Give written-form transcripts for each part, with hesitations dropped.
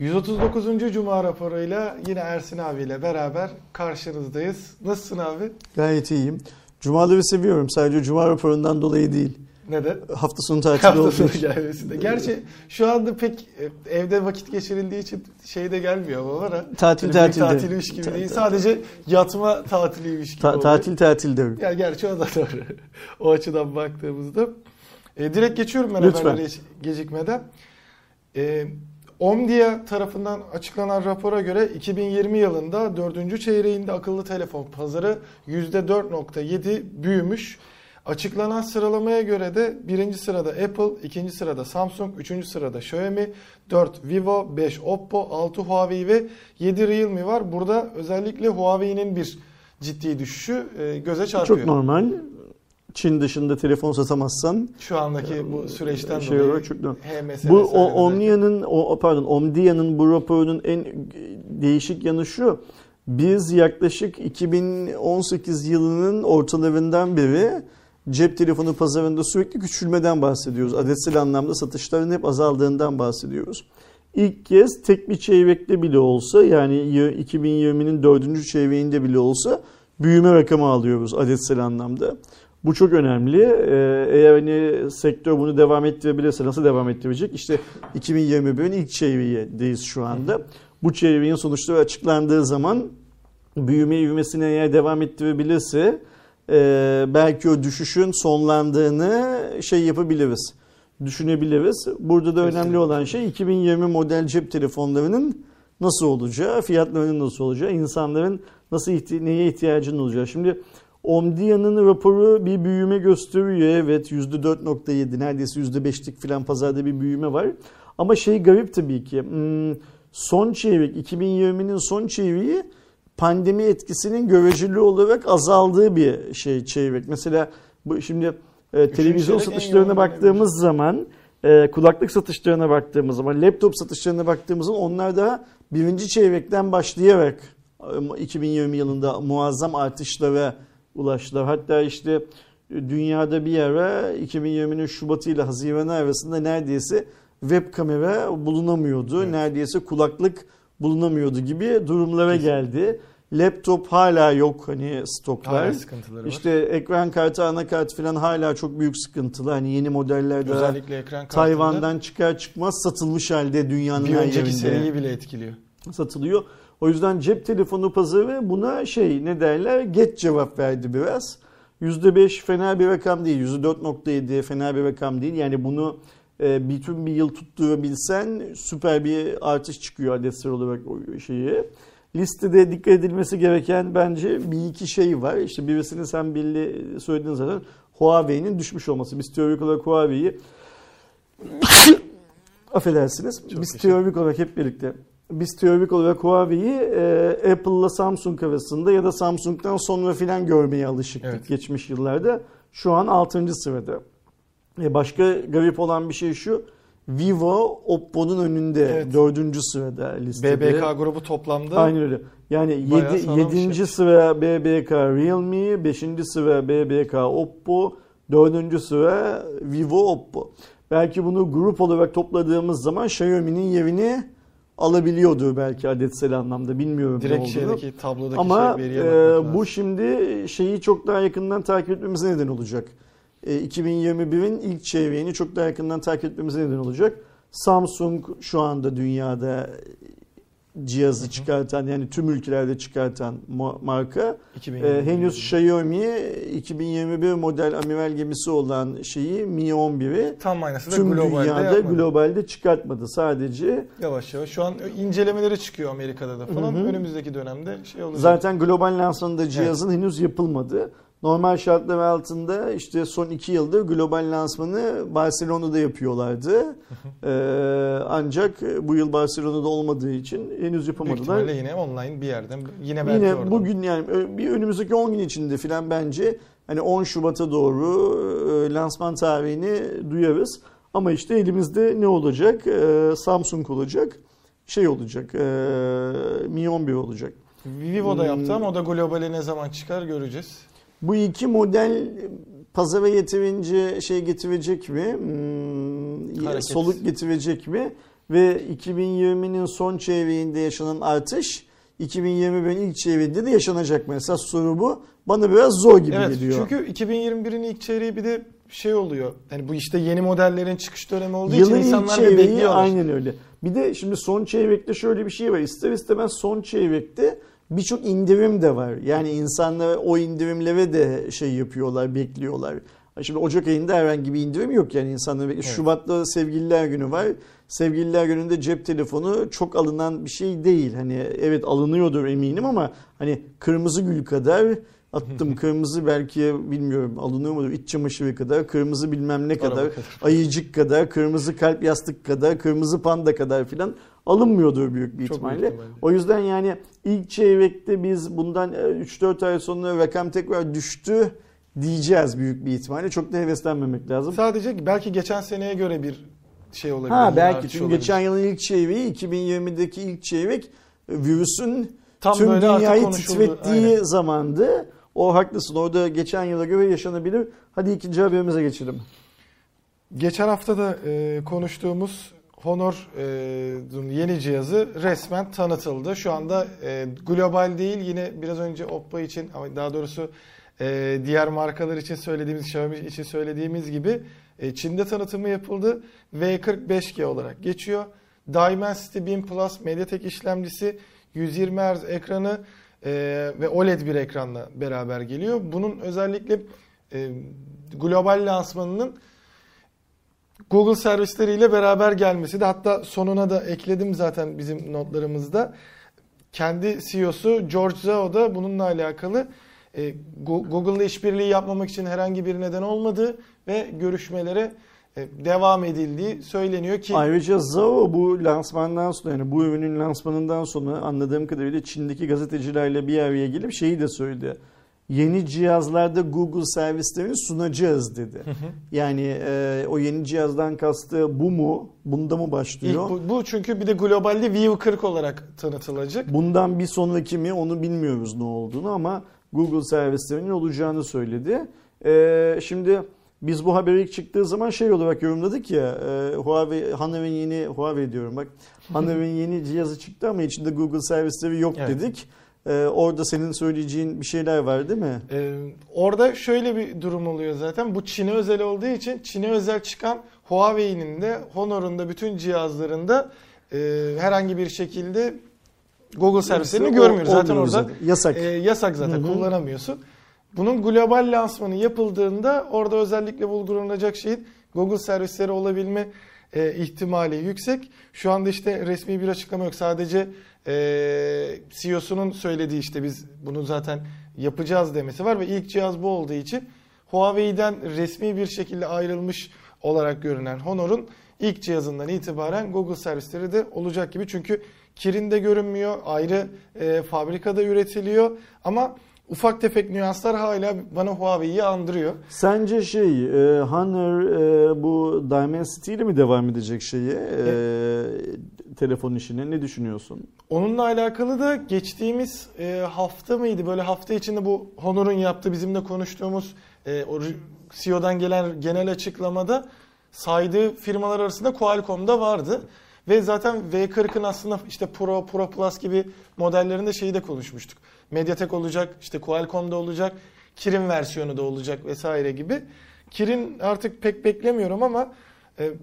139. Cuma raporuyla yine Ersin abiyle beraber karşınızdayız. Nasılsın abi? Gayet iyiyim. Cumaları seviyorum. Sadece cuma raporundan dolayı değil. Neden? Hafta sonu tatili olduğu için. Gerçi şu anda pek evde vakit geçirildiği için şey de gelmiyor babalara. Tatilmiş gibi değil. Sadece yatma tatiliymiş gibi oluyor. Tatil diyorum. Yani gerçi o da doğru. O açıdan baktığımızda. Direkt geçiyorum ben hemen gecikmeden. Omdia tarafından açıklanan rapora göre 2020 yılında 4. çeyreğinde akıllı telefon pazarı %4.7 büyümüş. Açıklanan sıralamaya göre de 1. sırada Apple, 2. sırada Samsung, 3. sırada Xiaomi, 4 Vivo, 5 Oppo, 6 Huawei ve 7 Realme var. Burada özellikle Huawei'nin bir ciddi düşüşü göze çarpıyor. Çok normal. Çin dışında telefon satamazsan şu andaki bu süreçten dolayı bu Omdia'nın bu raporunun en değişik yanı şu. Biz yaklaşık 2018 yılının ortalarından beri cep telefonu pazarında sürekli küçülmeden bahsediyoruz. Adetsel anlamda satışların hep azaldığından bahsediyoruz. İlk kez tek bir çeyrekte bile olsa, yani 2020'nin 4. çeyreğinde bile olsa büyüme rakamı alıyoruz adetsel anlamda. Bu çok önemli. Eğer hani sektör bunu devam ettirebilirse, nasıl devam ettirecek? İşte 2021'in ilk çeyreğindeyiz şu anda. Bu çeyreğin sonuçları açıklandığı zaman büyüme ivmesini eğer devam ettirebilirse belki o düşüşün sonlandığını düşünebiliriz. Burada da önemli olan şey 2020 model cep telefonlarının nasıl olacağı, fiyatlarının nasıl olacağı, insanların nasıl neye ihtiyacının olacağı. Şimdi Omdia'nın raporu bir büyüme gösteriyor. Evet, %4.7, neredeyse %5'lik falan pazarda bir büyüme var. Ama şey garip tabii ki, son çeyrek, 2020'nin son çeyreği pandemi etkisinin göreceli olarak azaldığı bir çeyrek. Mesela bu şimdi televizyon satışlarına baktığımız zaman, kulaklık satışlarına baktığımız zaman, laptop satışlarına baktığımız zaman onlar da birinci çeyrekten başlayarak 2020 yılında muazzam artışlara ulaştılar. Hatta işte dünyada bir ara 2020'nin Şubat'ı ile Haziran'ı arasında neredeyse web kamera bulunamıyordu. Evet. Neredeyse kulaklık bulunamıyordu gibi durumlara geldi. Laptop hala yok, hani stoklar. Hala sıkıntıları var. İşte ekran kartı, anakart falan hala çok büyük sıkıntılı. Hani yeni modellerde özellikle ekran kartı Tayvan'dan çıkar çıkmaz satılmış halde dünyanın her yerinde. Bir önceki seriyi bile etkiliyor. Satılıyor. O yüzden cep telefonu pazarı buna geç cevap verdi biraz. %5 fena bir rakam değil. %4.7 fena bir rakam değil. Yani bunu bütün bir yıl tutturabilsen süper bir artış çıkıyor adetsel olarak o şeyi. Listede dikkat edilmesi gereken bence bir iki şey var. İşte birisini sen söyledin zaten. Huawei'nin düşmüş olması. Biz teorik olarak Huawei'yi affedersiniz. Biz teorik olarak Huawei'yi Apple'la Samsung arasında ya da Samsung'dan sonra filan görmeye alışıktık geçmiş yıllarda. Şu an 6. sırada. Başka garip olan bir şey şu. Vivo Oppo'nun önünde 4. sırada listede. BBK grubu toplamda. Aynen öyle. Yani 7. sıra BBK Realme, 5. sıra BBK Oppo, 4. sıra Vivo Oppo. Belki bunu grup olarak topladığımız zaman Xiaomi'nin yerini alabiliyordu belki adetsel anlamda, bilmiyorum direkt ne olduğunu. Şeydeki tablodaki ama bu şimdi çok daha yakından takip etmemize neden olacak. 2021'in ilk çeyreğini çok daha yakından takip etmemize neden olacak. Samsung şu anda dünyada cihazı çıkartan, yani tüm ülkelerde çıkartan marka. Henüz Xiaomi 2021 model amiral gemisi olan Mi 11'i tüm dünyada globalde çıkartmadı. Sadece yavaş yavaş şu an incelemeleri çıkıyor Amerika'da da falan. Önümüzdeki dönemde olacak. Zaten global lansmanında cihazın henüz yapılmadı. Normal şartlar altında işte son 2 yıldır global lansmanı Barcelona'da yapıyorlardı. Ancak bu yıl Barcelona'da olmadığı için henüz yapamadılar. Büyük yine online bir yerden. Yine belki oradan. Bugün, yani bir önümüzdeki 10 gün içinde falan bence hani 10 Şubat'a doğru lansman tarihini duyarız. Ama işte elimizde ne olacak? Samsung olacak. Mi 11 olacak. Vivo da yaptı ama o da globale ne zaman çıkar göreceğiz. Bu iki model pazara yeterince getirecek mi? Soluk getirecek mi? ve 2020'nin son çeyreğinde yaşanan artış 2021'in ilk çeyreğinde de yaşanacak mı? Esas soru bu. Bana biraz zor gibi geliyor. Çünkü 2021'in ilk çeyreği bir de şey oluyor. Yani bu işte yeni modellerin çıkış dönemi olduğu yılın için insanlar da bekliyorlar. Aynen öyle. Bir de şimdi son çeyrekte şöyle bir şey var. İster istemez son çeyrekte birçok indirim de var. Yani insanlar o indirimlere de şey yapıyorlar, bekliyorlar. Şimdi Ocak ayında herhangi bir indirim yok yani insanlar. Evet. Şubat'ta Sevgililer Günü var. Sevgililer Günü'nde cep telefonu çok alınan bir şey değil. Hani evet alınıyordur eminim ama hani kırmızı gül kadar attım kırmızı belki bilmiyorum alınıyor mudur iç çamaşırı kadar kırmızı bilmem ne kadar ayıcık kadar kırmızı kalp yastık kadar kırmızı panda kadar filan alınmıyordur büyük bir ihtimalle. O yüzden yani ilk çeyrekte biz bundan 3-4 ay sonra rakam tekrar düştü diyeceğiz büyük bir ihtimalle. Çok da heveslenmemek lazım. Sadece belki geçen seneye göre bir şey olabilir. Ha belki çünkü olabilir. Geçen yılın ilk çeyreği 2020'deki ilk çeyrek virüsün tam tüm dünyayı titrettiği aynen. zamandı. O haklısın orada geçen yıla göre yaşanabilir. Hadi ikinci haberimize geçelim. Geçen hafta da konuştuğumuz Honor'un yeni cihazı resmen tanıtıldı. Şu anda global değil yine biraz önce Oppo için ama daha doğrusu diğer markalar için söylediğimiz, Xiaomi için söylediğimiz gibi Çin'de tanıtımı yapıldı. V45G olarak geçiyor. Dimensity 1000 Plus MediaTek işlemcisi, 120 Hz ekranı ve OLED bir ekranla beraber geliyor. Bunun özellikle global lansmanının Google servisleriyle beraber gelmesi de hatta sonuna da ekledim zaten bizim notlarımızda. Kendi CEO'su George Zhao da bununla alakalı Google'la işbirliği yapmamak için herhangi bir neden olmadı ve görüşmelere devam edildiği söyleniyor ki ayrıca Zhao bu lansmandan sonra yani bu ürünün lansmanından sonra anladığım kadarıyla Çin'deki gazetecilerle bir araya gelip şeyi de söyledi. Yeni cihazlarda Google servislerini sunacağız dedi. Hı hı. Yani o yeni cihazdan kastı bu mu? Bunda mı başlıyor? Bu çünkü bir de globalde Vivo 40 olarak tanıtılacak. Bundan bir sonraki mi onu bilmiyoruz ne olduğunu ama Google servislerinin olacağını söyledi. Şimdi biz bu haberi ilk çıktığı zaman şey olarak yorumladık ya Honor'un yeni cihazı çıktı ama içinde Google servisleri yok dedik. Orada senin söyleyeceğin bir şeyler var değil mi? Orada şöyle bir durum oluyor zaten. Bu Çin'e özel olduğu için Çin'e özel çıkan Huawei'nin de Honor'un da bütün cihazlarında herhangi bir şekilde Google servislerini görmüyoruz. Zaten orada yasak. Yasak zaten Hı-hı. kullanamıyorsun. Bunun global lansmanı yapıldığında orada özellikle vurgulanacak şeyin Google servisleri olabilme ihtimali yüksek. Şu anda işte resmi bir açıklama yok. Sadece CEO'sunun söylediği işte biz bunu zaten yapacağız demesi var ve ilk cihaz bu olduğu için Huawei'den resmi bir şekilde ayrılmış olarak görünen Honor'un ilk cihazından itibaren Google servisleri de olacak gibi. Çünkü Kirin de görünmüyor, ayrı fabrikada üretiliyor ama ufak tefek nüanslar hala bana Huawei'yi andırıyor. Sence Honor bu Dimensity ile mi devam edecek telefon işine ne düşünüyorsun? Onunla alakalı da geçtiğimiz hafta mıydı? Böyle hafta içinde bu Honor'un yaptığı bizimle konuştuğumuz CEO'dan gelen genel açıklamada saydığı firmalar arasında Qualcomm'da vardı. Ve zaten V40'ın aslında işte Pro, Pro Plus gibi modellerinde şeyi de konuşmuştuk. MediaTek olacak, işte Qualcomm'da olacak, Kirin versiyonu da olacak vesaire gibi. Kirin artık pek beklemiyorum ama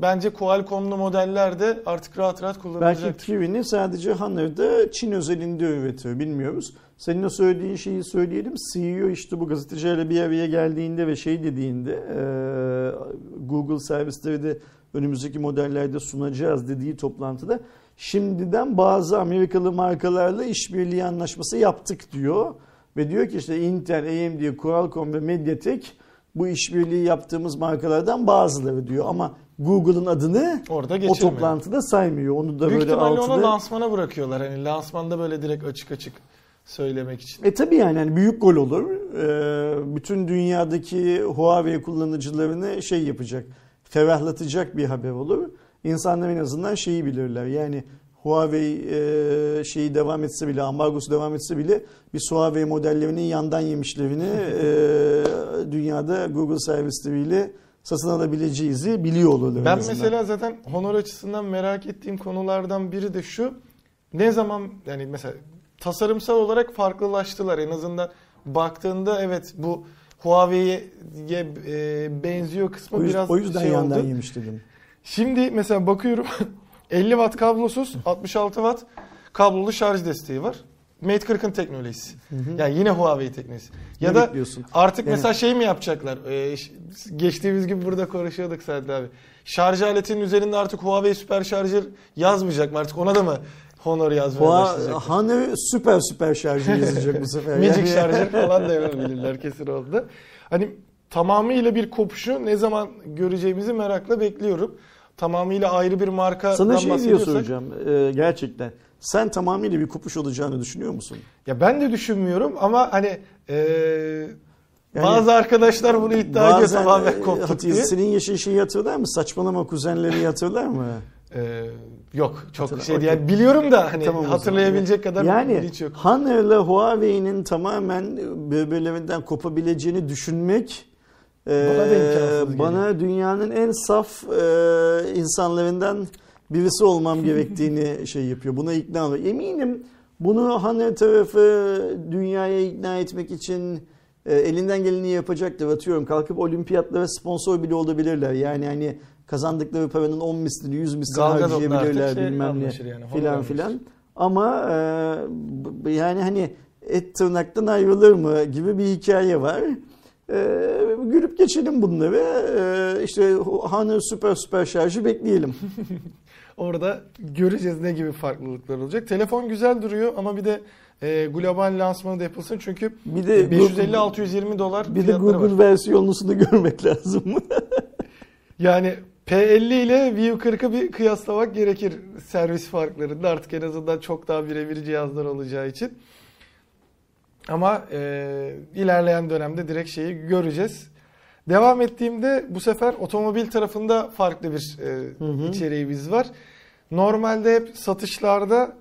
bence Qualcomm'lu modeller de artık rahat rahat kullanılacaktır. Belki Kirin'i sadece Honor'da Çin özelinde üretiyor bilmiyoruz. Senin o söylediğin şeyi söyleyelim. CEO işte bu gazetecilerle bir araya geldiğinde ve dediğinde Google servisleri de önümüzdeki modellerde sunacağız dediği toplantıda şimdiden bazı Amerikalı markalarla işbirliği anlaşması yaptık diyor. Ve diyor ki işte Intel, AMD, Qualcomm ve MediaTek bu işbirliği yaptığımız markalardan bazıları diyor. Ama Google'ın adını orada o toplantıda saymıyor. Onu da büyük böyle ihtimalle altına lansmana bırakıyorlar. Hani lansmanda böyle direkt açık açık söylemek için. Tabii yani büyük gol olur. Bütün dünyadaki Huawei kullanıcılarını yapacak. Ferahlatacak bir haber olur. İnsanlar en azından bilirler. Yani Huawei devam etse bile, ambargosu devam etse bile bir Huawei modellerinin yandan yemişlerini dünyada Google servisleriyle satın alabileceğizi biliyor oluyor. Ben mesela zaten Honor açısından merak ettiğim konulardan biri de şu. Ne zaman yani mesela tasarımsal olarak farklılaştılar. En azından baktığında evet bu Huawei'ye benziyor kısmı biraz o yüzden şey yandan oldu. Yemiş dedim. Şimdi mesela bakıyorum 50 watt kablosuz 66 watt kablolu şarj desteği var. Mate 40'ın teknolojisi. Yani yine Huawei teknolojisi. Ya ne da bekliyorsun? Artık yani. Mesela şey mi yapacaklar? Geçtiğimiz gibi burada konuşuyorduk Sadri abi. Şarj aletinin üzerinde artık Huawei Super Charger yazmayacak mı? Artık ona da mı Honor yazmaya başlayacaklar? Honor Super Charger yazacak bu sefer. Magic yani. Charger falan da yapabilirler kesin oldu. Hani tamamıyla bir kopuşu ne zaman göreceğimizi merakla bekliyorum. Tamamıyla ayrı bir markadan bahsediyorsak. Sana şey diye soracağım gerçekten. Sen tamamıyla bir kopuş olacağını düşünüyor musun? Ya ben de düşünmüyorum ama hani yani bazı arkadaşlar bunu iddia ediyor tamamen koptuk diye. Senin yaşın şeyi hatırlar mı? Saçmalama kuzenlerini hatırlar mı? Yok çok şey diye yani biliyorum da hani tamam, hatırlayabilecek kadar yani, hiç yok. Honor ile Huawei'nin tamamen birbirlerinden kopabileceğini düşünmek bana dünyanın en saf insanlarından birisi olmam gerektiğini şey yapıyor. Buna ikna oluyor. Eminim bunu Honor tarafı dünyaya ikna etmek için elinden geleni yapacaktır. Atıyorum kalkıp olimpiyatlara sponsor bile olabilirler. Yani hani kazandıkları paranın 10 mislini 100 mislini harcayabilirler bilmem ne filan filan. Ama yani hani et tırnaktan ayrılır mı gibi bir hikaye var. Gülüp geçelim bunları. İşte Honor Super şarjı bekleyelim. Orada göreceğiz ne gibi farklılıklar olacak. Telefon güzel duruyor ama bir de global lansmanı da yapılsın çünkü bir de $550-620 bir de Google versiyonlusunu görmek lazım. Yani P50 ile Vivo 40'ı bir kıyaslamak gerekir servis farklarında. Artık en azından çok daha birebir cihazlar olacağı için. Ama ilerleyen dönemde direkt şeyi göreceğiz. Devam ettiğimde bu sefer otomobil tarafında farklı bir içeriğimiz var. Normalde hep satışlarda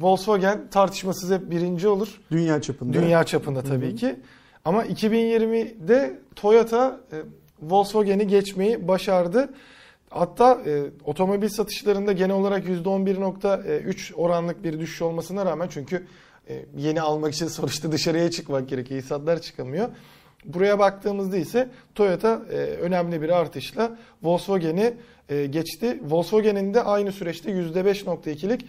Volkswagen tartışmasız hep birinci olur. Dünya çapında. Dünya çapında tabii ki. Ama 2020'de Toyota Volkswagen'i geçmeyi başardı. Hatta otomobil satışlarında genel olarak %11.3 oranlık bir düşüş olmasına rağmen çünkü yeni almak için sonuçta dışarıya çıkmak gerekiyor. İnsanlar çıkamıyor. Buraya baktığımızda ise Toyota önemli bir artışla Volkswagen'i geçti. Volkswagen'in de aynı süreçte %5.2'lik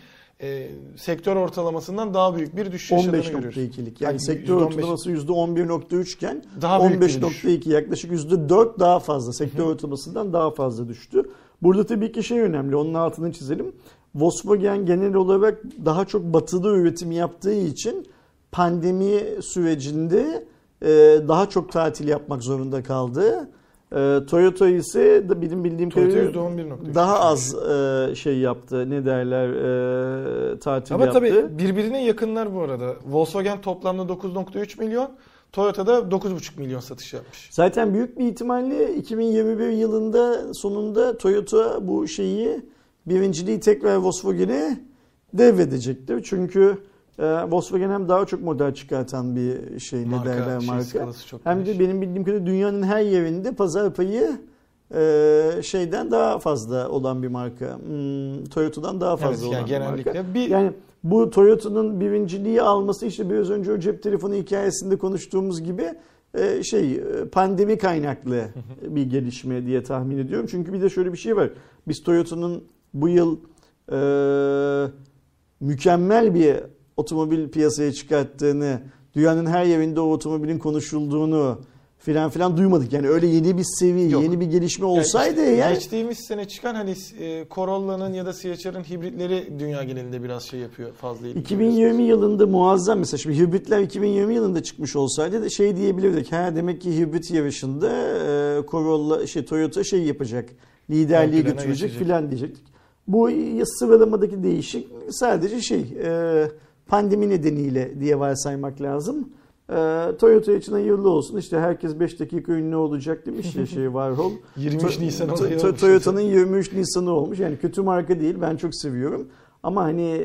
sektör ortalamasından daha büyük bir düşüş yaşadığını görüyoruz. 15.2'lik yani sektör ortalaması %11.3 iken 15.2 yaklaşık %4 daha fazla sektör ortalamasından daha fazla düştü. Burada tabii ki şey önemli onun altını çizelim. Volkswagen genel olarak daha çok batıda üretim yaptığı için pandemi sürecinde daha çok tatil yapmak zorunda kaldı. Toyota ise de bildiğim kadarıyla daha az şey yaptı. Ne derler? Tatil ama yaptı. Ama tabii birbirine yakınlar bu arada. Volkswagen toplamda 9.3 milyon, Toyota da 9.5 milyon satış yapmış. Zaten büyük bir ihtimalle 2021 yılında sonunda Toyota bu şeyi birinciliği tekrar Volkswagen'e devredecektir. Çünkü Volkswagen hem daha çok model çıkartan bir şey marka, marka. Hem de benim bildiğim kadarıyla dünyanın her yerinde pazar payı şeyden daha fazla olan bir marka. Toyota'dan daha fazla olan yani genellikle bir marka. Yani bu Toyota'nın birinciliği alması işte biraz önce o cep telefonu hikayesinde konuştuğumuz gibi pandemi kaynaklı bir gelişme diye tahmin ediyorum. Çünkü bir de şöyle bir şey var. Biz Toyota'nın bu yıl mükemmel bir otomobil piyasaya çıkarttığını, dünyanın her yerinde o otomobilin konuşulduğunu filan filan duymadık. Yani öyle yeni bir seviye, yeni bir gelişme olsaydı yani. Geçtiğimiz sene çıkan hani Corolla'nın ya da CHR'ın hibritleri dünya genelinde biraz şey yapıyor fazla. 2020 yılında muazzam mesela şimdi hibritler 2020 yılında çıkmış olsaydı da şey diyebilirdik. Ha demek ki hibrit yarışında Corolla Toyota şey yapacak. Liderliği götürecek filan diyecektik. Bu sıralamadaki değişik sadece pandemi nedeniyle diye varsaymak lazım. Toyota için hayırlı olsun. İşte herkes 5 dakika ünlü olacak demiş ya Warhol. 23 Nisan Toyota'nın 23 Nisan'ı olmuş. Yani kötü marka değil. Ben çok seviyorum. Ama hani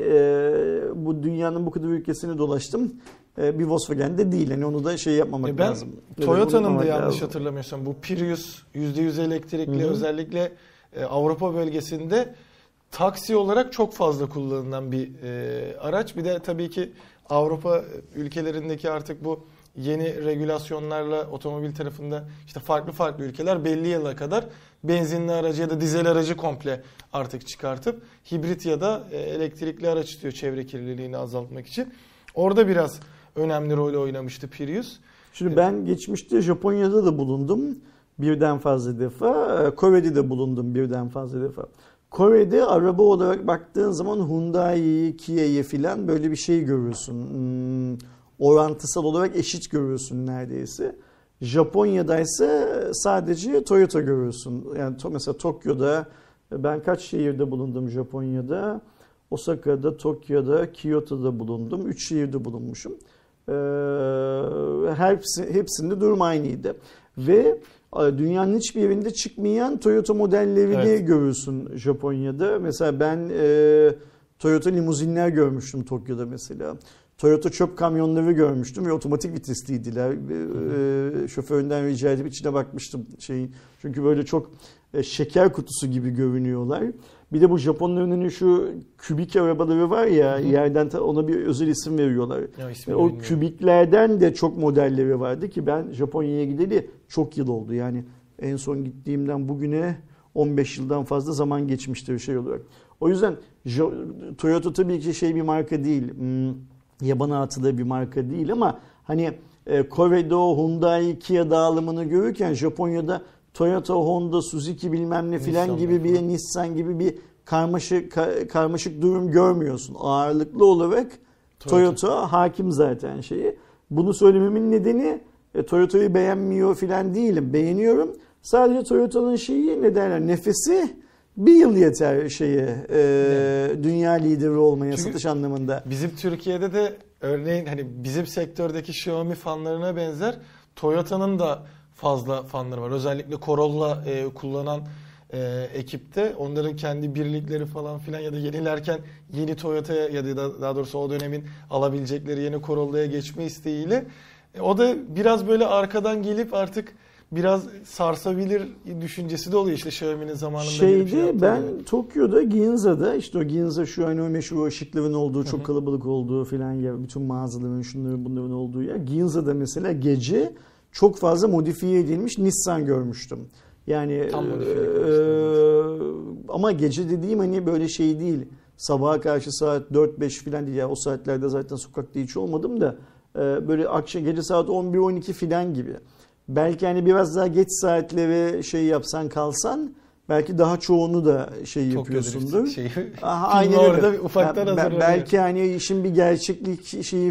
bu dünyanın bu kadar ülkesini dolaştım. bir Volkswagen'de değil. Yani onu da şey yapmamak lazım. Toyota'nın da yanlış hatırlamıyorsam bu Prius %100 elektrikli, hı-hı, özellikle Avrupa bölgesinde taksi olarak çok fazla kullanılan bir araç. Bir de tabii ki Avrupa ülkelerindeki artık bu yeni regülasyonlarla otomobil tarafında işte farklı farklı ülkeler belli yıla kadar benzinli aracı ya da dizel aracı komple artık çıkartıp hibrit ya da elektrikli araç istiyor çevre kirliliğini azaltmak için. Orada biraz önemli rol oynamıştı Prius. Şimdi ben geçmişte Japonya'da da bulundum birden fazla defa. Kore'de de bulundum birden fazla defa. Kore'de araba olarak baktığın zaman Hyundai'yi, Kia'yı filan böyle bir şey görüyorsun. Orantısal olarak eşit görüyorsun neredeyse. Japonya'daysa sadece Toyota görüyorsun. Yani mesela Tokyo'da, ben kaç şehirde bulundum Japonya'da? Osaka'da, Tokyo'da, Kyoto'da bulundum. 3 şehirde bulunmuşum. Hepsinde durum aynıydı. Ve dünyanın hiçbir yerinde çıkmayan Toyota modellerini, evet, görüyorsun Japonya'da. Mesela ben Toyota limuzinler görmüştüm Tokyo'da mesela. Toyota çöp kamyonları görmüştüm ve otomatik vitesliydiler. Şoföründen rica edip içine bakmıştım. Çünkü böyle çok şeker kutusu gibi görünüyorlar. Bir de bu Japonların şu kübik arabaları var ya, yerden ona bir özel isim veriyorlar. Ya, o kübiklerden de çok modelleri vardı ki ben Japonya'ya gideli çok yıl oldu. Yani en son gittiğimden bugüne 15 yıldan fazla zaman geçmişti bir şey olarak. O yüzden Toyota tabii ki bir marka değil. Yabana atılı bir marka değil ama hani Kore'de o Hyundai, Kia dağılımını görürken Japonya'da Toyota, Honda, Suzuki bilmem ne filan gibi bir Nissan gibi bir karmaşık durum görmüyorsun. Ağırlıklı olarak Toyota hakim zaten şeyi. Bunu söylememin nedeni Toyota'yı beğenmiyor filan değilim. Beğeniyorum. Sadece Toyota'nın ne derler, nefesi bir yıl yeter dünya lideri olmaya. Çünkü satış anlamında. Bizim Türkiye'de de örneğin hani bizim sektördeki Xiaomi fanlarına benzer Toyota'nın da fazla fanları var. Özellikle Corolla kullanan ekipte onların kendi birlikleri falan filan ya da yenilerken yeni Toyota'ya ya da daha doğrusu o dönemin alabilecekleri yeni Corolla'ya geçme isteğiyle o da biraz böyle arkadan gelip artık biraz sarsabilir düşüncesi de oluyor Xiaomi'nin zamanında. Ben Tokyo'da Ginza'da o Ginza o meşhur ışıkların olduğu, çok kalabalık olduğu filan yer, bütün mağazaların şunların bunların olduğu yer. Ginza'da mesela gece çok fazla modifiye edilmiş Nissan görmüştüm. Yani tam ama gece dediğim böyle değil. Sabaha karşı saat 4-5 filan değil. Yani o saatlerde zaten sokakta hiç olmadım da böyle akşam gece saat 11-12 filan gibi. Belki biraz daha geç saatlere yapsan kalsan belki daha çoğunu da yapıyorsundur. Aynen öyle. Orada ufaktan hazırlanıyor. Belki işin bir gerçeklik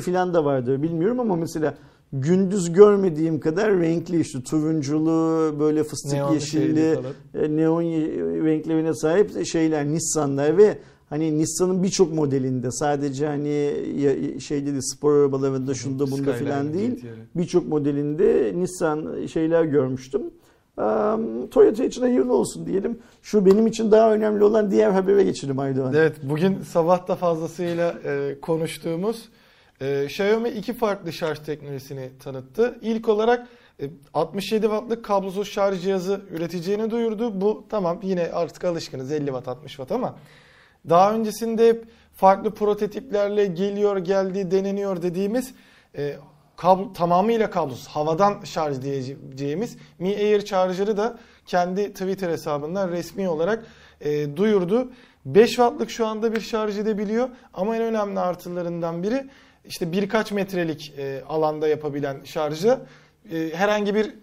filan da vardır bilmiyorum ama mesela gündüz görmediğim kadar renkli turunculu böyle fıstık neon yeşilli neon renklerine sahip Nissan'lar ve Nissan'ın birçok modelinde sadece dedi spor arabalarında şunda bunda filan değil. Birçok modelinde Nissan görmüştüm. Toyota için hayırlı olsun diyelim. Şu benim için daha önemli olan diğer habere geçelim Aydoğan. Evet, bugün sabah da fazlasıyla konuştuğumuz Xiaomi iki farklı şarj teknolojisini tanıttı. İlk olarak 67 wattlık kablosuz şarj cihazı üreteceğini duyurdu. Bu tamam, yine artık alışkınız 50 watt 60 watt ama daha öncesinde hep farklı prototiplerle geldi deneniyor dediğimiz tamamıyla kablosuz havadan şarj diyeceğimiz Mi Air Charger'ı da kendi Twitter hesabından resmi olarak duyurdu. 5 wattlık şu anda bir şarj edebiliyor ama en önemli artılarından biri birkaç metrelik alanda yapabilen şarjı, herhangi bir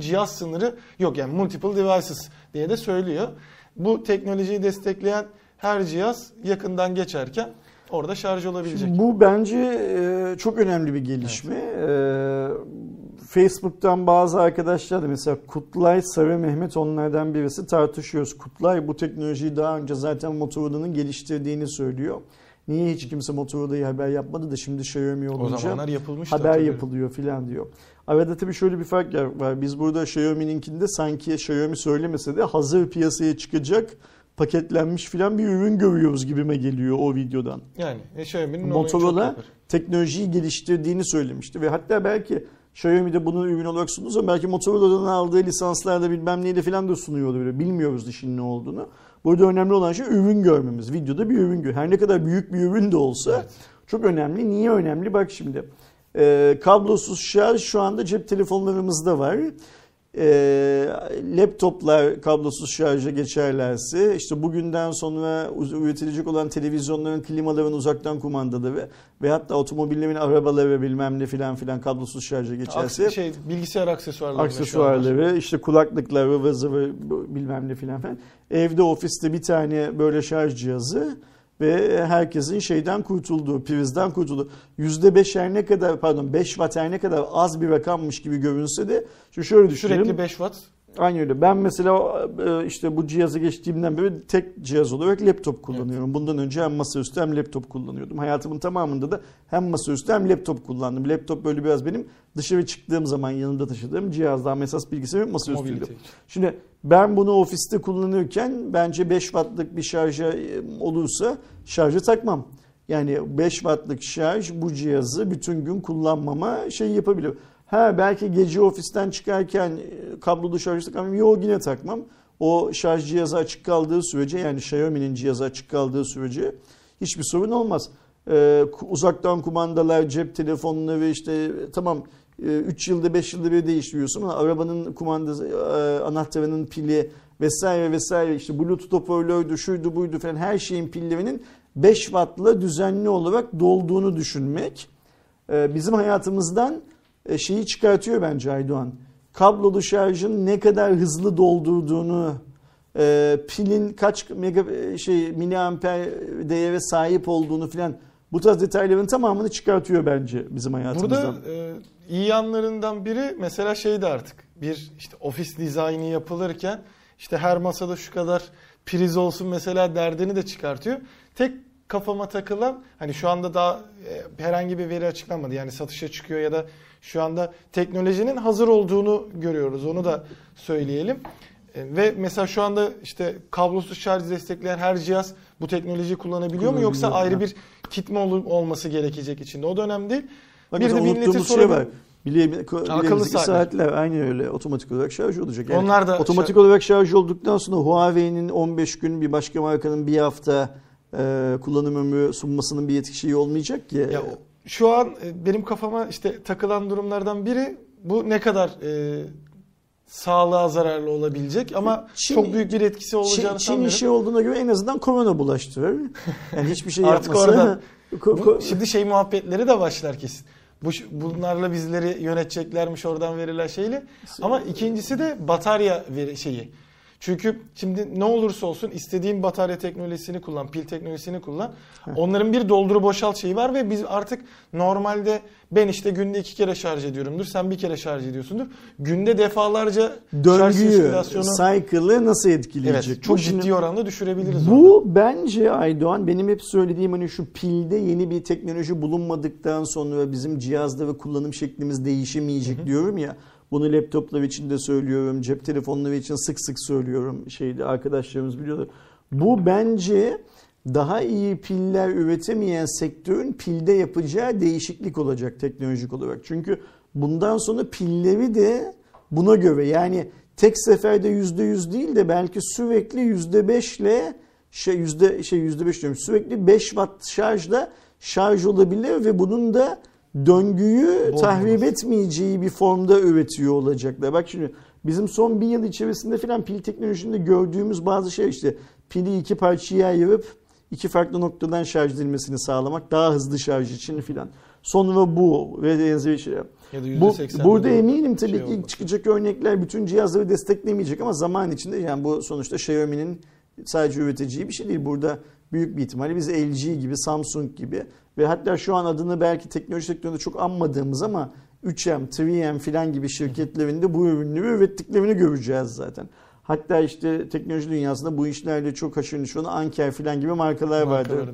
cihaz sınırı yok, yani multiple devices diye de söylüyor. Bu teknolojiyi destekleyen her cihaz yakından geçerken orada şarj olabilecek. Şimdi bu bence çok önemli bir gelişme. Evet. Facebook'tan bazı arkadaşlar da mesela Kutlay Sarı Mehmet onlardan birisi, tartışıyoruz. Kutlay bu teknolojiyi daha önce zaten Motorola'nın geliştirdiğini söylüyor. Niye hiç kimse Motorola'yı haber yapmadı da şimdi Xiaomi olunca haber yapılıyor filan diyor. Arada tabii şöyle bir fark var. Biz burada Xiaomi'ninkinde sanki Xiaomi söylemese de hazır piyasaya çıkacak paketlenmiş filan bir ürün görüyoruz gibime geliyor o videodan. Yani Xiaomi'nin Motorola teknolojiyi geliştirdiğini söylemişti ve hatta belki Xiaomi'de bunu ürün olarak sunulsa belki Motorola'dan aldığı lisanslarda bilmem neyle filan da sunuyordu böyle. Bilmiyoruz işin ne olduğunu. Burada önemli olan şey ürün görmemiz. Videoda bir ürün gör. Her ne kadar büyük bir ürün de olsa evet, çok önemli. Niye önemli? Bak şimdi kablosuz şarj şu anda cep telefonlarımızda var. Laptoplar kablosuz şarja geçerlerse, işte bugünden sonra üretilecek olan televizyonların, klimaların uzaktan kumandaları ve hatta otomobillerin arabaları bilmem ne filan filan kablosuz şarja geçerse bilgisayar aksesuarları, işte kulaklıklar ve vazı bilmem ne filan filan, evde ofiste bir tane böyle şarj cihazı ve herkesin şeyden kurtulduğu, prizden kurtulduğu, %5 her ne kadar, pardon 5 watt her ne kadar az bir rakammış gibi görünse de şöyle düşünelim. Sürekli 5 watt. Aynı öyle. Ben mesela işte bu cihaza geçtiğimden beri tek cihaz olarak laptop kullanıyorum. Evet. Bundan önce hem masaüstü hem laptop kullanıyordum. Hayatımın tamamında da hem masaüstü hem laptop kullandım. Laptop böyle biraz benim dışarı çıktığım zaman yanımda taşıdığım cihazdı. Ama esas bilgisayarım masaüstüydü. Şimdi ben bunu ofiste kullanırken bence 5 wattlık bir şarja olursa şarja takmam. Yani 5 wattlık şarj bu cihazı bütün gün kullanmama şey yapabilir. Ha belki gece ofisten çıkarken kablolu şarj takmam. Yok yine takmam. O şarj cihazı açık kaldığı sürece, yani Xiaomi'nin cihazı açık kaldığı sürece hiçbir sorun olmaz. Uzaktan kumandalar, cep telefonları ve işte tamam 3 yılda 5 yılda bir değiştiriyorsun ama arabanın kumandası, anahtarının pili vesaire vesaire, işte bluetooth hoparlördü, şuydu buydu falan, her şeyin pillerinin 5 wattla düzenli olarak dolduğunu düşünmek bizim hayatımızdan şeyi çıkartıyor bence Aydoğan. Kablolu şarjın ne kadar hızlı doldurduğunu, pilin kaç miliamper değere sahip olduğunu filan, bu tarz detayların tamamını çıkartıyor bence bizim hayatımızdan. Burada iyi yanlarından biri mesela şeydi artık. Bir işte ofis dizaynı yapılırken işte her masada şu kadar priz olsun mesela derdini de çıkartıyor. Tek kafama takılan, hani şu anda daha herhangi bir veri açıklanmadı. Yani satışa çıkıyor ya da şu anda teknolojinin hazır olduğunu görüyoruz. Onu da söyleyelim. Ve mesela şu anda işte kablosuz şarj destekleyen her cihaz bu teknolojiyi kullanabiliyor mu? Yoksa ayrı bir kit mi olması gerekecek içinde? O da önemli değil. Bak, bir de unuttuğumuz şey var. Akıllı saatler aynı öyle otomatik olarak şarj olacak. Yani onlar da otomatik olarak şarj olduktan sonra Huawei'nin 15 gün, bir başka markanın bir hafta kullanım ömrü sunmasının bir yetki şeyi olmayacak ki. Ya, şu an benim kafama işte takılan durumlardan biri bu, ne kadar sağlığa zararlı olabilecek ama çok büyük bir etkisi olacağını sanmıyorum. Çin işi olduğuna göre en azından korona bulaştırır. Yani hiçbir şey yapmasa. Artık oradan, şimdi şey muhabbetleri de başlar kesin. Bunlarla bizleri yöneteceklermiş oradan verilen şeyle. Ama ikincisi de batarya şeyi. Çünkü şimdi ne olursa olsun istediğin batarya teknolojisini kullan, pil teknolojisini kullan. Onların bir doldur boşalt şeyi var ve biz artık normalde ben işte günde 2 kere şarj ediyorumdur. Sen 1 kere şarj ediyorsundur. Günde defalarca döngüyü, cycle'ı nasıl etkileyecek? Evet, çok ciddi oranda düşürebiliriz. Bu orada bence Aydoğan, benim hep söylediğim, hani şu pilde yeni bir teknoloji bulunmadıktan sonra bizim cihazda ve kullanım şeklimiz değişemeyecek, hı-hı, diyorum ya. Bunu laptoplar için de söylüyorum, cep telefonları için sık sık söylüyorum. Arkadaşlarımız biliyorlar. Bu bence daha iyi piller üretemeyen sektörün pilde yapacağı değişiklik olacak teknolojik olarak. Çünkü bundan sonra pilleri de buna göre, yani tek seferde %100 değil de belki sürekli %5 ile %5 diyorum, sürekli 5 watt şarjla şarj olabilir ve bunun da döngüyü tahrip etmeyeceği bir formda üretiyor olacaklar. Bak şimdi bizim son 1 yıl içerisinde filan pil teknolojisinde gördüğümüz bazı şey, işte pili 2 parçaya ayırıp 2 farklı noktadan şarj edilmesini sağlamak daha hızlı şarj için filan. Sonra bu ve benzeri şeyler. Burada eminim tabii ki çıkacak örnekler bütün cihazları desteklemeyecek ama zaman içinde, yani bu sonuçta Xiaomi'nin sadece üreteceği bir şey değil. Burada büyük bir ihtimalle biz LG gibi, Samsung gibi ve hatta şu an adını belki teknoloji sektöründe çok anmadığımız ama 3M, 3M filan gibi şirketlerinde bu ürünleri ürettiklerini göreceğiz zaten. Hatta işte teknoloji dünyasında bu işlerle çok haşır neşir olan Anker filan gibi markalar vardır.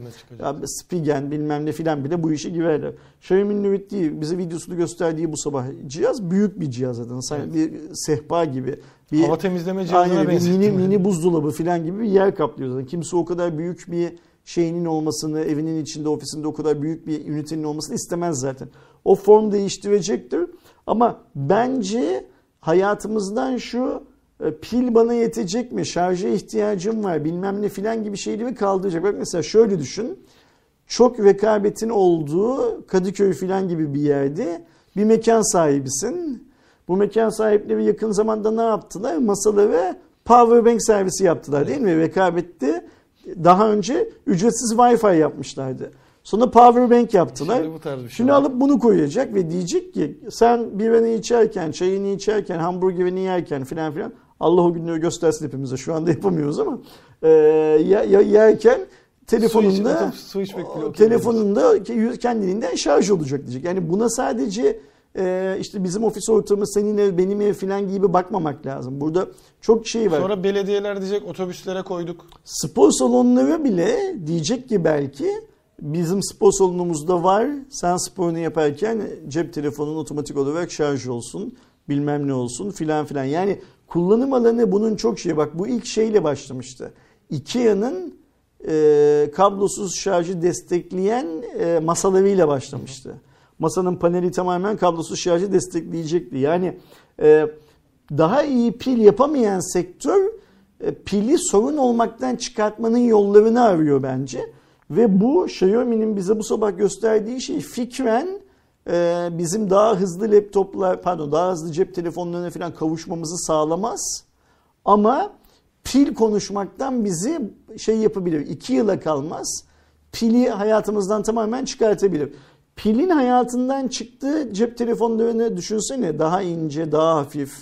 Spigen bilmem ne filan bile bu işe girerler. Xiaomi'nin ürettiği, bize videosunu gösterdiği bu sabah cihaz büyük bir cihaz zaten. Sanki bir sehpa gibi bir hava temizleme cihazına benziyor. Mini buzdolabı falan gibi bir yer kaplıyor zaten. Kimse o kadar büyük bir şeyinin olmasını, evinin içinde, ofisinde o kadar büyük bir ünitenin olmasını istemez zaten. O form değiştirecektir. Ama bence hayatımızdan şu pil bana yetecek mi, şarja ihtiyacım var bilmem ne filan gibi şeyleri kaldıracak. Bak mesela şöyle düşün. Çok rekabetin olduğu Kadıköy filan gibi bir yerde bir mekan sahibisin. Bu mekan sahipleri yakın zamanda ne yaptılar? Masalara powerbank servisi yaptılar değil mi? Rekabette daha önce ücretsiz Wi-Fi yapmışlardı. Sonra powerbank yaptılar. Şimdi alıp bunu koyacak ve diyecek ki sen birini içerken, çayını içerken, hamburgerini yerken filan filan, Allah o günleri göstersin hepimize, şu anda yapamıyoruz ama yerken telefonunda kendiliğinden şarj olacak diyecek. Yani buna sadece işte bizim ofis ortamı, senin ev, benim ev filan gibi bakmamak lazım. Burada çok şey var. Sonra belediyeler diyecek otobüslere koyduk. Spor salonları bile diyecek ki belki bizim spor salonumuzda var. Sen sporunu yaparken cep telefonun otomatik olarak şarj olsun, bilmem ne olsun filan filan. Yani kullanım alanı bunun çok şey. Bak bu ilk şeyle başlamıştı. Ikea'nın kablosuz şarjı destekleyen masalarıyla başlamıştı. Masanın paneli tamamen kablosuz şarjı destekleyecekti. Yani daha iyi pil yapamayan sektör pili sorun olmaktan çıkartmanın yollarını arıyor bence. Ve bu Xiaomi'nin bize bu sabah gösterdiği şey fikren bizim daha hızlı laptoplar, pardon daha hızlı cep telefonlarına falan kavuşmamızı sağlamaz. Ama pil konuşmaktan bizi şey yapabilir, 2 yıla kalmaz. Pili hayatımızdan tamamen çıkartabilir. Pilin hayatından çıktığı cep telefonlarını düşünsene, daha ince, daha hafif.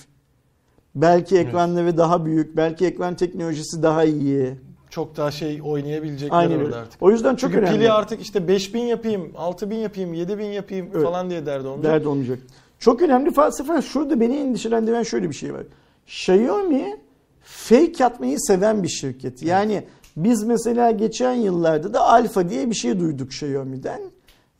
Belki ekranları daha büyük, belki ekran teknolojisi daha iyi. Çok daha şey oynayabilecekler orada artık. O yüzden çok çünkü önemli. Pili artık işte 5000 yapayım, 6000 yapayım, 7000 yapayım falan diye derdi olmayacak. Derdi olmayacak. Çok önemli felsefe. Şurada beni endişelendiren şöyle bir şey var. Xiaomi fake atmayı seven bir şirket. Yani biz mesela geçen yıllarda da Alfa diye bir şey duyduk Xiaomi'den.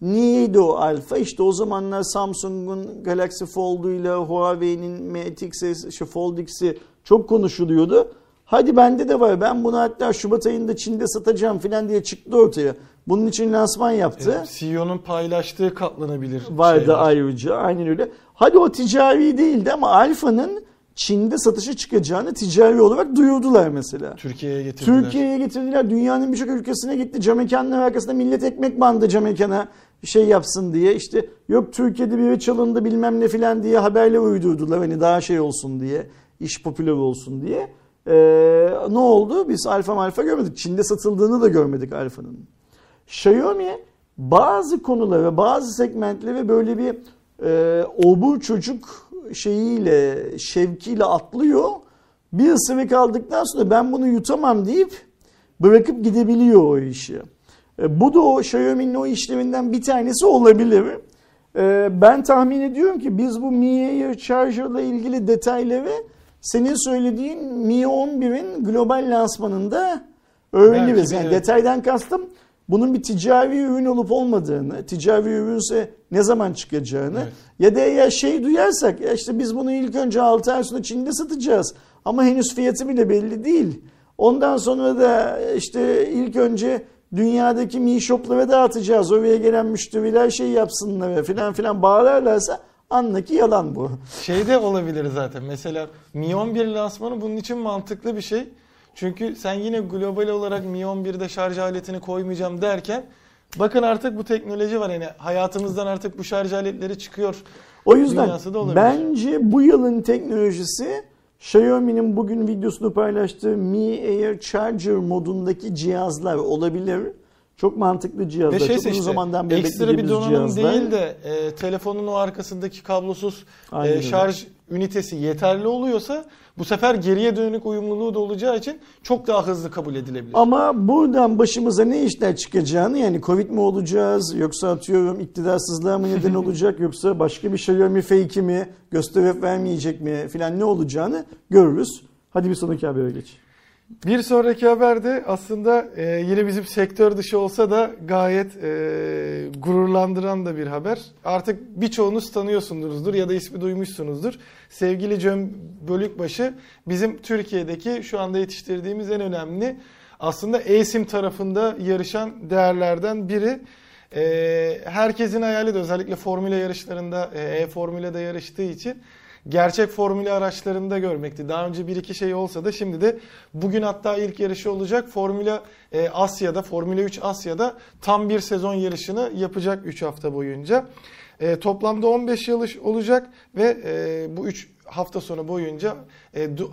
Niyeydi o Alfa? İşte o zamanlar Samsung'un Galaxy Fold'uyla Huawei'nin MTX'i, Fold X'i çok konuşuluyordu. Hadi bende de var, ben bunu hatta Şubat ayında Çin'de satacağım filan diye çıktı ortaya. Bunun için lansman yaptı. CEO'nun paylaştığı katlanabilir vardı şey var. Ayrıca aynen öyle. Hadi o ticari değildi ama Alfa'nın Çin'de satışa çıkacağını ticari olarak duyurdular mesela. Türkiye'ye getirdiler. Türkiye'ye getirdiler. Dünyanın birçok ülkesine gitti. Cam mekanların arkasında millet ekmek bandı cam mekana şey yapsın diye. İşte yok Türkiye'de biri çalındı bilmem ne filan diye haberle uydurdular. Hani daha şey olsun diye, iş popüler olsun diye. Ne oldu? Biz Alfa görmedik. Çin'de satıldığını da görmedik Alfa'nın. Xiaomi bazı konulara, bazı segmentlere böyle bir obur çocuk şeyiyle, şevkiyle atlıyor. Bir ısırık aldıktan sonra ben bunu yutamam deyip bırakıp gidebiliyor o işi. Bu da o Xiaomi'nin o işlerinden bir tanesi olabilir. Ben tahmin ediyorum ki biz bu Mi Air Charger'la ilgili detayları senin söylediğin Mi 11'in global lansmanında öğreniriz. Yani detaydan kastım bunun bir ticari ürün olup olmadığını, ticari ürünse ne zaman çıkacağını ya da eğer şey duyarsak ya işte biz bunu ilk önce 6 ay sonra Çin'de satacağız ama henüz fiyatı bile belli değil. Ondan sonra da işte ilk önce dünyadaki Mi Shop'lara dağıtacağız. Oraya gelen müşteriler şey yapsınlar falan filan bağlarlarsa anla ki yalan bu. Şey de olabilir zaten. Mesela Mi 11 lansmanı bunun için mantıklı bir şey. Çünkü sen yine global olarak Mi 11'de şarj aletini koymayacağım derken bakın artık bu teknoloji var. Yani hayatımızdan artık bu şarj aletleri çıkıyor. O yüzden bence bu yılın teknolojisi Xiaomi'nin bugün videosunu paylaştığı Mi Air Charger modundaki cihazlar olabilir. Çok mantıklı cihazlar. Ve çok uzun zamandan beri beklediğimiz cihazlar. Ekstra bir donanım değil de telefonun o arkasındaki kablosuz şarj ünitesi yeterli oluyorsa bu sefer geriye dönük uyumluluğu da olacağı için çok daha hızlı kabul edilebilir. Ama buradan başımıza ne işler çıkacağını yani Covid mi olacağız yoksa atıyorum iktidarsızlığa mı neden olacak yoksa başka bir Xiaomi fake'i mi gösterip vermeyecek mi filan ne olacağını görürüz. Hadi bir sonraki habere geç. Bir sonraki haber de aslında yine bizim sektör dışı olsa da gayet gururlandıran da bir haber. Artık birçoğunuz tanıyorsunuzdur ya da ismi duymuşsunuzdur. Sevgili Cem Bölükbaşı bizim Türkiye'deki şu anda yetiştirdiğimiz en önemli aslında eSIM tarafında yarışan değerlerden biri. Herkesin hayali de özellikle formüle yarışlarında e-formülede yarıştığı için gerçek formüle araçlarında görmekti. Daha önce bir iki şey olsa da şimdi de bugün hatta ilk yarışı olacak. Formula Asya'da, Formula 3 Asya'da tam bir sezon yarışını yapacak 3 hafta boyunca. Toplamda 15 yarış olacak ve bu 3 hafta sonu boyunca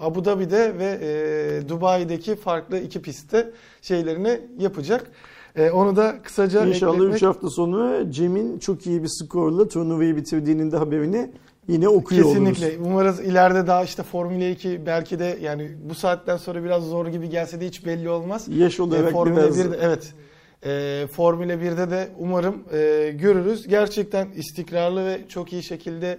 Abu Dhabi'de ve Dubai'deki farklı iki pistte şeylerini yapacak. Onu da kısaca İnşallah eklemek. 3 hafta sonu Cem'in çok iyi bir skorla turnuvayı bitirdiğinin de haberini yine okuyor oluruz. Kesinlikle. Umarız ileride daha işte Formula 2 belki de yani bu saatten sonra biraz zor gibi gelse de hiç belli olmaz. Yaş olarak Formula 1'de, evet. Formula 1'de de umarım görürüz. Gerçekten istikrarlı ve çok iyi şekilde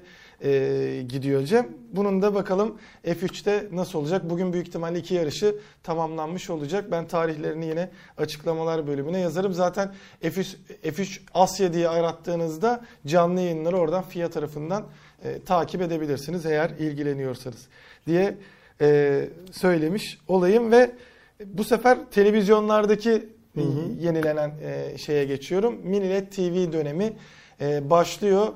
gidiyor Cem. Bunun da bakalım F3'te nasıl olacak? Bugün büyük ihtimalle iki yarışı tamamlanmış olacak. Ben tarihlerini yine açıklamalar bölümüne yazarım. Zaten F3 Asya diye arattığınızda canlı yayınları oradan FIA tarafından takip edebilirsiniz eğer ilgileniyorsanız diye söylemiş olayım ve bu sefer televizyonlardaki yenilenen şeye geçiyorum. Mini LED TV dönemi başlıyor.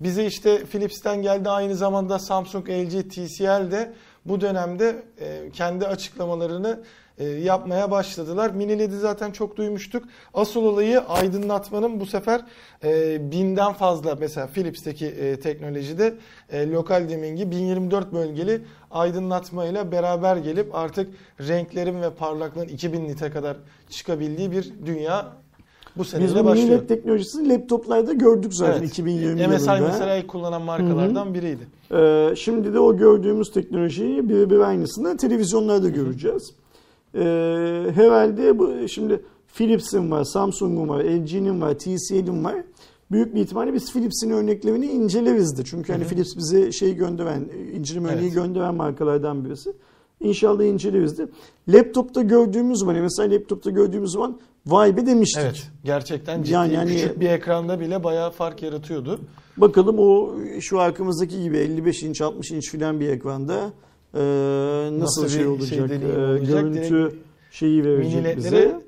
Bize işte Philips'ten geldi, aynı zamanda Samsung, LG, TCL de bu dönemde kendi açıklamalarını yapmaya başladılar. Mini LED'i zaten çok duymuştuk. Asıl olayı aydınlatmanın bu sefer 1000'den fazla, mesela Philips'teki teknolojide lokal dimming'i 1024 bölgeli aydınlatmayla beraber gelip artık renklerin ve parlaklığın 2000 nite kadar çıkabildiği bir dünya bu seneyle başlıyor. Mini LED teknolojisini laptoplarda gördük zaten, evet. 2020 MSI yılında. MSI mesela ilk kullanan markalardan biriydi. Şimdi de o gördüğümüz teknolojiyi birebir aynısını televizyonlarda göreceğiz. Herhalde bu, şimdi Philips'in var, Samsung'un var, LG'nin var, TCL'in var. Büyük bir ihtimalle biz Philips'in örneklerini inceleriz de. Çünkü hani Philips bize şey gönderen, inceleme örneği gönderen markalardan birisi. İnşallah inceleriz de. Laptop'ta gördüğümüz zaman, mesela laptop'ta gördüğümüz zaman vay be demiştik. Evet, gerçekten ciddi, yani küçük bir ekranda bile bayağı fark yaratıyordu. Bakalım o şu arkamızdaki gibi 55 inç 60 inç filan bir ekranda nasıl şey olacak, görüntü şeyi verecek bize.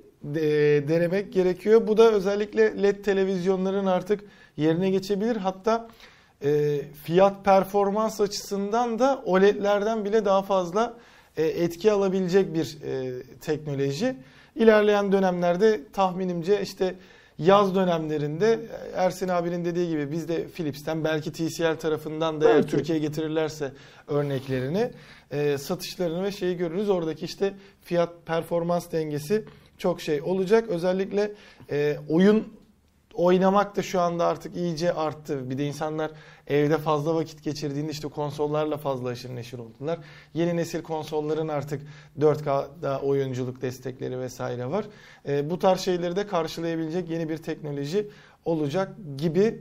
Denemek gerekiyor. Bu da özellikle LED televizyonların artık yerine geçebilir. Hatta fiyat performans açısından da OLED'lerden bile daha fazla etki alabilecek bir teknoloji. İlerleyen dönemlerde tahminimce işte yaz dönemlerinde Ersin abinin dediği gibi biz de Philips'ten, belki TCL tarafından da eğer Türkiye'ye getirirlerse örneklerini, satışlarını ve şeyi görürüz. Oradaki işte fiyat performans dengesi çok şey olacak. Özellikle oyun oynamak da şu anda artık iyice arttı. Bir de insanlar evde fazla vakit geçirdiğinde işte konsollarla fazla aşırı neşir oldular. Yeni nesil konsolların artık 4K'da oyunculuk destekleri vesaire var. Bu tarz şeyleri de karşılayabilecek yeni bir teknoloji olacak gibi.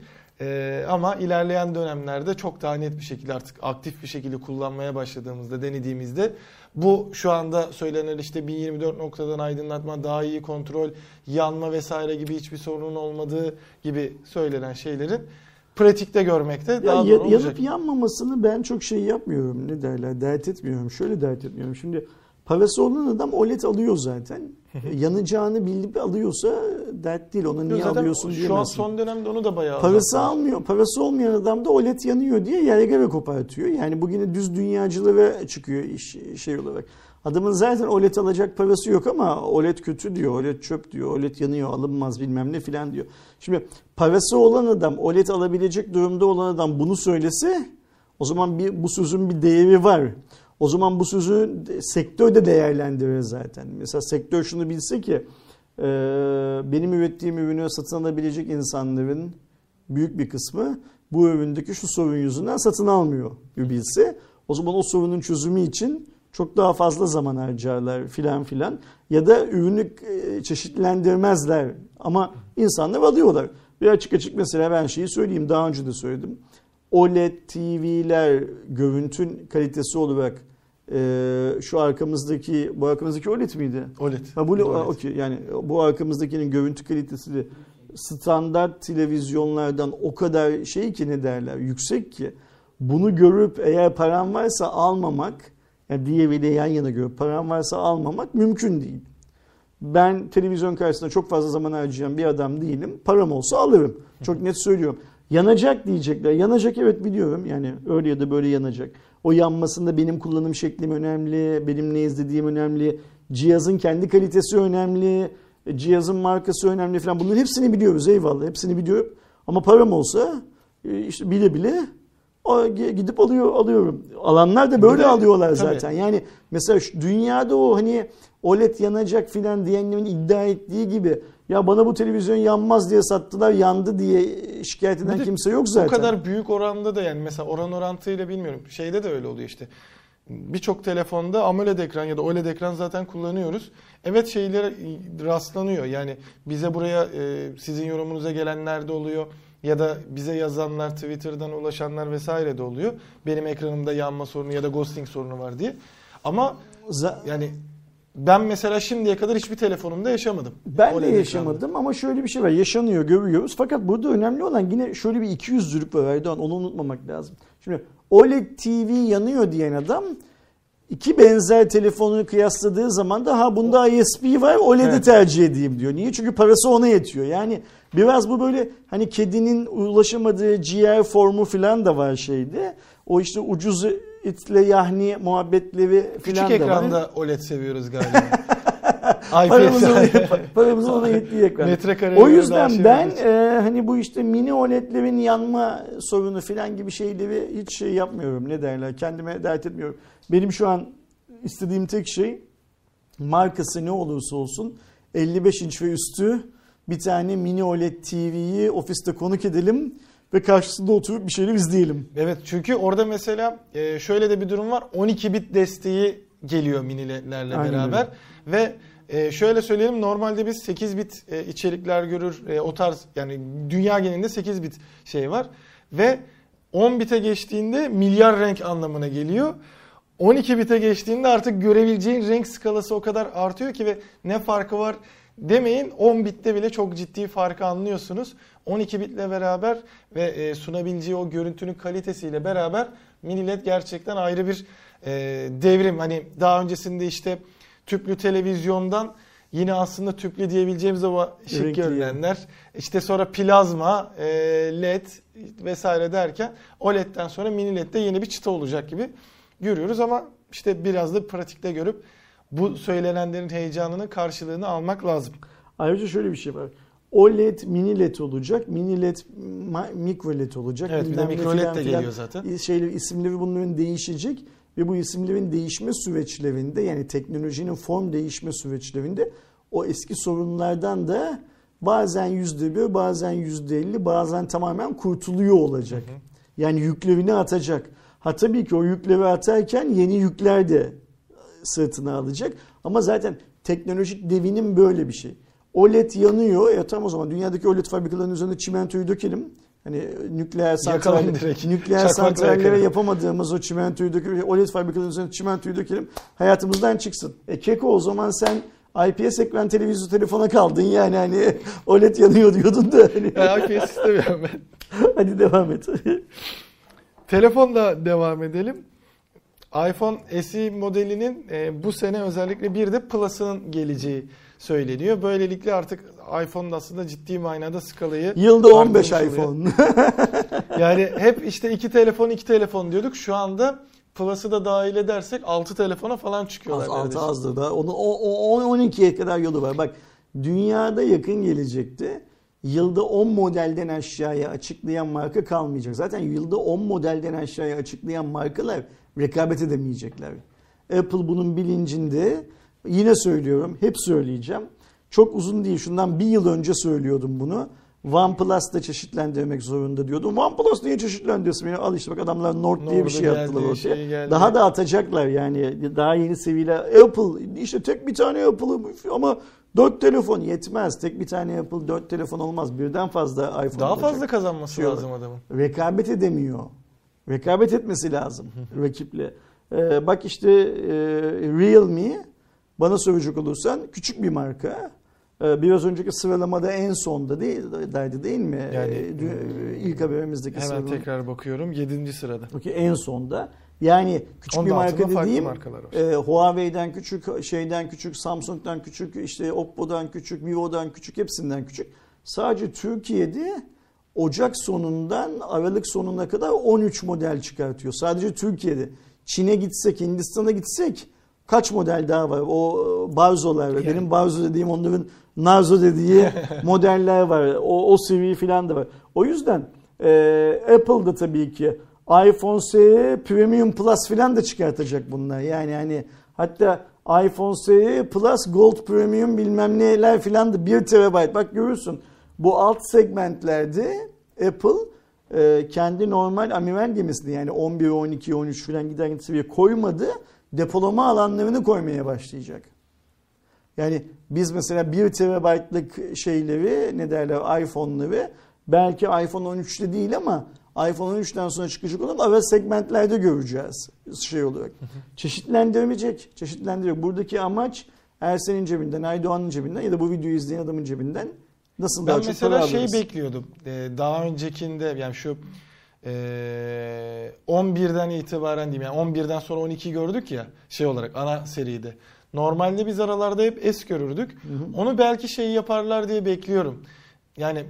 Ama ilerleyen dönemlerde çok daha net bir şekilde artık aktif bir şekilde kullanmaya başladığımızda, denediğimizde bu şu anda söylenen işte 1024 noktadan aydınlatma, daha iyi kontrol, yanma vesaire gibi hiçbir sorunun olmadığı gibi söylenen şeylerin pratikte görmekte daha doğru olacak. Yanıp yanmamasını ben çok şey yapmıyorum, ne derler, dert etmiyorum. Şöyle dert etmiyorum. Şimdi parası olan adam OLED alıyor zaten. Yanacağını bilip alıyorsa dert değil. Ona niye alıyorsun diyemezsin. Şu an son dönemde onu da bayağı parası alıyor. Almıyor. Parası olmayan adam da OLED yanıyor diye yerlere kopartıyor. Yani bu yine düz dünyacılığa çıkıyor iş, şey olarak. Adamın zaten OLED alacak parası yok ama OLED kötü diyor, OLED çöp diyor, OLED yanıyor, alınmaz bilmem ne filan diyor. Şimdi parası olan adam, OLED alabilecek durumda olan adam bunu söylese o zaman bu sözün bir değeri var. O zaman bu sözü sektör de değerlendirir zaten. Mesela sektör şunu bilse ki benim ürettiğim ürünü satın alabilecek insanların büyük bir kısmı bu üründeki şu sorun yüzünden satın almıyor bilse, o zaman o sorunun çözümü için çok daha fazla zaman harcarlar filan filan, ya da ürünü çeşitlendirmezler ama insanlar alıyorlar. Ve açık açık mesela ben şeyi söyleyeyim, daha önce de söyledim. OLED TV'ler görüntün kalitesi olarak Şu arkamızdaki, bu arkamızdaki OLED miydi? OLED. Ha, bu OLED. Okay. Yani bu arkamızdakinin görüntü kalitesi de standart televizyonlardan o kadar şey ki, ne derler, yüksek ki, bunu görüp eğer paran varsa almamak, yani diğeriyle yan yana görüp paran varsa almamak mümkün değil. Ben televizyon karşısında çok fazla zaman harcayan bir adam değilim. Param olsa alırım. Çok net söylüyorum. Yanacak diyecekler. Yanacak, evet biliyorum. Yani öyle ya da böyle yanacak. O yanmasında benim kullanım şeklim önemli. Benim ne izlediğim önemli. Cihazın kendi kalitesi önemli. Cihazın markası önemli falan. Bunların hepsini biliyoruz, eyvallah. Hepsini biliyorum. Ama param olsa işte bile bile gidip alıyorum. Alanlar da böyle alıyorlar zaten. Tabii. Yani mesela dünyada o hani OLED yanacak filan diyenlerin iddia ettiği gibi, ya bana bu televizyon yanmaz diye sattılar, yandı diye şikayet eden kimse yok zaten. O kadar büyük oranda da, yani mesela oran orantıyla bilmiyorum. Şeyde de öyle oluyor işte. Birçok telefonda AMOLED ekran ya da OLED ekran zaten kullanıyoruz. Evet, şeylere rastlanıyor. Yani bize buraya sizin yorumunuza gelenler de oluyor. Ya da bize yazanlar, Twitter'dan ulaşanlar vesaire de oluyor. Benim ekranımda yanma sorunu ya da ghosting sorunu var diye. Ama yani ben mesela şimdiye kadar hiçbir telefonumda yaşamadım. Ben de yaşamadım ekranda. Ama şöyle bir şey var. Yaşanıyor, görüyoruz. Fakat burada önemli olan yine şöyle bir 200'lük var Erdoğan. Onu unutmamak lazım. Şimdi OLED TV yanıyor diyen adam iki benzer telefonu kıyasladığı zaman da ha bunda ISP var, OLED'i tercih edeyim diyor. Niye? Çünkü parası ona yetiyor. Yani biraz bu böyle hani kedinin ulaşamadığı ciğer formu falan da var şeyde. O işte ucuz itle yahni muhabbetleri falan da var. Küçük ekranda OLED seviyoruz galiba. Paramızın ona yettiği ekran. O yüzden ben hani bu işte mini OLED'lerin yanma sorunu falan gibi şeyleri hiç şey yapmıyorum. Ne derler? Kendime dert etmiyorum. Benim şu an istediğim tek şey, markası ne olursa olsun 55 inç ve üstü bir tane mini OLED TV'yi ofiste konuk edelim ve karşısında oturup bir şeyler izleyelim. Evet, çünkü orada mesela şöyle de bir durum var. 12 bit desteği geliyor mini LED'lerle beraber ve şöyle söyleyelim, normalde biz 8 bit içerikler görür, o tarz, yani dünya genelinde 8 bit şey var ve 10 bit'e geçtiğinde milyar renk anlamına geliyor. 12 bit'e geçtiğinde artık görebileceğin renk skalası o kadar artıyor ki, ve ne farkı var demeyin, 10 bit'te bile çok ciddi farkı anlıyorsunuz. 12 bit'le beraber ve sunabileceği o görüntünün kalitesiyle beraber mini LED gerçekten ayrı bir devrim. Hani daha öncesinde işte tüplü televizyondan yine aslında tüplü diyebileceğimiz ama şık görünenler. İşte sonra plazma, LED vesaire derken OLED'den sonra mini LED'de yeni bir çıta olacak gibi görüyoruz. Ama işte biraz da pratikte görüp bu söylenenlerin heyecanının karşılığını almak lazım. Ayrıca şöyle bir şey var. OLED mini LED olacak, mini LED mikro LED olacak. Evet, bir de mikro LED de geliyor zaten. Şeyleri, isimleri bunların değişecek. Ve bu isimlerin değişme süreçlerinde, yani teknolojinin form değişme süreçlerinde o eski sorunlardan da bazen %1, bazen %50, bazen tamamen kurtuluyor olacak. Yani yüklerini atacak. Ha tabii ki o yükleri atarken yeni yükler de sırtına alacak. Ama zaten teknolojik devinim böyle bir şey. OLED yanıyor. Tamam, o zaman dünyadaki OLED fabrikalarının üzerine çimentoyu dökelim. Hani nükleer santrallere yapamadığımız o çimentoyu dökelim. OLED fabrikalarının üzerine çimentoyu dökelim. Hayatımızdan çıksın. Keko, o zaman sen IPS ekran televizyon telefona kaldın yani, hani OLED yanıyor diyordun da. Hani. Ben IPS istemiyorum ben. Hadi devam et. Telefonla devam edelim. iPhone SE modelinin bu sene özellikle bir de Plus'ın geleceği söyleniyor. Böylelikle artık iPhone'da aslında ciddi manada skalayı... Yılda 15 iPhone. Yani hep işte iki telefon diyorduk. Şu anda Plus'ı da dahil edersek 6 telefona falan çıkıyorlar. 6 azdır da. Onu 12'ye kadar yolu var. Bak, dünyada yakın gelecekte yılda 10 modelden aşağıya açıklayan marka kalmayacak. Zaten yılda 10 modelden aşağıya açıklayan markalar rekabet edemeyecekler. Apple bunun bilincinde. Yine söylüyorum, hep söyleyeceğim. Çok uzun değil, şundan bir yıl önce söylüyordum bunu. OnePlus da çeşitlendirmek zorunda diyordum. OnePlus niye çeşitlendirsin? Yani al işte bak, adamlar Nord diye bir şey yaptılar ortaya. Daha da atacaklar yani, daha yeni seviyeler. Apple işte tek bir tane Apple'ı ama 4 telefon yetmez. Tek bir tane Apple, 4 telefon olmaz. Birden fazla iPhone olacak. Daha fazla kazanması lazım adamın. Rekabet edemiyor. Rekabet etmesi lazım rakiple. Bak işte Realme, bana sövecek olursan küçük bir marka. Biraz önceki sıralamada en sonda değil mi? Yani, ilk haberimizdeki hemen sıralama. Hemen tekrar bakıyorum. 7. sırada. Okay, en sonda. Yani küçük bir marka dediğim Huawei'den küçük, şeyden küçük, Samsung'dan küçük, işte Oppo'dan küçük, Vivo'dan küçük, hepsinden küçük. Sadece Türkiye'de Ocak sonundan Aralık sonuna kadar 13 model çıkartıyor. Sadece Türkiye'de. Çin'e gitsek, Hindistan'a gitsek kaç model daha var? O barzolar var. Yani. Benim barzo dediğim onların narzo dediği modeller var. O seviye falan da var. O yüzden Apple'da tabii ki iPhone SE Premium Plus falan da çıkartacak bunlar. Yani hani hatta iPhone SE Plus Gold Premium bilmem neler falan da 1 TB. Bak görürsün bu alt segmentlerde Apple kendi normal amiral gemisini yani 11, 12, 13 falan giden seviye koymadı. Depolama alanlarını koymaya başlayacak. Yani biz mesela 1 TB'lık şeyleri ne derler iPhone'ları belki iPhone 13'te değil ama iPhone 13'ten sonra çıkacak olan ara segmentlerde göreceğiz şey olarak. Çeşitlendirecek. Buradaki amaç Ersen'in cebinden, Aydoğan'ın cebinden ya da bu videoyu izleyen adamın cebinden nasıl ben daha çok para alırız? Ben mesela şey bekliyordum. Daha öncekinde yani şu 11'den itibaren diyeyim yani 11'den sonra 12 gördük ya şey olarak ana seride. Normalde biz aralarda hep S görürdük. Hı hı. Onu belki şey yaparlar diye bekliyorum. Yani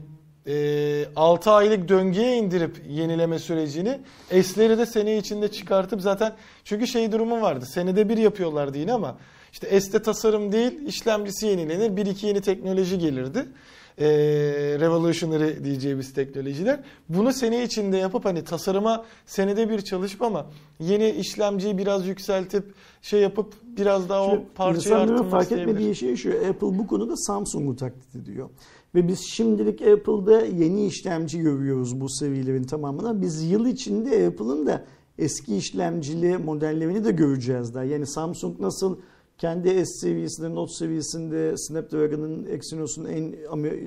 6 aylık döngüye indirip yenileme sürecini S'leri de sene içinde çıkartıp zaten çünkü şey durumu vardı. Senede bir yapıyorlardı yine ama işte S'te tasarım değil işlemcisi yenilenir. Bir iki yeni teknoloji gelirdi. Revolutionary diyeceğimiz teknolojiler. Bunu sene içinde yapıp hani tasarıma senede bir çalışma ama yeni işlemciyi biraz yükseltip şey yapıp biraz daha şimdi o parçayı artırmak fark etmediği şey şu. Apple bu konuda Samsung'u taklit ediyor. Ve biz şimdilik Apple'da yeni işlemci görüyoruz bu seviyelerin tamamına. Biz yıl içinde Apple'ın da eski işlemcili modellerini de göreceğiz daha. Yani Samsung nasıl kendi S seviyesinde, Note seviyesinde Snapdragon'ın, Exynos'un en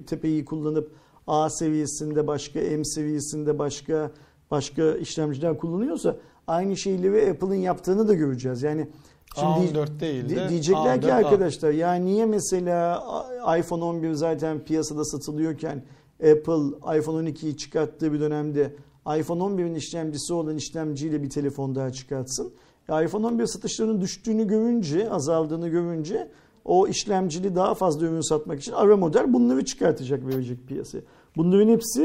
tepeyi kullanıp A seviyesinde başka, M seviyesinde başka işlemciler kullanıyorsa aynı şeyleri Apple'ın yaptığını da göreceğiz. Yani şimdi A14 değil de diyecekler A14, ki arkadaşlar ya niye mesela iPhone 11 zaten piyasada satılıyorken Apple iPhone 12'yi çıkarttığı bir dönemde iPhone 11'in işlemcisi olan işlemciyle bir telefon daha çıkartsın. iPhone 11 satışlarının düştüğünü görünce, azaldığını görünce o işlemcili daha fazla ürün satmak için ara model bunları çıkartacak verecek piyasaya. Bunların hepsi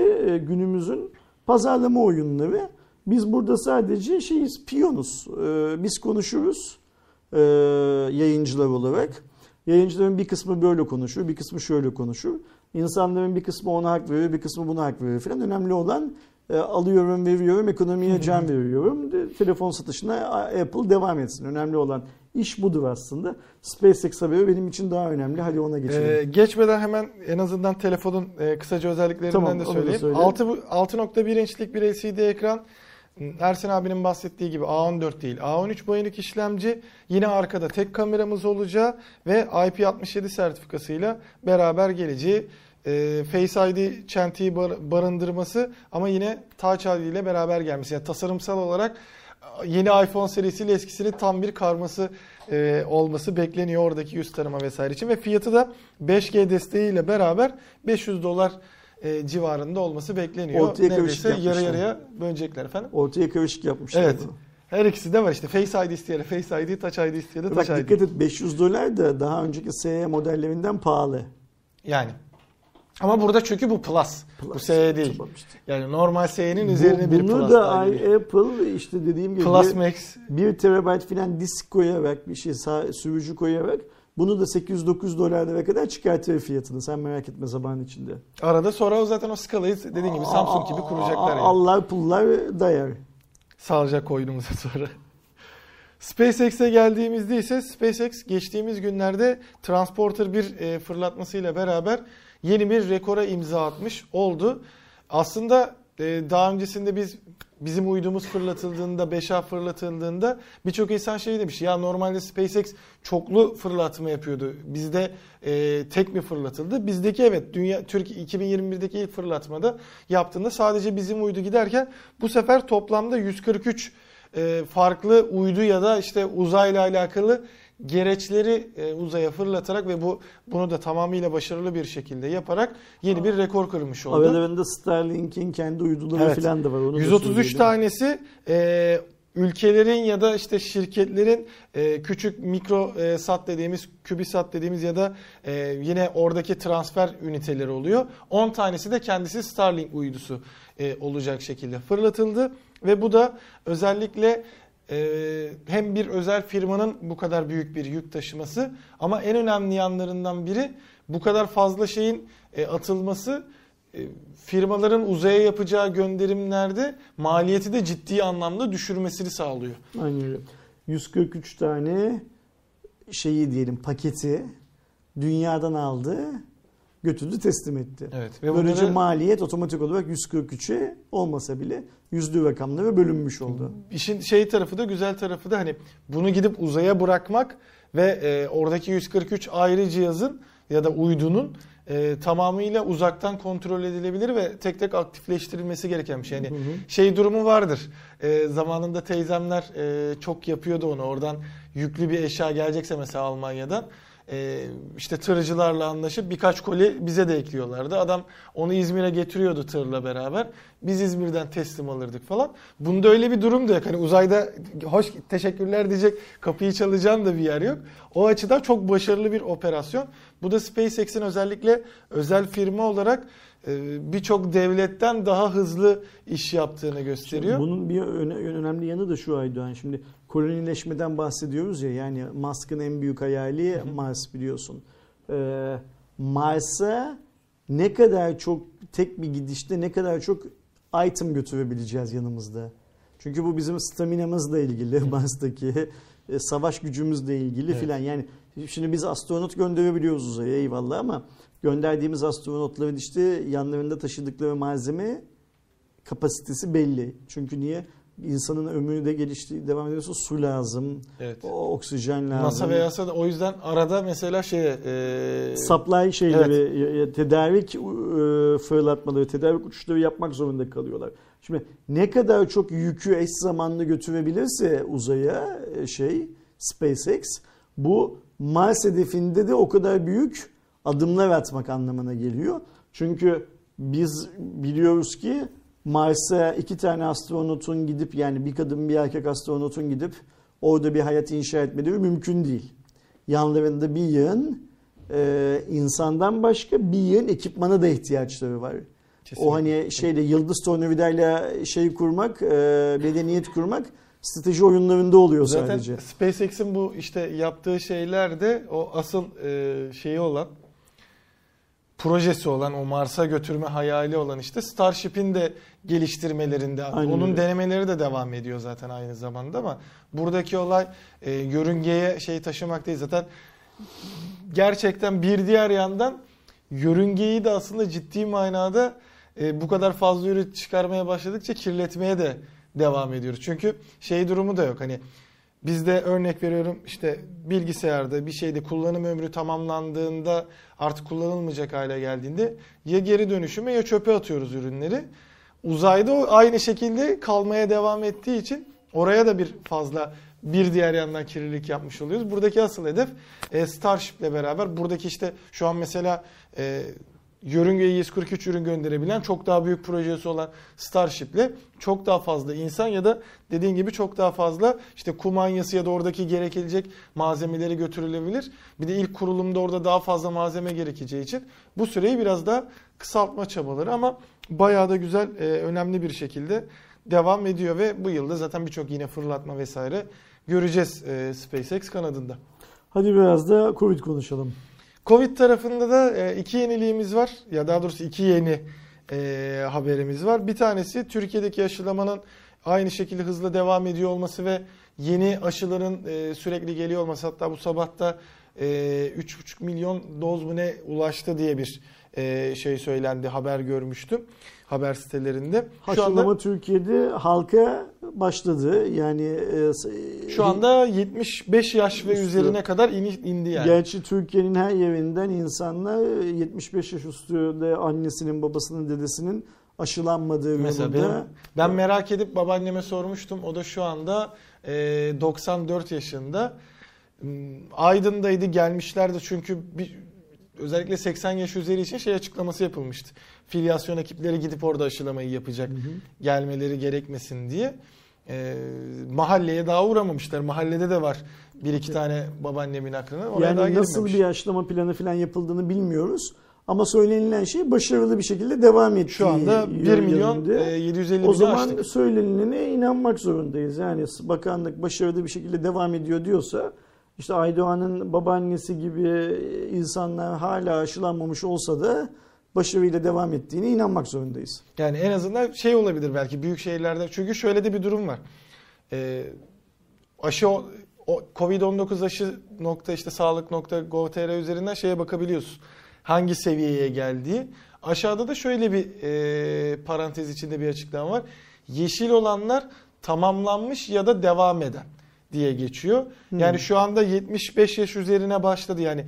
günümüzün pazarlama oyunları. Biz burada sadece şeyiz, piyonuz. Biz konuşuruz yayıncılar olarak. Yayıncıların bir kısmı böyle konuşur, bir kısmı şöyle konuşur. İnsanların bir kısmı ona hak veriyor, bir kısmı buna hak veriyor falan. Önemli olan alıyorum, veriyorum, ekonomiye can veriyorum. Telefon satışına Apple devam etsin. Önemli olan iş budur aslında. SpaceX haberi benim için daha önemli. Hadi ona geçelim. Geçmeden hemen en azından telefonun kısaca özelliklerinden de söyleyeyim. 6.1 inçlik bir LCD ekran. Ersin abinin bahsettiği gibi A14 değil A13 boyundaki işlemci. Yine arkada tek kameramız olacağı ve IP67 sertifikasıyla beraber geleceği. Face ID çentiği barındırması ama yine Touch ID ile beraber gelmesi. Yani tasarımsal olarak yeni iPhone serisiyle eskisinin tam bir karması olması bekleniyor oradaki yüz tanıma vesaire için. Ve fiyatı da 5G desteğiyle beraber $500 civarında olması bekleniyor. Neredeyse yarı yarıya bölecekler efendim. Ortaya karışık yapmışlar. Evet. Bunu. Her ikisi de var işte. Face ID isteyene Face ID, Touch ID isteyene Touch ID. Dikkat et $500 da daha önceki SE modellerinden pahalı. Yani. Ama burada çünkü bu plus. Bu SE değil. Işte. Yani normal SE'nin üzerine bir plus. Bunu da Apple işte dediğim gibi Plus Max 1 TB filan disk koyarak bir şey sürücü koyarak bunu da $809'a kadar çıkartır fiyatını. Sen merak etme zamanın içinde. Arada sonra zaten o skalayı dediğim gibi Samsung gibi kuracaklar. Yani. Allah pullar dayar. Sağlıcak koyduğumuza sonra. SpaceX'e geldiğimizde ise SpaceX geçtiğimiz günlerde Transporter 1 fırlatmasıyla beraber yeni bir rekora imza atmış oldu. Aslında daha öncesinde bizim uydumuz fırlatıldığında, 5A fırlatıldığında birçok insan şey demiş. Ya normalde SpaceX çoklu fırlatma yapıyordu. Bizde tek mi fırlatıldı? Bizdeki evet, Türkiye 2021'deki ilk fırlatmada yaptığında sadece bizim uydu giderken bu sefer toplamda 143 farklı uydu ya da işte uzayla alakalı gereçleri uzaya fırlatarak ve bunu da tamamıyla başarılı bir şekilde yaparak yeni bir rekor kırmış oldu. Aralarında Starlink'in kendi uyduları falan da var. Onu 133 tanesi ülkelerin ya da işte şirketlerin küçük mikro sat dediğimiz, kübisat dediğimiz ya da yine oradaki transfer üniteleri oluyor. 10 tanesi de kendisi Starlink uydusu olacak şekilde fırlatıldı ve bu da özellikle hem bir özel firmanın bu kadar büyük bir yük taşıması ama en önemli yanlarından biri bu kadar fazla şeyin atılması, firmaların uzaya yapacağı gönderimlerde maliyeti de ciddi anlamda düşürmesini sağlıyor. Aynen öyle. 143 tane şeyi diyelim paketi dünyadan aldı, götürdü, teslim etti. Evet. Ve böylece maliyet otomatik olarak 143'e olmasa bile yüzlü rakamlara bölünmüş oldu. İşin şey tarafı da güzel tarafı da hani bunu gidip uzaya bırakmak ve oradaki 143 ayrı cihazın ya da uydunun tamamıyla uzaktan kontrol edilebilir ve tek tek aktifleştirilmesi gereken bir şey. Yani şey durumu vardır. Zamanında teyzemler çok yapıyordu onu. Oradan yüklü bir eşya gelecekse mesela Almanya'dan işte tırcılarla anlaşıp birkaç koli bize de ekliyorlardı. Adam onu İzmir'e getiriyordu tırla beraber. Biz İzmir'den teslim alırdık falan. Bunda öyle bir durum da yok. Hani uzayda hoş teşekkürler diyecek kapıyı çalacağım da bir yer yok. O açıdan çok başarılı bir operasyon. Bu da SpaceX'in özellikle özel firma olarak birçok devletten daha hızlı iş yaptığını gösteriyor. Şimdi bunun bir önemli yanı da şu Aydoğan. Şimdi kolonileşmeden bahsediyoruz ya, yani Musk'ın en büyük hayali Mars biliyorsun. Mars'a ne kadar çok tek bir gidişte ne kadar çok item götürebileceğiz yanımızda. Çünkü bu bizim staminamızla ilgili, Mars'taki savaş gücümüzle ilgili filan. Yani şimdi biz astronot gönderebiliyoruz uzaya eyvallah ama gönderdiğimiz astronotların işte yanlarında taşıdıkları malzeme kapasitesi belli. Çünkü niye? İnsanın ömrü de gelişti, devam ediyorsa su lazım, oksijen lazım. NASA ve EASA da o yüzden arada mesela supply şeyleri, tedarik fırlatmaları, tedarik uçuşları yapmak zorunda kalıyorlar. Şimdi ne kadar çok yükü eş zamanlı götürebilirse uzaya SpaceX, bu Mars hedefinde de o kadar büyük adımlar atmak anlamına geliyor. Çünkü biz biliyoruz ki Mars'a 2 tane astronotun gidip, yani bir kadın bir erkek astronotun gidip orada bir hayat inşa etmeleri mümkün değil. Yanlarında bir yığın insandan başka bir yığın ekipmana da ihtiyaçları var. Kesinlikle. O hani yıldız tornavidayla kurmak, medeniyet kurmak strateji oyunlarında oluyor sadece. Zaten SpaceX'in bu işte yaptığı şeyler de o asıl projesi olan, o Mars'a götürme hayali olan Starship'in de geliştirmelerinde, onun denemeleri de devam ediyor zaten aynı zamanda ama buradaki olay yörüngeye taşımak değil zaten. Gerçekten bir diğer yandan yörüngeyi de aslında ciddi manada bu kadar fazla ürün çıkarmaya başladıkça kirletmeye de devam ediyoruz. Çünkü durumu da yok hani. Bizde örnek veriyorum bilgisayarda bir kullanım ömrü tamamlandığında artık kullanılmayacak hale geldiğinde ya geri dönüşüme ya çöpe atıyoruz ürünleri. Uzayda o aynı şekilde kalmaya devam ettiği için oraya da bir diğer yandan kirlilik yapmış oluyoruz. Buradaki asıl hedef Starship'le beraber buradaki şu an mesela yörüngeye 143 ürün gönderebilen çok daha büyük projesi olan Starship'le çok daha fazla insan ya da dediğin gibi çok daha fazla kumanyası ya da oradaki gerekecek malzemeleri götürülebilir. Bir de ilk kurulumda orada daha fazla malzeme gerekeceği için bu süreyi biraz daha kısaltma çabaları ama bayağı da güzel, önemli bir şekilde devam ediyor ve bu yılda zaten birçok yine fırlatma vesaire göreceğiz SpaceX kanadında. Hadi biraz da Covid konuşalım. Covid tarafında da 2 yeniliğimiz var, ya daha doğrusu 2 yeni haberimiz var. Bir tanesi Türkiye'deki aşılamanın aynı şekilde hızla devam ediyor olması ve yeni aşıların sürekli geliyor olması. Hatta bu sabah da 3,5 milyon doz mu ne ulaştı diye bir söylendi, haber görmüştüm haber sitelerinde. Aşılama anda Türkiye'de halka başladı. Yani şu anda 75 yaş ve üzerine kadar indi yani. Gerçi Türkiye'nin her yerinden insanlar 75 yaş üstü de annesinin, babasının, dedesinin aşılanmadığı mesela yolunda. Ben merak edip babaanneme sormuştum. O da şu anda 94 yaşında. Aydın'daydı, gelmişlerdi çünkü özellikle 80 yaş üzeri için şey açıklaması yapılmıştı. Filyasyon ekipleri gidip orada aşılamayı yapacak. Hı hı. Gelmeleri gerekmesin diye. Mahalleye daha uğramamışlar. Mahallede de var bir iki tane babaannemin aklını. Oraya yani daha nasıl bir aşılama planı falan yapıldığını bilmiyoruz. Ama söylenilen şey başarılı bir şekilde devam ettiği. Şu anda 1.750.000 o zaman açtık. Söylenilene inanmak zorundayız. Yani bakanlık başarılı bir şekilde devam ediyor diyorsa, işte Aydoğan'ın babaannesi gibi insanlar hala aşılanmamış olsa da başarıyla devam ettiğine inanmak zorundayız. Yani en azından şey olabilir belki büyük şehirlerde. Çünkü şöyle de bir durum var. Covid-19 aşı işte sağlık.gov.tr üzerinden şeye bakabiliyorsun. Hangi seviyeye geldiği. Aşağıda da şöyle bir parantez içinde bir açıklama var. Yeşil olanlar tamamlanmış ya da devam eden diye geçiyor. Yani şu anda 75 yaş üzerine başladı. Yani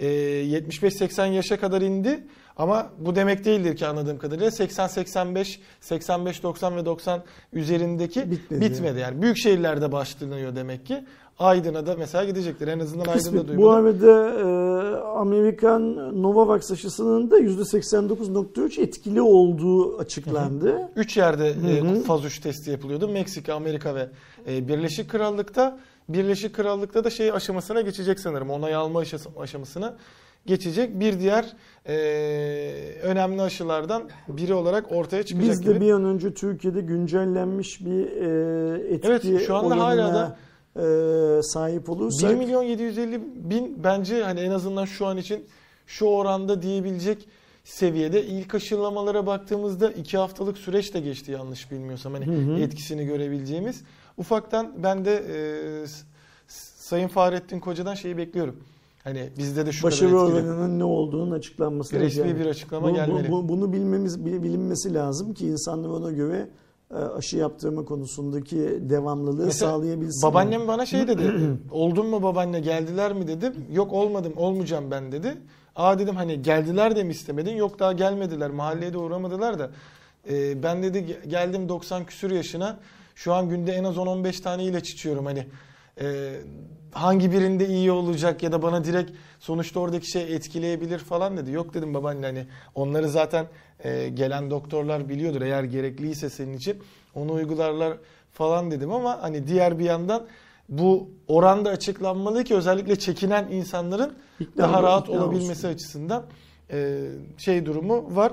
75-80 yaşa kadar indi. Ama bu demek değildir ki anladığım kadarıyla 80-85, 85-90 ve 90 üzerindeki bitmedi. Yani büyük şehirlerde başlanıyor demek ki. Aydın'a da mesela gidecektir. En azından Aydın'da duymadım. Bu arada Amerikan Novavax aşısının da %89.3 etkili olduğu açıklandı. 3 yerde faz 3 testi yapılıyordu. Meksika, Amerika ve Birleşik Krallık'ta. Birleşik Krallık'ta da şey aşamasına geçecek sanırım. Onay alma aşamasına geçecek. Bir diğer önemli aşılardan biri olarak ortaya çıkacak. Biz de gibi. Bir an önce Türkiye'de güncellenmiş bir etki oranına... Evet, şu anda hala da sahip olursak 1.750.000 bence hani en azından şu an için şu oranda diyebilecek seviyede. İlk aşılamalara baktığımızda 2 haftalık süreç de geçti yanlış bilmiyorsam. Hani etkisini görebileceğimiz. Ufaktan ben de Sayın Fahrettin Koca'dan şeyi bekliyorum. Hani bizde de şu kadar etkili. Başarı oranının ne olduğunun açıklanması lazım. Resmi bir açıklama gelmeli. Bunu bilinmesi lazım ki insanlar ona göre aşı yaptırma konusundaki devamlılığı mesela sağlayabilsin. Babaannem bana şey dedi. Oldun mu babaanne, geldiler mi dedim. Yok olmadım, olmayacağım ben dedi. Aa dedim, hani geldiler de mi istemedin? Yok daha gelmediler, mahalleye de uğramadılar da. Ben dedi geldim 90 küsür yaşına. Şu an günde en az 10-15 tane ilaç içiyorum hani. Hangi birinde iyi olacak ya da bana direkt sonuçta oradaki şey etkileyebilir falan dedi. Yok dedim babaanne, hani onları zaten gelen doktorlar biliyordur, eğer gerekliyse senin için onu uygularlar falan dedim. Ama hani diğer bir yandan bu oranda açıklanmalı ki özellikle çekinen insanların daha rahat olabilmesi açısından şey durumu var.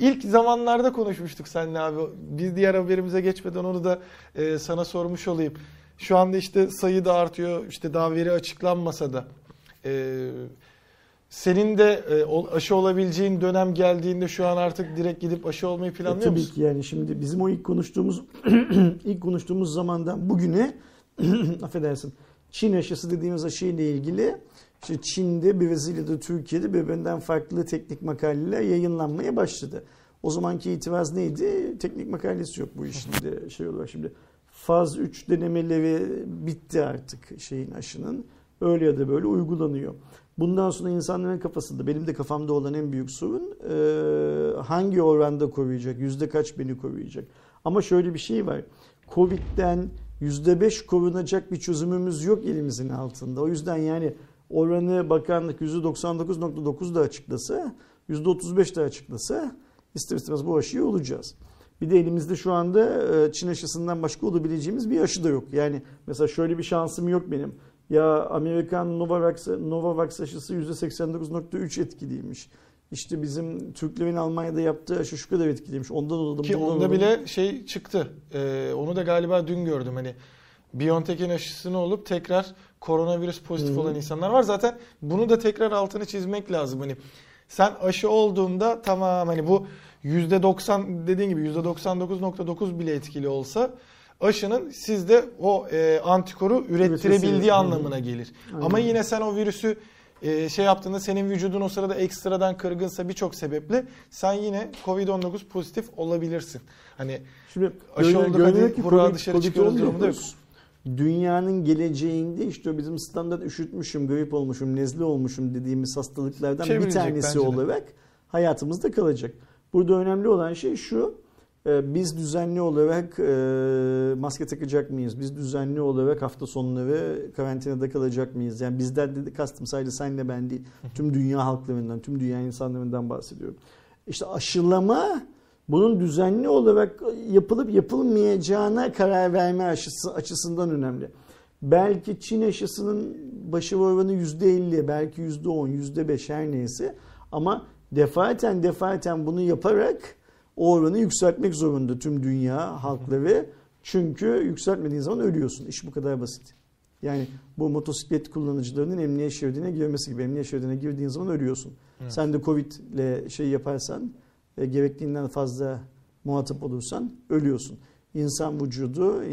İlk zamanlarda konuşmuştuk seninle abi, biz diğer haberimize geçmeden onu da sana sormuş olayım. Şu anda işte sayı da artıyor, işte daha veri açıklanmasa da senin de aşı olabileceğin dönem geldiğinde şu an artık direkt gidip aşı olmayı planlıyor musun? Tabii ki, yani şimdi bizim o ilk konuştuğumuz zamandan bugüne affedersin, Çin aşısı dediğimiz aşıyla ilgili işte Çin'de, Brezilya'da, Türkiye'de birbirinden farklı teknik makaleler yayınlanmaya başladı. O zamanki itiraz neydi? Teknik makalesi yok bu işin de şey olarak şimdi. Faz 3 denemeleri bitti artık şeyin, aşının. Öyle ya da böyle uygulanıyor. Bundan sonra insanların kafasında, benim de kafamda olan en büyük sorun hangi oranda koruyacak, yüzde kaç beni koruyacak. Ama şöyle bir şey var. Covid'den %5 korunacak bir çözümümüz yok elimizin altında. O yüzden yani oranı bakanlık %99.9 da açıklasa, %35 de açıklasa ister istemez bu aşıyı olacağız. Bir de elimizde şu anda Çin aşısından başka olabileceğimiz bir aşı da yok. Yani mesela şöyle bir şansım yok benim. Ya Amerikan Novavax aşısı %89.3 etkiliymiş. İşte bizim Türklerin Almanya'da yaptığı aşı şu kadar etkiliymiş. Ondan olalım. Ki onda bile şey çıktı. Onu da galiba dün gördüm. Hani BioNTech'in aşısını olup tekrar koronavirüs pozitif olan insanlar var. Zaten bunu da tekrar altını çizmek lazım. Hani sen aşı olduğunda tamam, hani bu %90 dediğin gibi %99.9 bile etkili olsa aşının sizde o antikoru ürettirebildiği anlamına gelir. Aynen. Ama yine sen o virüsü şey yaptığında senin vücudun o sırada ekstradan kırgınsa birçok sebeple sen yine Covid-19 pozitif olabilirsin. Hani şimdi aşı oldu hadi buradan dışarı çıkıyoruz durumda yok. Dünyanın geleceğinde işte bizim standart üşütmüşüm, grip olmuşum, nezle olmuşum dediğimiz hastalıklardan bir tanesi olarak hayatımızda kalacak. Burada önemli olan şey şu, biz düzenli olarak maske takacak mıyız? Biz düzenli olarak hafta sonları karantinada kalacak mıyız? Yani bizden dedi, kastım sadece senle ben değil. Tüm dünya halklarından, tüm dünya insanlarından bahsediyorum. İşte aşılama bunun düzenli olarak yapılıp yapılmayacağına karar verme açısından önemli. Belki Çin aşısının başarı oranı %50, belki %10, %5 her neyse ama defaten bunu yaparak o oranı yükseltmek zorunda tüm dünya halkları. Çünkü yükseltmediğin zaman ölüyorsun. İş bu kadar basit. Yani bu motosiklet kullanıcılarının emniyet şeridine girmesi gibi. Emniyet şeridine girdiğin zaman ölüyorsun. Evet. Sen de Covid ile şey yaparsan, gerektiğinden fazla muhatap olursan ölüyorsun. İnsan vücudu,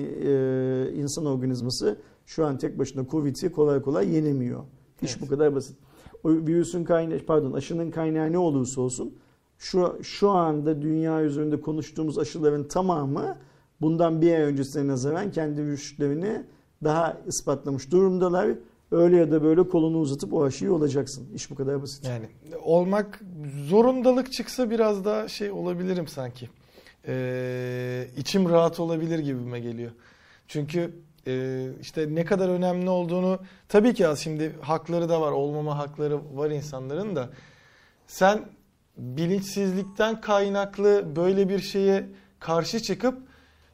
insan organizması şu an tek başına Covid'i kolay kolay yenemiyor. İş evet, bu kadar basit. O virüsün kaynağı, pardon, aşının kaynağı ne olursa olsun şu anda dünya üzerinde konuştuğumuz aşıların tamamı bundan bir ay öncesine nazaran kendi virüslerini daha ispatlamış durumdalar. Öyle ya da böyle kolunu uzatıp o aşıyı olacaksın. İş bu kadar basit. Yani olmak zorundalık çıksa biraz daha şey olabilirim sanki. İçim rahat olabilir gibime geliyor. Çünkü işte ne kadar önemli olduğunu tabii ki az şimdi hakları da var, olmama hakları var insanların da. Sen bilinçsizlikten kaynaklı böyle bir şeye karşı çıkıp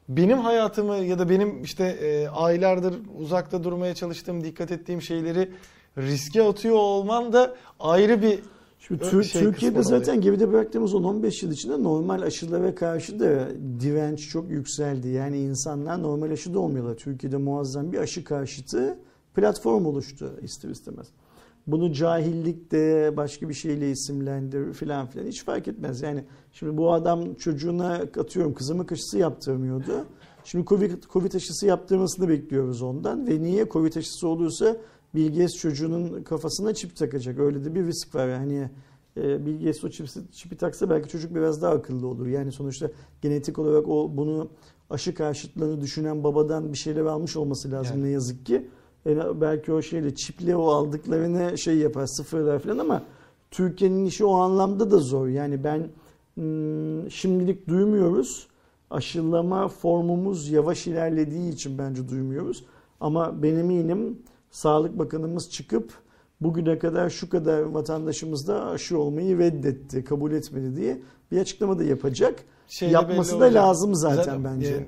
benim hayatımı ya da benim işte aylardır uzakta durmaya çalıştığım, dikkat ettiğim şeyleri riske atıyor olman da ayrı bir şimdi Türkiye'de zaten geride bıraktığımız 10-15 yıl içinde normal aşılara karşı da direnç çok yükseldi. Yani insanlar normal aşı da olmuyorlar. Türkiye'de muazzam bir aşı karşıtı platform oluştu ister istemez. Bunu cahillik de başka bir şeyle isimlendir filan filan hiç fark etmez. Yani şimdi bu adam çocuğuna atıyorum kızamık aşısı yaptırmıyordu. Şimdi Covid aşısı yaptırmasını bekliyoruz ondan ve niye Covid aşısı olursa Bill Gates çocuğunun kafasına çip takacak. Öyle de bir risk var. Yani Bill Gates o çipi taksa belki çocuk biraz daha akıllı olur. Yani sonuçta genetik olarak bunu aşı karşıtlığını düşünen babadan bir şeyler almış olması lazım yani. Ne yazık ki. Yani belki o şeyle çiple o aldıklarını şey yapar, sıfırlar falan ama Türkiye'nin işi o anlamda da zor. Yani ben şimdilik duymuyoruz. Aşılama formumuz yavaş ilerlediği için bence duymuyoruz. Ama benim eminim Sağlık Bakanımız çıkıp bugüne kadar şu kadar vatandaşımız da aşı olmayı reddetti, kabul etmedi diye bir açıklama da yapacak. Şeyde yapması da lazım zaten bence.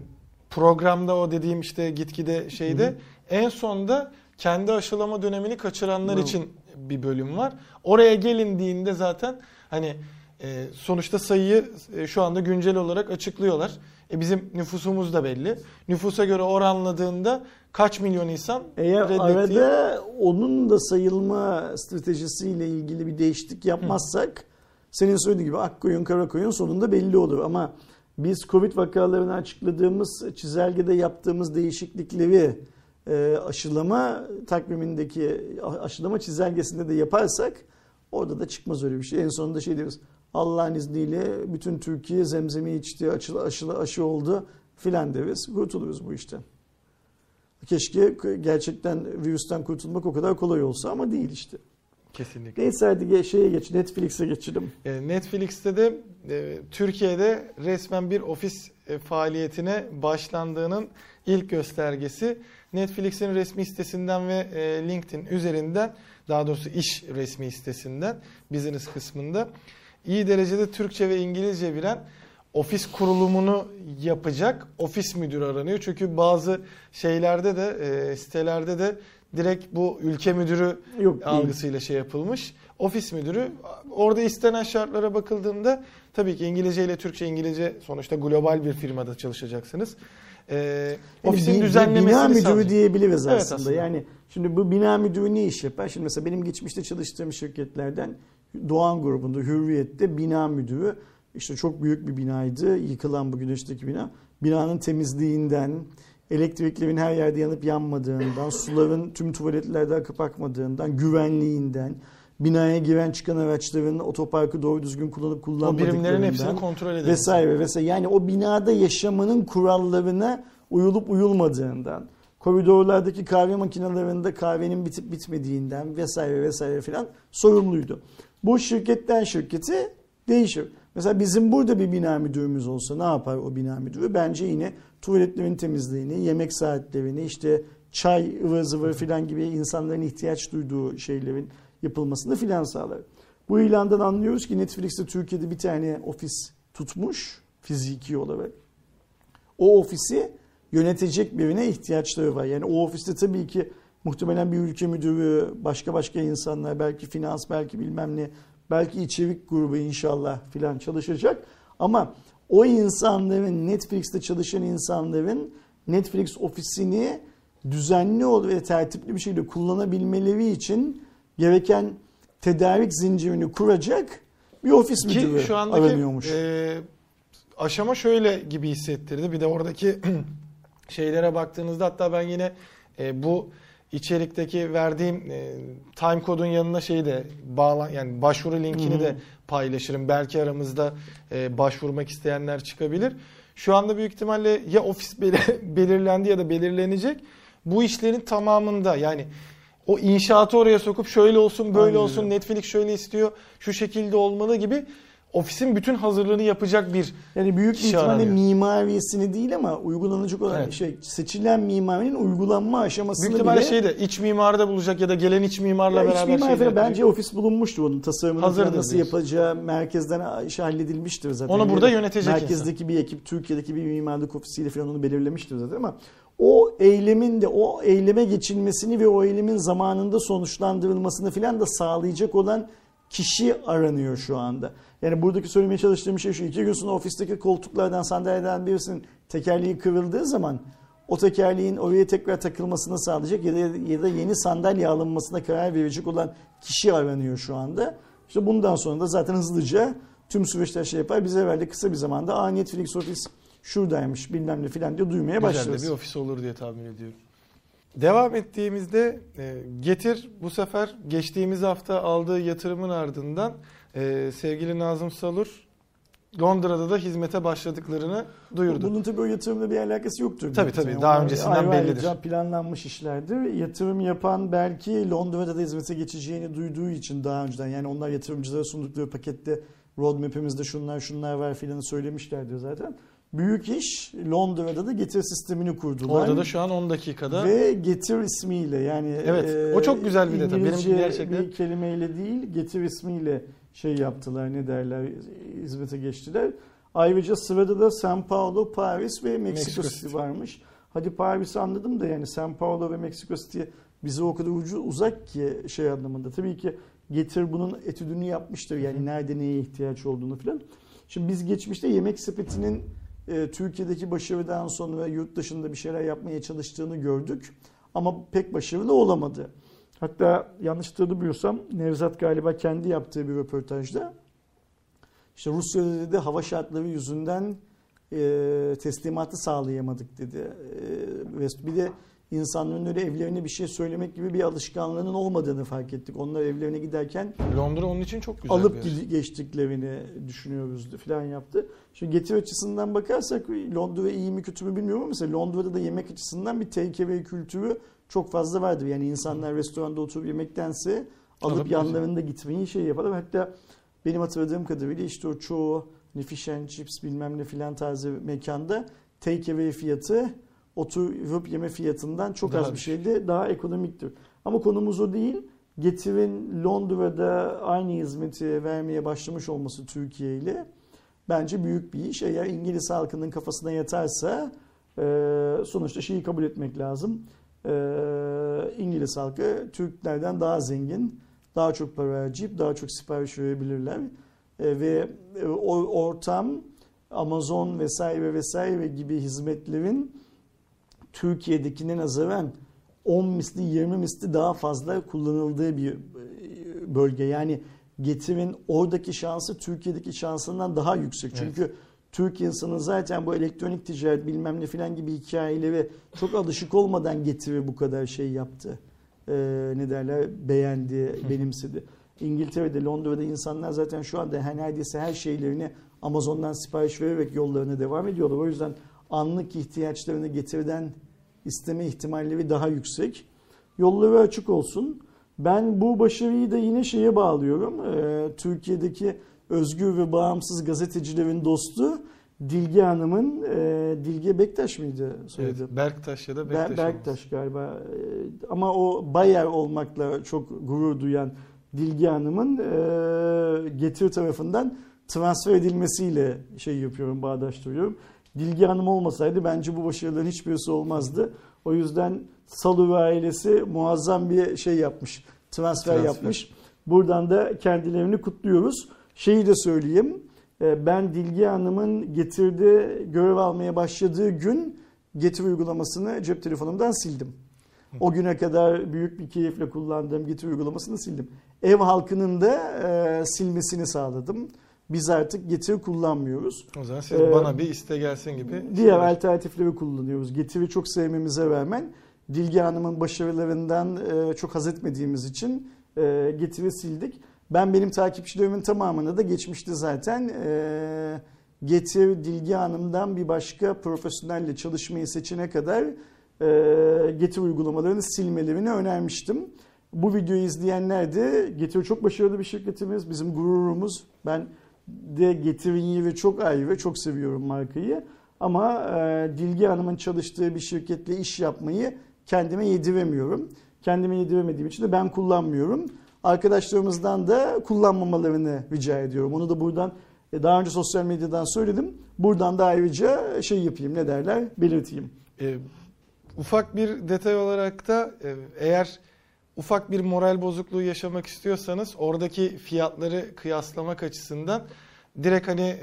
Programda o dediğim işte gitgide şeyde en sonda kendi aşılama dönemini kaçıranlar için bir bölüm var. Oraya gelindiğinde zaten hani sonuçta sayıyı şu anda güncel olarak açıklıyorlar. Bizim nüfusumuz da belli. Nüfusa göre oranladığında kaç milyon insan reddettiği... Arada onun da sayılma stratejisiyle ilgili bir değişiklik yapmazsak senin söylediğin gibi akkoyun karakoyun sonunda belli olur ama biz Covid vakalarını açıkladığımız çizelgede yaptığımız değişiklikleri aşılama takvimindeki aşılama çizelgesinde de yaparsak orada da çıkmaz öyle bir şey. En sonunda şey diyoruz, Allah'ın izniyle bütün Türkiye zemzemi içti, aşı oldu filan deriz, kurtuluruz bu işten. Keşke gerçekten virüsten kurtulmak o kadar kolay olsa ama değil işte. Kesinlikle. Neyse hadi Netflix'e geçelim. Netflix'te de Türkiye'de resmen bir ofis faaliyetine başlandığının ilk göstergesi. Netflix'in resmi sitesinden ve LinkedIn üzerinden, daha doğrusu iş resmi sitesinden, business kısmında iyi derecede Türkçe ve İngilizce bilen ofis kurulumunu yapacak ofis müdürü aranıyor. Çünkü bazı şeylerde de sitelerde de direkt bu ülke müdürü algısıyla şey yapılmış. Ofis müdürü orada istenen şartlara bakıldığında tabii ki İngilizce ile Türkçe, İngilizce sonuçta global bir firmada çalışacaksınız. Ofisin düzenlemesini bina müdürü sadece diyebiliriz aslında. Evet, aslında. Yani şimdi bu bina müdürü ne iş yapar? Şimdi mesela benim geçmişte çalıştığım şirketlerden Doğan grubunda, Hürriyet'te bina müdürü işte çok büyük bir binaydı. Yıkılan bu güneşteki bina. Binanın temizliğinden, elektriklerin her yerde yanıp yanmadığından, suların tüm tuvaletlerde akıp akmadığından, güvenliğinden, binaya giren çıkan araçların otoparkı doğru düzgün kullanıp kullanmadıklarından. O birimlerin hepsini kontrol edelim. Vesaire vesaire. Yani o binada yaşamanın kurallarına uyulup uyulmadığından, koridorlardaki kahve makinelerinde kahvenin bitip bitmediğinden vesaire vesaire filan sorumluydu. Bu şirketten şirkete değişir. Mesela bizim burada bir bina müdürümüz olsa ne yapar o bina müdürü? Bence yine tuvaletlerin temizliğini, yemek saatlerini, işte çay ıvır zıvır filan gibi insanların ihtiyaç duyduğu şeylerin yapılmasını filan sağlar. Bu ilandan anlıyoruz ki Netflix'te Türkiye'de bir tane ofis tutmuş fiziki olarak. O ofisi yönetecek birine ihtiyaçları var. Yani o ofiste tabii ki muhtemelen bir ülke müdürü, başka insanlar, belki finans, belki bilmem ne, belki içerik grubu inşallah filan çalışacak. Ama o insanların, Netflix'te çalışan insanların Netflix ofisini düzenli ve tertipli bir şekilde kullanabilmeleri için gereken tedarik zincirini kuracak bir ofis müdürü şu andaki aranıyormuş. Aşama şöyle gibi hissettirdi. Bir de oradaki şeylere baktığınızda, hatta ben yine bu içerikteki verdiğim time kodun yanına şeyi de yani başvuru linkini de paylaşırım. Belki aramızda başvurmak isteyenler çıkabilir. Şu anda büyük ihtimalle ya ofis belirlendi ya da belirlenecek. Bu işlerin tamamında, yani o inşaatı oraya sokup şöyle olsun böyle olsun, Netflix şöyle istiyor, şu şekilde olmalı gibi ofisin bütün hazırlığını yapacak bir, yani büyük ihtimalle mimarisini değil ama uygulanacak olan şey, seçilen mimarinin uygulanma aşamasını büyük ihtimalle iç mimarı da bulacak ya da gelen iç mimarla ya beraber bence ofis bulunmuştu, onun tasarımını nasıl yapacağı merkezden halledilmiştir zaten. Onu burada yönetecek merkezdeki bir ekip, Türkiye'deki bir mimarlık ofisiyle falan onu belirlemiştir zaten ama o eylemin de o eyleme geçilmesini ve o eylemin zamanında sonuçlandırılmasını falan da sağlayacak olan kişi aranıyor şu anda. Yani buradaki söylemeye çalıştığım şey şu: 2 gün sonra ofisteki koltuklardan, sandalyeden birisinin tekerleği kırıldığı zaman o tekerleğin oraya tekrar takılmasını sağlayacak ya da yeni sandalye alınmasına karar verecek olan kişi aranıyor şu anda. İşte bundan sonra da zaten hızlıca tüm süreçler şey yapar. Biz evvelde kısa bir zamanda Netflix ofis şuradaymış bilmem ne filan diye duymaya başlarız. Güzel de bir ofis olur diye tahmin ediyorum. Devam ettiğimizde Getir bu sefer geçtiğimiz hafta aldığı yatırımın ardından sevgili Nazım Salur Londra'da da hizmete başladıklarını duyurdu. Bunun tabii o yatırımla bir alakası yoktur. Tabii daha öncesinden bellidir. Planlanmış işlerdir. Yatırım yapan belki Londra'da da hizmete geçeceğini duyduğu için daha önceden, yani onlar yatırımcılara sundukları pakette roadmap'imizde şunlar var filanı söylemişlerdi zaten. Büyük iş, Londra'da da Getir sistemini kurdular. Orada da şu an 10 dakikada. Ve Getir ismiyle, yani o çok güzel bir detay. Benim gerçekten bir kelimeyle değil, Getir ismiyle yaptılar, ne derler, hizmete geçtiler. Ayrıca sırada da São Paulo, Paris ve Meksiko City varmış. Hadi Paris'i anladım da, yani São Paulo ve Meksiko City bize o kadar uzak ki şey anlamında. Tabii ki Getir bunun etüdünü yapmıştır, yani nerede neye ihtiyaç olduğunu falan. Şimdi biz geçmişte Yemek Sepeti'nin Türkiye'deki başarıdan sonra yurt dışında bir şeyler yapmaya çalıştığını gördük. Ama pek başarılı olamadı. Hatta yanlış hatırlamıyorsam Nevzat galiba kendi yaptığı bir röportajda işte Rusya'da dedi hava şartları yüzünden teslimatı sağlayamadık dedi. Bir de insanların öyle evlerine bir şey söylemek gibi bir alışkanlığının olmadığını fark ettik. Onlar evlerine giderken Londra onun için çok güzel alıp geçtiklerini düşünüyoruz falan yaptı. Şimdi Getir açısından bakarsak Londra iyi mi kötü mü bilmiyorum ama mesela Londra'da da yemek açısından bir take-away kültürü çok fazla vardır. Yani insanlar restoranda oturup yemektense alıp yanlarında gitmeyi yaparlar. Hatta benim hatırladığım kadarıyla işte o çoğu fish and chips bilmem ne filan tarzı mekanda take-away fiyatı oturup yeme fiyatından çok az bir şeydi. Daha ekonomiktir. Ama konumuz o değil. Getir'in Londra'da aynı hizmeti vermeye başlamış olması Türkiye ile bence büyük bir iş. Eğer İngiliz halkının kafasına yatarsa sonuçta şeyi kabul etmek lazım. İngiliz halkı Türklerden daha zengin, daha çok para harcayıp daha çok sipariş verebilirler. Ve o ortam Amazon vesaire gibi hizmetlerin Türkiye'dekine nazaran 10 misli 20 misli daha fazla kullanıldığı bir bölge. Yani Getir'in oradaki şansı Türkiye'deki şansından daha yüksek. Çünkü Türk insanı zaten bu elektronik ticaret bilmem ne filan gibi hikayeleri çok alışık olmadan Getir'i bu kadar yaptı. Beğendi, benimsedi. İngiltere'de, Londra'da insanlar zaten şu anda neredeyse her şeylerini Amazon'dan sipariş vererek yollarına devam ediyorlar. O yüzden anlık ihtiyaçlarını Getir'den isteme ihtimalleri daha yüksek. Yolları açık olsun. Ben bu başarıyı da yine bağlıyorum. Türkiye'deki özgür ve bağımsız gazetecilerin dostu Dilge Hanım'ın, Dilge Bektaş mıydı soyadı? Evet, Berktaş ya da Bektaş. Berktaş galiba. Ama o Bayer olmakla çok gurur duyan Dilge Hanım'ın Getir tarafından transfer edilmesiyle şey yapıyorum, bağdaştırıyorum. Dilge Hanım olmasaydı bence bu başarıların hiçbirisi olmazdı. O yüzden Salu ailesi muazzam bir şey yapmış, transfer yapmış. Buradan da kendilerini kutluyoruz. Şeyi de söyleyeyim. Ben Dilge Hanım'ın Getir'de görev almaya başladığı gün Getir uygulamasını cep telefonumdan sildim. O güne kadar büyük bir keyifle kullandığım Getir uygulamasını sildim. Ev halkının da silmesini sağladım. Biz artık Getir kullanmıyoruz. O zaman siz bana bir iste gelsin gibi. Diğer alternatifleri kullanıyoruz. Getir'i çok sevmemize rağmen Dilge Hanım'ın başarılarından çok haz etmediğimiz için Getir'i sildik. Benim takipçilerimin tamamını da geçmişti zaten. Getir, Dilge Hanım'dan bir başka profesyonelle çalışmayı seçene kadar Getir uygulamalarını silmelerini önermiştim. Bu videoyu izleyenler de Getir çok başarılı bir şirketimiz, bizim gururumuz. Ben de Getir'in yeri çok ayrı ve çok seviyorum markayı. Ama Dilge Hanım'ın çalıştığı bir şirketle iş yapmayı kendime yediremiyorum. Kendime yediremediğim için de ben kullanmıyorum. Arkadaşlarımızdan da kullanmamalarını rica ediyorum. Onu da buradan, daha önce sosyal medyadan söyledim. Buradan da ayrıca şey yapayım, ne derler, belirteyim. Ufak bir detay olarak da eğer ufak bir moral bozukluğu yaşamak istiyorsanız oradaki fiyatları kıyaslamak açısından direkt hani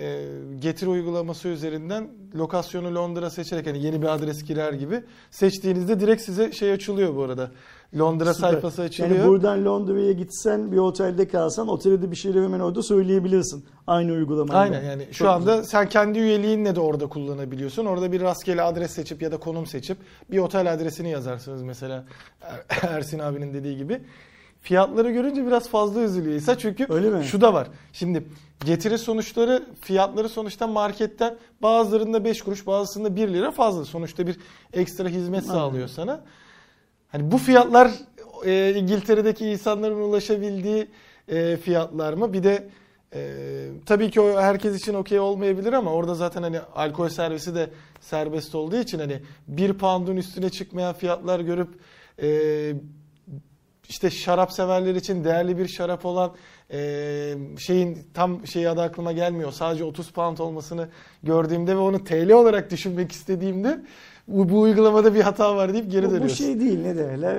Getir uygulaması üzerinden lokasyonu Londra seçerek, hani yeni bir adres girer gibi seçtiğinizde direkt size şey açılıyor bu arada. Londra Süper. Sayfası açılıyor. Yani buradan Londra'ya gitsen, bir otelde kalsan, otelde bir şeyleri hemen orada söyleyebilirsin. Aynı uygulamayla. Aynen, yani şu anda sen kendi üyeliğinle de orada kullanabiliyorsun. Orada bir rastgele adres seçip ya da konum seçip bir otel adresini yazarsınız mesela, Ersin abinin dediği gibi. Fiyatları görünce biraz fazla üzülüyor İsa, çünkü şu da var. Şimdi Getir'in sonuçları, fiyatları sonuçta marketten bazılarında 5 kuruş, bazılarında 1 lira fazla. Sonuçta bir ekstra hizmet sağlıyor sana. Hani bu fiyatlar İngiltere'deki insanların ulaşabildiği fiyatlar mı? Bir de tabii ki o herkes için okey olmayabilir ama orada zaten hani alkol servisi de serbest olduğu için hani 1 pound'un üstüne çıkmayan fiyatlar görüp işte şarap severler için değerli bir şarap olan şeyin tam şeyi adı aklıma gelmiyor. Sadece 30 pound olmasını gördüğümde ve onu TL olarak düşünmek istediğimde bu uygulamada bir hata var deyip geri dönüyoruz. Bu şey değil, ne derler,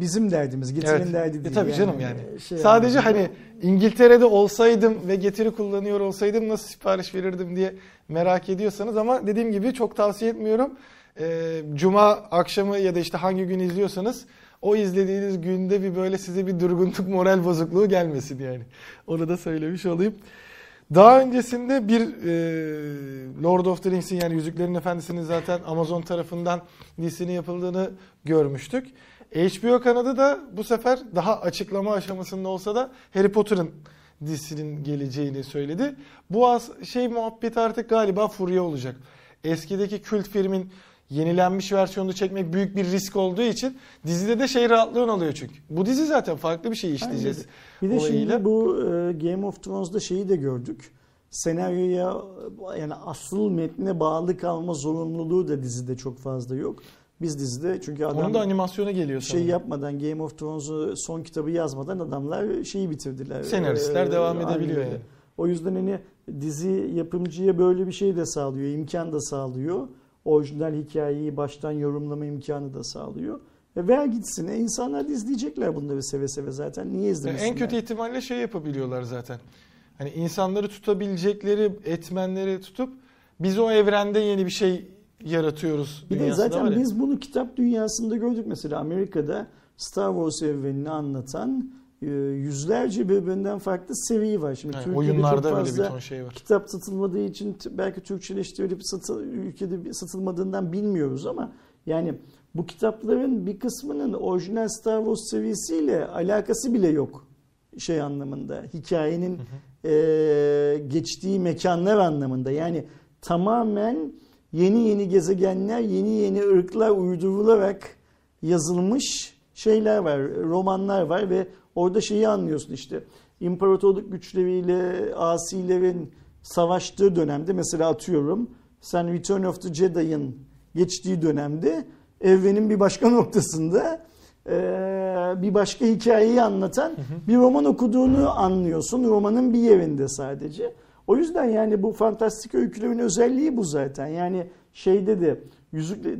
bizim derdimiz, Getir'in derdi değil. Tabii yani, canım yani. Sadece hani İngiltere'de olsaydım ve Getir'i kullanıyor olsaydım nasıl sipariş verirdim diye merak ediyorsanız, ama dediğim gibi çok tavsiye etmiyorum. Cuma akşamı ya da işte hangi gün izliyorsanız o izlediğiniz günde bir böyle size bir durgunluk, moral bozukluğu gelmesin yani. Onu da söylemiş olayım. Daha öncesinde bir Lord of the Rings'in, yani Yüzüklerin Efendisi'nin zaten Amazon tarafından dizisinin yapıldığını görmüştük. HBO kanadı da bu sefer daha açıklama aşamasında olsa da Harry Potter'ın dizisinin geleceğini söyledi. Bu şey muhabbeti artık galiba furya olacak. Eskideki kült filmin yenilenmiş versiyonunu çekmek büyük bir risk olduğu için dizide de şey rahatlığın alıyor çünkü. Bu dizi zaten farklı bir şey işleyeceğiz. Bir de şimdi bu Game of Thrones'da şeyi de gördük. Senaryoya, yani asıl metne bağlı kalma zorunluluğu da dizide çok fazla yok. Biz dizide, çünkü adam onun da animasyona geliyor sonra. Şey yapmadan, Game of Thrones'u son kitabı yazmadan adamlar şeyi bitirdiler. Senaristler devam edebiliyor yani. O yüzden hani dizi yapımcıya böyle bir şey de sağlıyor, imkan da sağlıyor. Orijinal hikayeyi baştan yorumlama imkanı da sağlıyor. Ver gitsin. İnsanlar da izleyecekler bunları seve seve zaten. Niye izlemesinler? En kötü ihtimalle şey yapabiliyorlar zaten. Hani insanları tutabilecekleri etmenleri tutup biz o evrende yeni bir şey yaratıyoruz. Bir de zaten biz bunu kitap dünyasında gördük. Mesela Amerika'da Star Wars evrenini anlatan yüzlerce birbirinden farklı seri var. Şimdi yani Türkiye'de çok fazla bir ton şey var. Kitap satılmadığı için belki Türkçeleştirilip ülkede satılmadığından bilmiyoruz ama yani bu kitapların bir kısmının orijinal Star Wars serisiyle alakası bile yok. Şey anlamında, hikayenin geçtiği mekanlar anlamında. Yani tamamen yeni gezegenler, yeni ırklar uydurularak yazılmış şeyler var, romanlar var ve orada şeyi anlıyorsun işte. imparatorluk güçleriyle asilerin savaştığı dönemde, mesela atıyorum sen Return of the Jedi'ın geçtiği dönemde evrenin bir başka noktasında bir başka hikayeyi anlatan bir roman okuduğunu anlıyorsun. Romanın bir yerinde sadece. O yüzden yani bu fantastik öykülerin özelliği bu zaten. Yani şeyde de,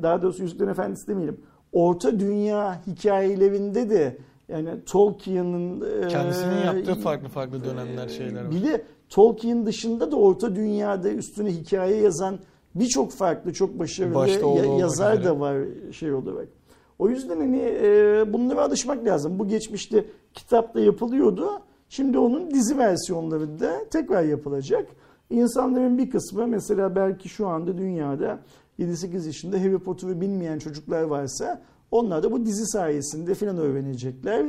daha doğrusu Yüzüklerin Efendisi demeyelim, Orta Dünya hikayelerinde de yani Tolkien'in kendisinin yaptığı farklı dönemler, şeyler var. Bir de Tolkien dışında da Orta Dünya'da üstüne hikaye yazan birçok farklı, çok başarılı yazar da var şey olarak. O yüzden hani bunlara alışmak lazım. Bu geçmişte kitapta yapılıyordu. Şimdi onun dizi versiyonları da tekrar yapılacak. İnsanların bir kısmı, mesela belki şu anda dünyada 7-8 yaşında Harry Potter'ı bilmeyen çocuklar varsa, onlar da bu dizi sayesinde filan öğrenecekler.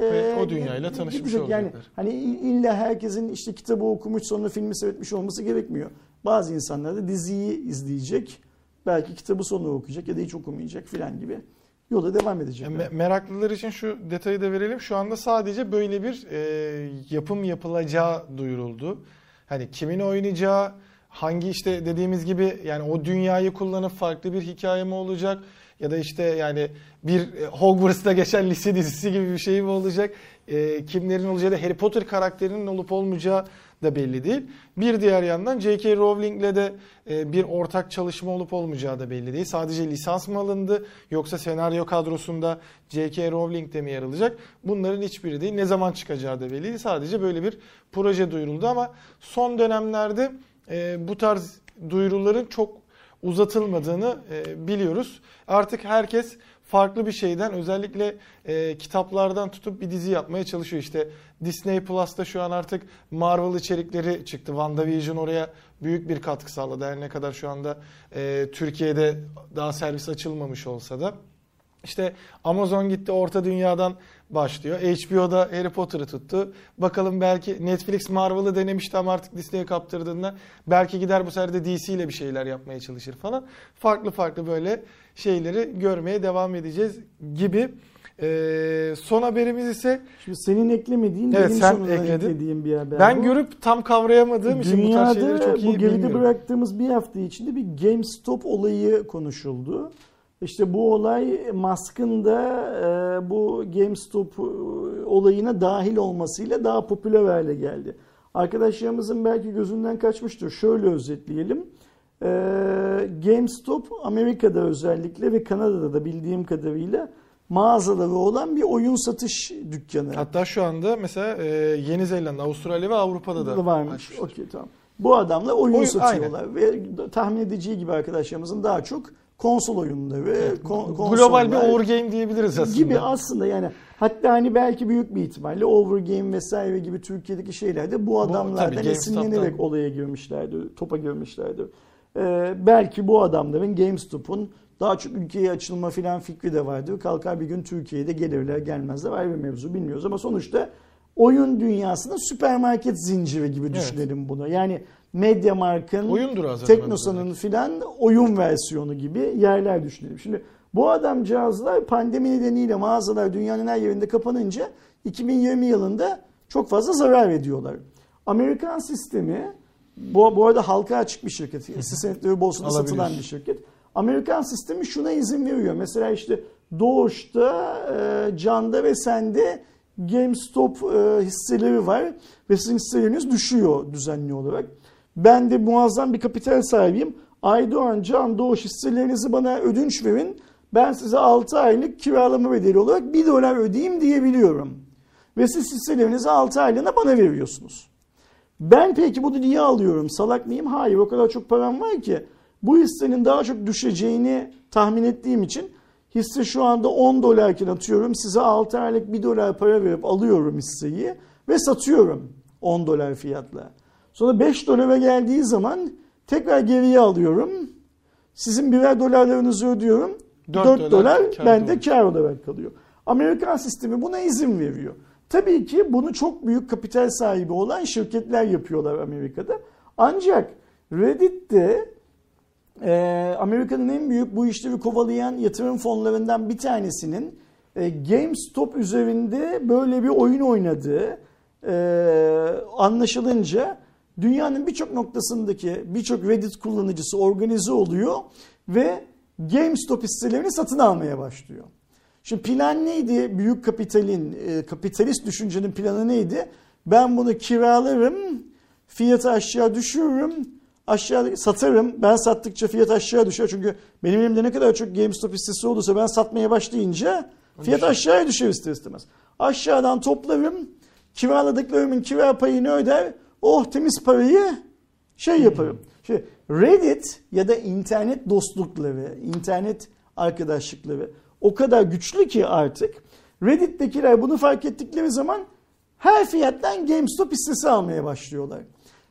Ve o dünyayla tanışmış olacaklar. Yani hani illa herkesin işte kitabı okumuş sonra filmi seyretmiş olması gerekmiyor. Bazı insanlar da diziyi izleyecek, belki kitabı sonra okuyacak ya da hiç okumayacak filan gibi. Yolda devam edecek. Meraklılar için şu detayı da verelim. Şu anda sadece böyle bir yapım yapılacağı duyuruldu. Hani kimin oynayacağı, hangi işte dediğimiz gibi yani o dünyayı kullanıp farklı bir hikaye mi olacak? Ya da işte yani bir Hogwarts'ta geçen lise dizisi gibi bir şey mi olacak? Kimlerin olacağı da Harry Potter karakterinin olup olmayacağı da belli değil. Bir diğer yandan J.K. Rowling'le de bir ortak çalışma olup olmayacağı da belli değil. Sadece lisans mı alındı yoksa senaryo kadrosunda J.K. Rowling de mi yer alacak? Bunların hiçbiri değil. Ne zaman çıkacağı da belli değil. Sadece böyle bir proje duyuruldu ama son dönemlerde bu tarz duyuruların çok uzatılmadığını biliyoruz. Artık herkes farklı bir şeyden, özellikle kitaplardan tutup bir dizi yapmaya çalışıyor. İşte Disney Plus'ta şu an artık Marvel içerikleri çıktı. WandaVision oraya büyük bir katkı sağladı. Her ne kadar şu anda Türkiye'de daha servis açılmamış olsa da. İşte Amazon gitti Orta Dünya'dan başlıyor. HBO'da Harry Potter'ı tuttu. Bakalım belki Netflix Marvel'ı denemişti ama artık Disney'e kaptırdığında belki gider bu sefer de DC ile bir şeyler yapmaya çalışır falan. Farklı farklı böyle şeyleri görmeye devam edeceğiz gibi. Son haberimiz ise... Şimdi senin eklemediğin, evet, sen eklediğin bir haber. Ben görüp tam kavrayamadığım için bu tarz şeyleri çok iyi bilmiyorum. Dünyada bu geride bıraktığımız bir hafta içinde bir GameStop olayı konuşuldu. İşte bu olay Musk'ın da bu GameStop olayına dahil olmasıyla daha popüler hale geldi. Arkadaşlarımızın belki gözünden kaçmıştır. Şöyle özetleyelim. GameStop Amerika'da özellikle ve Kanada'da da bildiğim kadarıyla mağazaları olan bir oyun satış dükkanı. Hatta şu anda mesela Yeni Zelanda, Avustralya ve Avrupa'da da varmış. Okey, tamam. Bu adamla oyun satıyorlar. Aynen. Ve tahmin edeceği gibi arkadaşlarımızın daha çok konsol oyunları ve global bir overgame diyebiliriz aslında. Gibi aslında yani, hatta hani belki büyük bir ihtimalle overgame vesaire gibi Türkiye'deki şeylerde bu adamlardan esinlenerek olaya girmişlerdi, topa girmişlerdi. Belki bu adamların GameStop'un daha çok ülkeye açılma filan fikri de vardı. Kalkar bir gün Türkiye'de gelirler gelmezler, ayrı bir mevzu, bilmiyoruz ama sonuçta oyun dünyasında süpermarket zinciri gibi düşünelim, evet, bunu. Yani MediaMarkt'ın, Teknosa'nın filan oyun versiyonu gibi yerler düşünelim. Şimdi bu adamcağızlar pandemi nedeniyle mağazalar dünyanın her yerinde kapanınca 2020 yılında çok fazla zarar ediyorlar. Amerikan sistemi, bu arada halka açık bir şirket, hisse senetleri borsada satılan bir şirket. Amerikan sistemi şuna izin veriyor. Mesela işte Doğuş'ta, Can'da ve Sen'de GameStop hisseleri var ve sizin hisseleriniz düşüyor düzenli olarak. Ben de muazzam bir kapital sahibiyim. Aydoğan, Can, Doğuş, hisselerinizi bana ödünç verin. Ben size 6 aylık kiralama bedeli olarak $1 ödeyeyim diyebiliyorum. Ve siz hisselerinizi 6 aylığına bana veriyorsunuz. Ben peki bunu niye alıyorum? Salak mıyım? Hayır, o kadar çok param var ki. Bu hissenin daha çok düşeceğini tahmin ettiğim için hisse şu anda $10'ken atıyorum. Size 6 aylık $1 para verip alıyorum hisseyi ve satıyorum $10 fiyatla. Sonra $5 geldiği zaman tekrar geriye alıyorum. Sizin birer $1'larınızı ödüyorum. $4 bende kar olarak kalıyor. Amerikan sistemi buna izin veriyor. Tabii ki bunu çok büyük kapital sahibi olan şirketler yapıyorlar Amerika'da. Ancak Reddit'te Amerika'nın en büyük bu işleri kovalayan yatırım fonlarından bir tanesinin GameStop üzerinde böyle bir oyun oynadığı anlaşılınca dünyanın birçok noktasındaki birçok Reddit kullanıcısı organize oluyor ve GameStop hisselerini satın almaya başlıyor. Şimdi plan neydi? Büyük kapitalin, kapitalist düşüncenin planı neydi? Ben bunu kiralarım, fiyatı aşağı düşürürüm, aşağı satarım. Ben sattıkça fiyat aşağı düşer. Çünkü benim elimde ne kadar çok GameStop hissesi olursa ben satmaya başlayınca fiyat aşağıya düşer ister istemez. Aşağıdan toplarım, kiraladıklarımın kira payını öder, oh temiz parayı yaparım. Şimdi Reddit ya da internet dostlukları, internet arkadaşlıkları o kadar güçlü ki artık Reddit'tekiler bunu fark ettikleri zaman her fiyattan GameStop hissesi almaya başlıyorlar.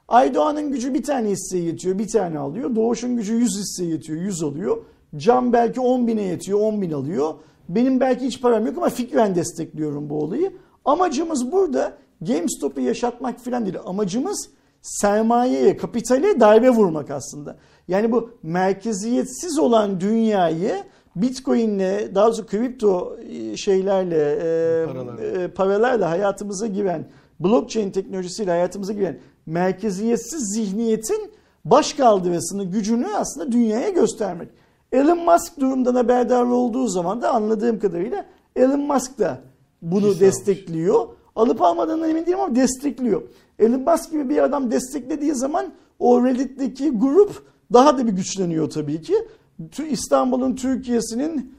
Aydoğan'ın gücü bir tane hisseye yetiyor, bir tane alıyor. Doğuş'un gücü 100 hisseye yetiyor, 100 alıyor. Can belki 10.000'e yetiyor, 10.000 alıyor. Benim belki hiç param yok ama fikren destekliyorum bu olayı. Amacımız burada GameStop'u yaşatmak falan değil. Amacımız sermayeye, kapitale darbe vurmak aslında. Yani bu merkeziyetsiz olan dünyayı Bitcoin'le, daha doğrusu kripto şeylerle, paralarla hayatımıza giren, blockchain teknolojisiyle hayatımıza giren merkeziyetsiz zihniyetin başkaldırısını, gücünü aslında dünyaya göstermek. Elon Musk durumdan haberdar olduğu zaman da anladığım kadarıyla Elon Musk da bunu destekliyor. Alıp almadığından emin değilim ama destekliyor. Elon Musk gibi bir adam desteklediği zaman o Reddit'teki grup daha da bir güçleniyor tabii ki. İstanbul'un Türkiye'sinin,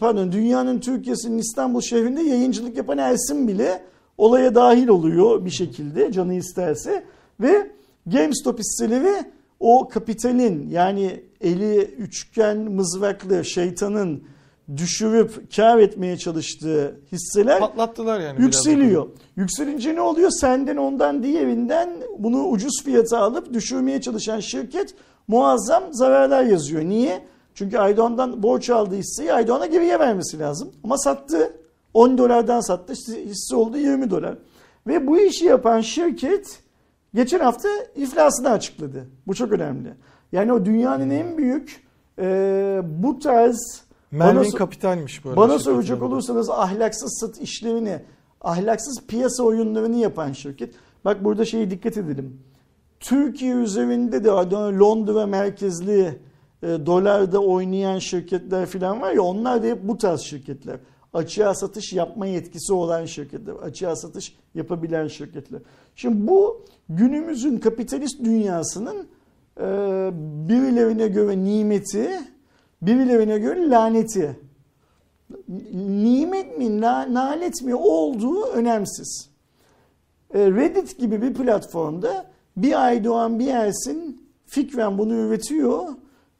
pardon dünyanın Türkiye'sinin İstanbul şehrinde yayıncılık yapan Ersin bile olaya dahil oluyor bir şekilde canı isterse. Ve GameStop hisseleri o kapitalin, yani eli üçgen mızraklı şeytanın düşürüp kar etmeye çalıştığı hisseler patlattılar yani, yükseliyor. Yükselince ne oluyor? Senden, ondan, diğerinden bunu ucuz fiyata alıp düşürmeye çalışan şirket muazzam zararlar yazıyor. Niye? Çünkü Aydoğan'dan borç aldığı hisseyi Aydoğan'a geriye vermesi lazım. Ama sattı. 10 dolardan sattı. Hisse oldu 20 dolar. Ve bu işi yapan şirket geçen hafta iflasını açıkladı. Bu çok önemli. Yani o dünyanın en büyük bu tarz Merlin kapitalmiş böyle. Bana soracak olursanız ahlaksız sat işlerini, ahlaksız piyasa oyunlarını yapan şirket. Bak burada şeye dikkat edelim. Türkiye üzerinde de Londra merkezli dolarda oynayan şirketler falan var ya, onlar da hep bu tarz şirketler. Açığa satış yapma yetkisi olan şirketler, açığa satış yapabilen şirketler. Şimdi bu günümüzün kapitalist dünyasının birilerine göre nimeti, birilerine göre laneti. Nimet mi, lanet mi olduğu önemsiz. Reddit gibi bir platformda bir Aydoğan, bir Ersin fikren bunu üretiyor.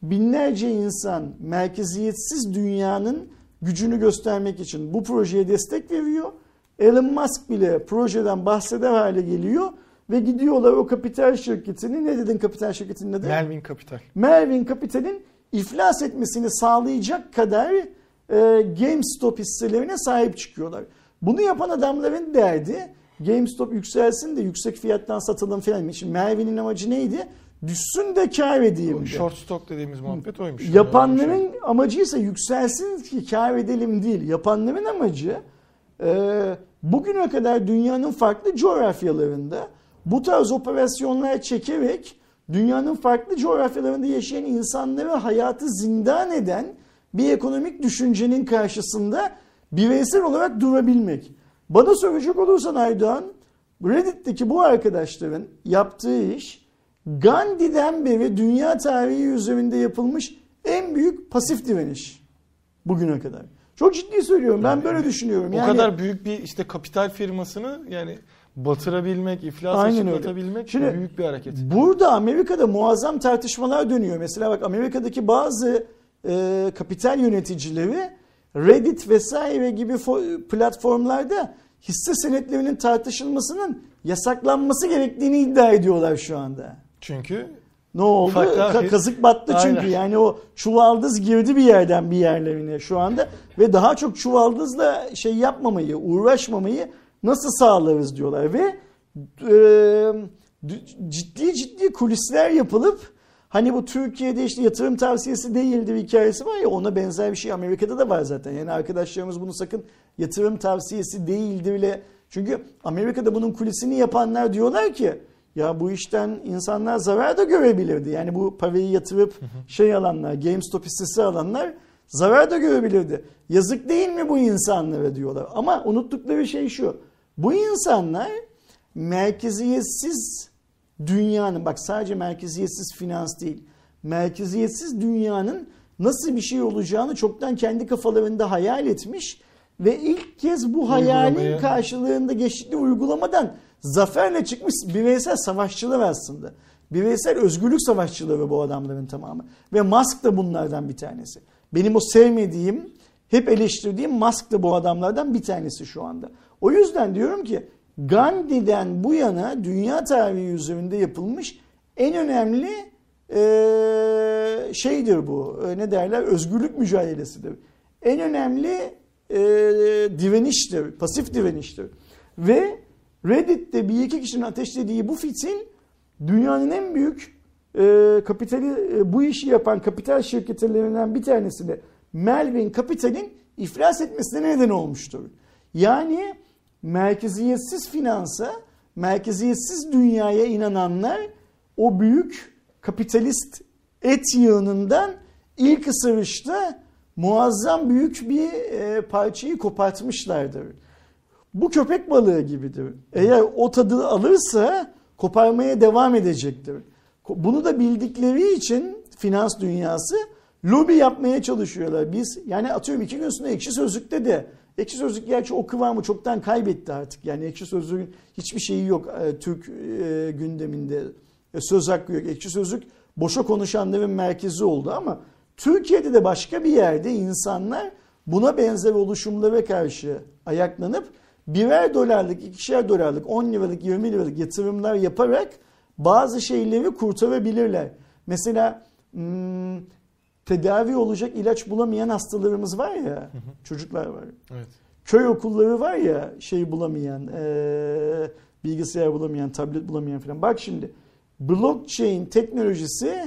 Binlerce insan merkeziyetsiz dünyanın gücünü göstermek için bu projeye destek veriyor. Elon Musk bile projeden bahseder hale geliyor. Ve gidiyorlar o kapital şirketini, ne dedin kapital şirketinin adı? Merlin Kapital. Merlin Kapital'in iflas etmesini sağlayacak kadar GameStop hisselerine sahip çıkıyorlar. Bunu yapan adamların derdi GameStop yükselsin de yüksek fiyattan satalım falan. Şimdi Mervin'in amacı neydi? Düşsün de kar edeyim. Short stock dediğimiz muhabbet oymuş. Yapanların amacı ise yükselsin ki kar edelim değil. Yapanların amacı bugüne kadar dünyanın farklı coğrafyalarında bu tarz operasyonlar çekerek dünyanın farklı coğrafyalarında yaşayan insanlara hayatı zindan eden bir ekonomik düşüncenin karşısında bireysel olarak durabilmek. Bana soracak olursan Aydoğan, Reddit'teki bu arkadaşların yaptığı iş Gandhi'den beri dünya tarihi üzerinde yapılmış en büyük pasif direniş bugüne kadar. Çok ciddi söylüyorum, ben böyle düşünüyorum. O kadar büyük bir kapital firmasını batırabilmek, iflas çıkartabilmek büyük bir hareket. Burada Amerika'da muazzam tartışmalar dönüyor. Mesela bak Amerika'daki bazı kapital yöneticileri Reddit vesaire gibi platformlarda hisse senetlerinin tartışılmasının yasaklanması gerektiğini iddia ediyorlar şu anda. Çünkü ne oldu? Kazık battı çünkü. Aynen. Yani o çuvaldız girdi bir yerden bir yerlerine şu anda ve daha çok çuvaldızla yapmamayı, uğraşmamayı nasıl sağlarız diyorlar ve ciddi kulisler yapılıp, hani bu Türkiye'de yatırım tavsiyesi değildi bir hikayesi var ya, ona benzer bir şey Amerika'da da var zaten. Yani arkadaşlarımız bunu sakın yatırım tavsiyesi değildir ile Çünkü Amerika'da bunun kulisini yapanlar diyorlar ki ya bu işten insanlar zarar da görebilirdi. Yani bu parayı yatırıp şey alanlar, GameStop hissesi alanlar zarar da görebilirdi. Yazık değil mi bu insanlara diyorlar. Ama unuttukları şey şu. Bu insanlar merkeziyetsiz dünyanın, bak sadece merkeziyetsiz finans değil, merkeziyetsiz dünyanın nasıl bir şey olacağını çoktan kendi kafalarında hayal etmiş ve ilk kez bu hayalin karşılığında geçtikleri uygulamadan zaferle çıkmış bireysel savaşçılar aslında. Bireysel özgürlük savaşçıları bu adamların tamamı. Ve Musk da bunlardan bir tanesi. Benim o sevmediğim, hep eleştirdiğim Musk da bu adamlardan bir tanesi şu anda. O yüzden diyorum ki Gandhi'den bu yana dünya tarihi üzerinde yapılmış en önemli şeydir bu. Ne derler? Özgürlük mücadelesidir. En önemli direniştir. Pasif direniştir. Ve Reddit'te bir iki kişinin ateşlediği bu fitil dünyanın en büyük kapitali, bu işi yapan kapital şirketlerinden bir tanesini Melvin Capital'in iflas etmesine neden olmuştur. Yani merkeziyetsiz finansa, merkeziyetsiz dünyaya inananlar o büyük kapitalist et yığınından ilk ısırışta muazzam büyük bir parçayı kopartmışlardır. Bu köpek balığı gibidir. Eğer o tadı alırsa koparmaya devam edecektir. Bunu da bildikleri için finans dünyası lobi yapmaya çalışıyorlar. Biz yani atıyorum 2 gün sonra Ekşi Sözlük'te de, Ekşi Sözlük gerçi o kıvamı çoktan kaybetti artık. Yani Ekşi Sözlük'ün hiçbir şeyi yok Türk gündeminde. Söz hakkı yok. Ekşi Sözlük boşa konuşanların merkezi oldu ama Türkiye'de de başka bir yerde insanlar buna benzer oluşumlara karşı ayaklanıp birer dolarlık, 2'şer dolarlık, 10 liralık, 20 liralık yatırımlar yaparak bazı şeyleri kurtarabilirler. Mesela tedavi olacak ilaç bulamayan hastalarımız var ya, çocuklar var. Evet. Köy okulları var ya, şey bulamayan, bilgisayar bulamayan, tablet bulamayan falan. Bak şimdi blockchain teknolojisi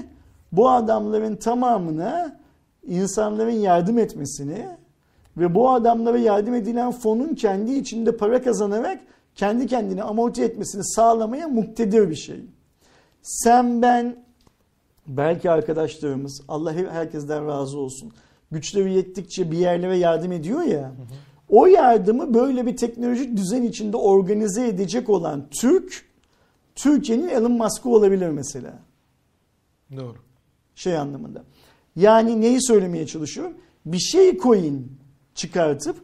bu adamların tamamına insanların yardım etmesini ve bu adamlara yardım edilen fonun kendi içinde para kazanarak kendi kendini amorti etmesini sağlamaya muktedir bir şey. Sen, ben, belki arkadaşlarımız, Allah herkesten razı olsun, güçleri yettikçe bir yerlere yardım ediyor ya, o yardımı böyle bir teknolojik düzen içinde organize edecek olan Türkiye'nin Elon Musk'ı olabilir mesela. Doğru. Şey anlamında. Yani neyi söylemeye çalışıyorum? Bir şey coin çıkartıp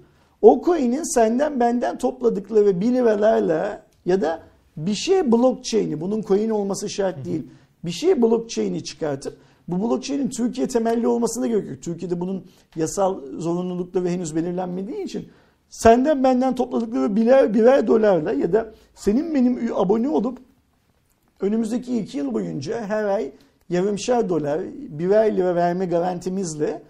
o coin'in senden benden topladıkları 1 liralarla ya da bir şey blockchain'i, bunun coin olması şart değil. Bir şey blockchain'i çıkartıp bu blockchain'in Türkiye temelli olmasına gerek yok. Türkiye'de bunun yasal zorunlulukları henüz belirlenmediği için senden benden topladıkları birer dolarla ya da senin benim abone olup önümüzdeki 2 yıl boyunca her ay $0,25, 1 lira verme garantimizle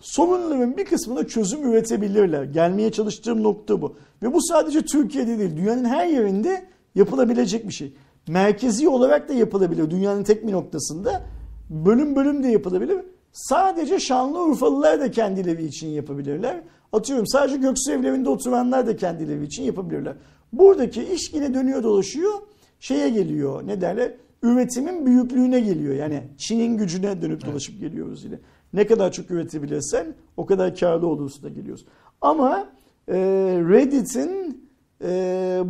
sorunların bir kısmına çözüm üretebilirler. Gelmeye çalıştığım nokta bu. Ve bu sadece Türkiye'de değil, dünyanın her yerinde yapılabilecek bir şey. Merkezi olarak da yapılabilir. Dünyanın tek bir noktasında bölüm bölüm de yapılabilir. Sadece Şanlıurfalılar da kendileri için yapabilirler. Atıyorum sadece Göksu evlerinde oturanlar da kendileri için yapabilirler. Buradaki iş yine dönüyor dolaşıyor. Şeye geliyor, ne derler, üretimin büyüklüğüne geliyor. Yani Çin'in gücüne dönüp dolaşıp geliyoruz yine. Ne kadar çok üretebilirsen o kadar karlı olursun da geliyoruz. Ama Reddit'in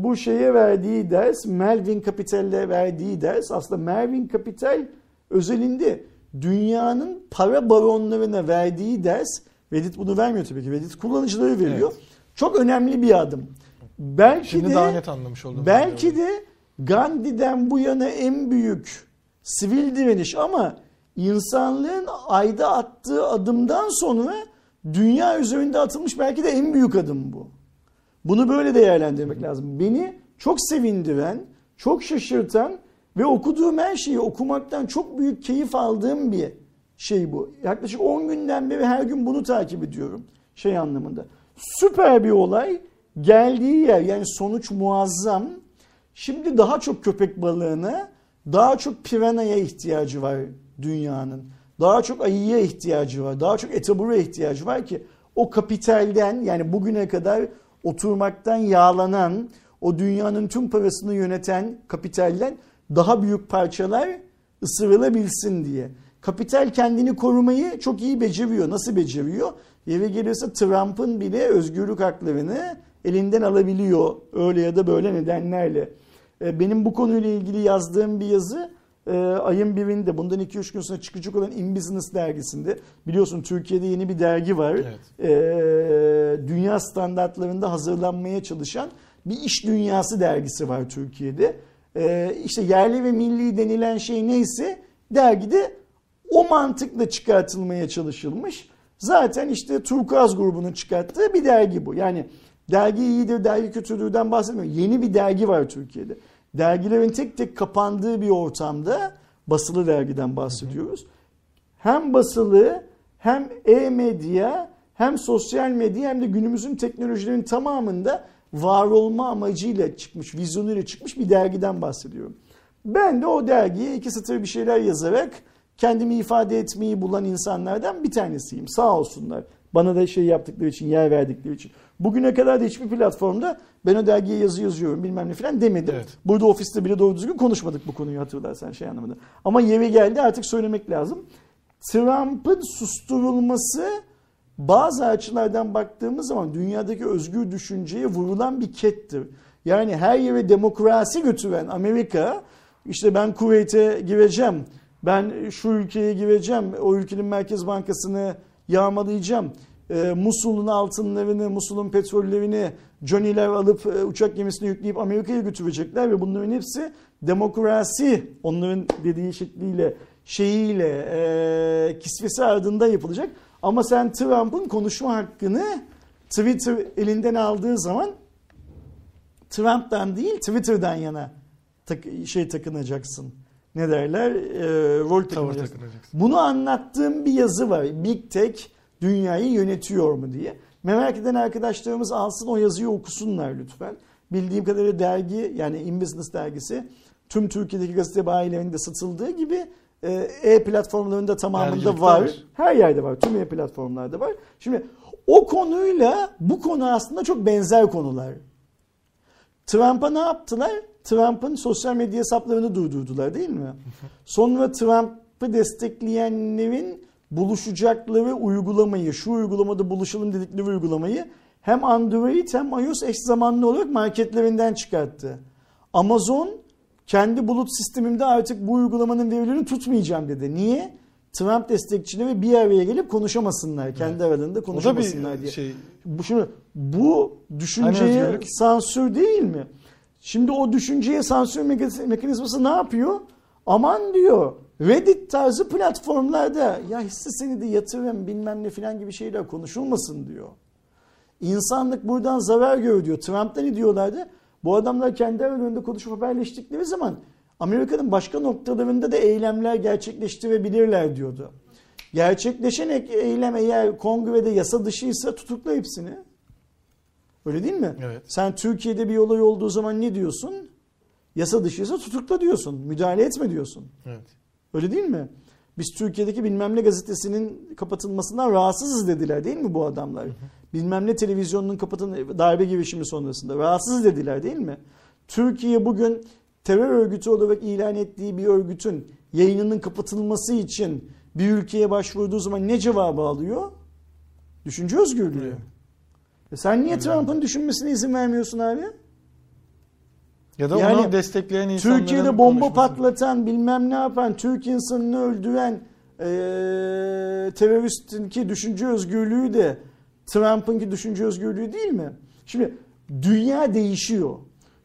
bu şeye verdiği ders, Melvin Capital'le verdiği ders aslında Melvin Capital özelinde dünyanın para baronlarına verdiği ders, Reddit bunu vermiyor tabii ki, Reddit kullanıcıları veriyor. Evet. Çok önemli bir adım. Belki şimdi de daha net anlamış oldum. Belki de Gandhi'den bu yana en büyük sivil direniş ama insanlığın ayda attığı adımdan sonra dünya üzerinde atılmış belki de en büyük adım bu. Bunu böyle değerlendirmek lazım. Beni çok sevindiren, çok şaşırtan ve okuduğum her şeyi okumaktan çok büyük keyif aldığım bir şey bu. Yaklaşık 10 günden beri her gün bunu takip ediyorum. Şey anlamında. Süper bir olay, geldiği yer yani sonuç muazzam. Şimdi daha çok köpek balığına, daha çok piranaya ihtiyacı var dünyanın. Daha çok ayıya ihtiyacı var, daha çok etabura ihtiyacı var ki o kapitalden yani bugüne kadar oturmaktan yağlanan, o dünyanın tüm parasını yöneten kapitalden daha büyük parçalar ısırılabilsin diye. Kapital kendini korumayı çok iyi beceriyor. Nasıl beceriyor? Yeri geliyorsa Trump'ın bile özgürlük haklarını elinden alabiliyor. Öyle ya da böyle nedenlerle. Benim bu konuyla ilgili yazdığım bir yazı ayın birinde, bundan 2-3 gün sonra çıkacak olan In Business dergisinde. Biliyorsun Türkiye'de yeni bir dergi var. Evet. Dünya standartlarında hazırlanmaya çalışan bir iş dünyası dergisi var Türkiye'de. İşte yerli ve milli denilen şey neyse dergide o mantıkla çıkartılmaya çalışılmış. Zaten işte Turkuaz grubunun çıkarttığı bir dergi bu. Yani dergi iyidir, dergi kötüdürden bahsetmiyorum. Yeni bir dergi var Türkiye'de. Dergilerin tek tek kapandığı bir ortamda basılı dergiden bahsediyoruz. Hem basılı, hem e-medya, hem sosyal medya, hem de günümüzün teknolojilerin tamamında var olma amacıyla çıkmış, vizyonuyla çıkmış bir dergiden bahsediyorum. Ben de o dergiye iki satır bir şeyler yazarak kendimi ifade etmeyi bulan insanlardan bir tanesiyim. Sağ olsunlar. Bana da şey yaptıkları için, yer verdikleri için. Bugüne kadar da hiçbir platformda ben o dergiye yazı yazıyorum bilmem ne falan demedim. Evet. Burada ofiste bile doğru düzgün konuşmadık bu konuyu, hatırlarsan şey anlamında. Ama yeri geldi, artık söylemek lazım. Trump'ın susturulması bazı açılardan baktığımız zaman dünyadaki özgür düşünceye vurulan bir kettir. Yani her yere demokrasi götüren Amerika, işte ben Kuveyt'e gireceğim, ben şu ülkeye gireceğim, o ülkenin merkez bankasını yağmalayacağım, Musul'un altınlarını, Musul'un petrollerini Johnny'ler alıp uçak gemisine yükleyip Amerika'ya götürecekler ve bunların hepsi demokrasi, onların dediği şekliyle, şeyiyle, kisvesi ardında yapılacak. Ama sen Trump'ın konuşma hakkını Twitter elinden aldığı zaman Trump'tan değil Twitter'dan yana takınacaksın. Ne derler? Rol takınacaksın. Bunu anlattığım bir yazı var. Big Tech dünyayı yönetiyor mu diye. Merak eden arkadaşlarımız alsın o yazıyı, okusunlar lütfen. Bildiğim kadarıyla dergi, yani In Business dergisi tüm Türkiye'deki gazete bayilerinde satıldığı gibi e-platformlarında tamamında var. Her yerde var. Tüm e-platformlarda var. Şimdi o konuyla bu konu aslında çok benzer konular. Trump'a ne yaptılar? Trump'ın sosyal medya hesaplarını durdurdular, değil mi? Sonra Trump'ı destekleyenlerin buluşacakları uygulamayı, şu uygulamada buluşalım dedikleri uygulamayı hem Android hem iOS eş zamanlı olarak marketlerinden çıkarttı. Amazon kendi bulut sistemimde artık bu uygulamanın verilerini tutmayacağım dedi. Niye? Trump destekçileri bir araya gelip konuşamasınlar. Kendi aralarında konuşamasınlar diye. Şey... Bu düşünceye sansür değil mi? Şimdi o düşünceye sansür mekanizması ne yapıyor? Aman diyor, Reddit tarzı platformlarda ya hisse senedi yatırım bilmem ne filan gibi şeyler konuşulmasın diyor. İnsanlık buradan zarar görüyor diyor. Trump'ta ne diyorlardı? Bu adamlar kendi aralarında konuşup haberleştikleri zaman Amerika'nın başka noktalarında da eylemler gerçekleştirebilirler diyordu. Gerçekleşen eylem eğer kongrede yasa dışıysa tutukla hepsini. Öyle değil mi? Evet. Sen Türkiye'de bir olay olduğu zaman ne diyorsun? Yasa dışıysa tutukla diyorsun. Müdahale etme diyorsun. Evet. Öyle değil mi? Biz Türkiye'deki bilmem ne gazetesinin kapatılmasından rahatsızız dediler değil mi bu adamlar? Hı hı. Bilmem ne televizyonunun kapatılması, darbe girişimi sonrasında rahatsız dediler değil mi? Türkiye bugün terör örgütü olarak ilan ettiği bir örgütün yayınının kapatılması için bir ülkeye başvurduğu zaman ne cevabı alıyor? Düşünce özgürlüğü. Evet. Sen niye Trump'ın düşünmesine izin vermiyorsun abi? Ya da yani onu destekleyen insanların Türkiye'de bomba patlatan, bilmem ne yapan, Türk insanını öldüren teröristinki düşünce özgürlüğü de Trump'ınki düşünce özgürlüğü değil mi? Şimdi dünya değişiyor.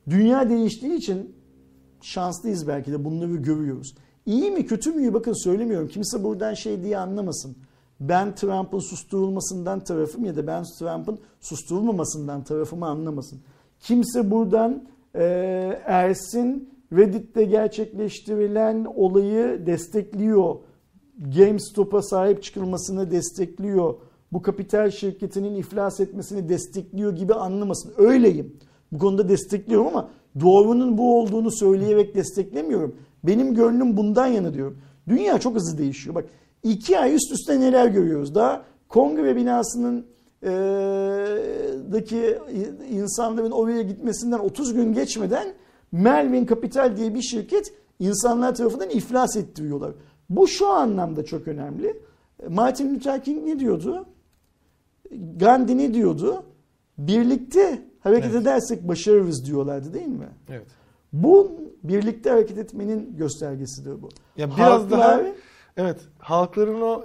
Dünya değiştiği için şanslıyız belki de, bunları görüyoruz. İyi mi kötü mü bakın söylemiyorum. Kimse buradan şey diye anlamasın. Ben Trump'ın susturulmasından tarafım ya da ben Trump'ın susturulmamasından tarafımı anlamasın. Kimse buradan Ersin Reddit'te gerçekleştirilen olayı destekliyor. GameStop'a sahip çıkılmasını destekliyor. Bu kapital şirketinin iflas etmesini destekliyor gibi anlamasın. Öyleyim. Bu konuda destekliyorum ama doğrunun bu olduğunu söyleyerek desteklemiyorum. Benim gönlüm bundan yana diyorum. Dünya çok hızlı değişiyor. Bak 2 ay üst üste neler görüyoruz. Daha kongre binasının daki insanların oraya gitmesinden 30 gün geçmeden Melvin Capital diye bir şirket insanlar tarafından iflas ettiriyorlar. Bu şu anlamda çok önemli. Martin Luther King ne diyordu? Gandhi ne diyordu? Birlikte hareket edersek başarırız diyorlardı, değil mi? Evet. Bu birlikte hareket etmenin göstergesidir bu. Ya biraz halkların o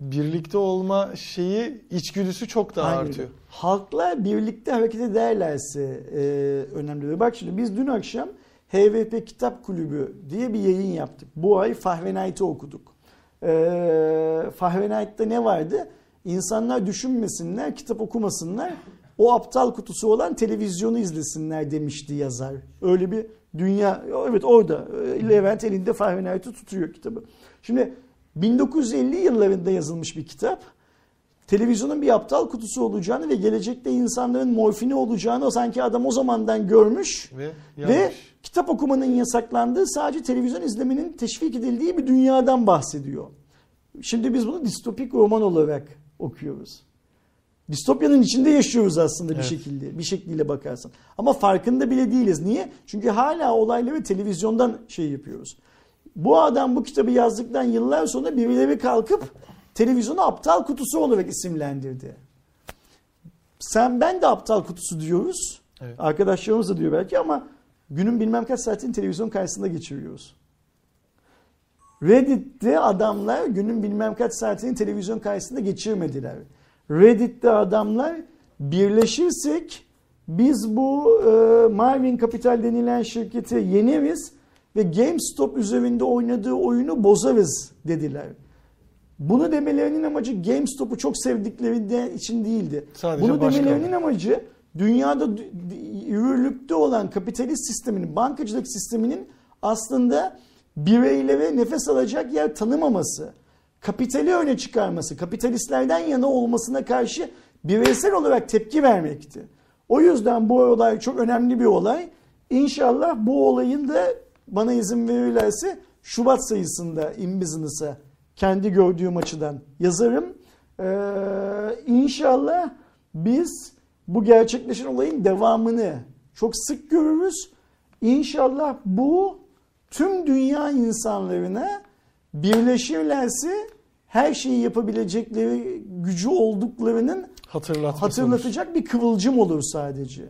birlikte olma şeyi, içgüdüsü çok daha artıyor. Halklar birlikte hareket ederlerse önemli. Bak şimdi biz dün akşam HVP Kitap Kulübü diye bir yayın yaptık. Bu ay Fahrenheit'i okuduk. Fahrenheit'te ne vardı? İnsanlar düşünmesinler, kitap okumasınlar, o aptal kutusu olan televizyonu izlesinler demişti yazar. Öyle bir dünya, evet, orada Levent elinde Fahrenheit'i tutuyor kitabı. Şimdi 1950 yıllarında yazılmış bir kitap, televizyonun bir aptal kutusu olacağını ve gelecekte insanların morfini olacağını sanki adam o zamandan görmüş ve kitap okumanın yasaklandığı, sadece televizyon izlemenin teşvik edildiği bir dünyadan bahsediyor. Şimdi biz bunu distopik roman olarak okuyoruz. Distopyanın içinde yaşıyoruz aslında bir şekilde, bir şekliyle bakarsan. Ama farkında bile değiliz. Niye? Çünkü hala olayları televizyondan şey yapıyoruz. Bu adam bu kitabı yazdıktan yıllar sonra birileri kalkıp televizyonu aptal kutusu olarak isimlendirdi. Sen, ben de aptal kutusu diyoruz. Evet. Arkadaşlarımız da diyor belki, ama günün bilmem kaç saatini televizyon karşısında geçiriyoruz. Reddit'te adamlar günün bilmem kaç saatini televizyon karşısında geçirmediler. Reddit'te adamlar birleşirsek biz bu Marvin Capital denilen şirketi yeneriz ve GameStop üzerinde oynadığı oyunu bozarız dediler. Bunu demelerinin amacı GameStop'u çok sevdikleri için değildi. Sadece bunu demelerinin amacı dünyada yürürlükte olan kapitalist sistemin, bankacılık sisteminin aslında bireylere nefes alacak yer tanımaması, kapitali öne çıkarması, kapitalistlerden yana olmasına karşı bireysel olarak tepki vermekti. O yüzden bu olay çok önemli bir olay. İnşallah bu olayın da, bana izin verirlerse, Şubat sayısında In Business'a kendi gördüğüm açıdan yazarım. İnşallah biz bu gerçekleşen olayın devamını çok sık görürüz. İnşallah bu tüm dünya insanlarına birleşirlerse her şeyi yapabilecekleri gücü olduklarının hatırlatacak bir kıvılcım olur sadece.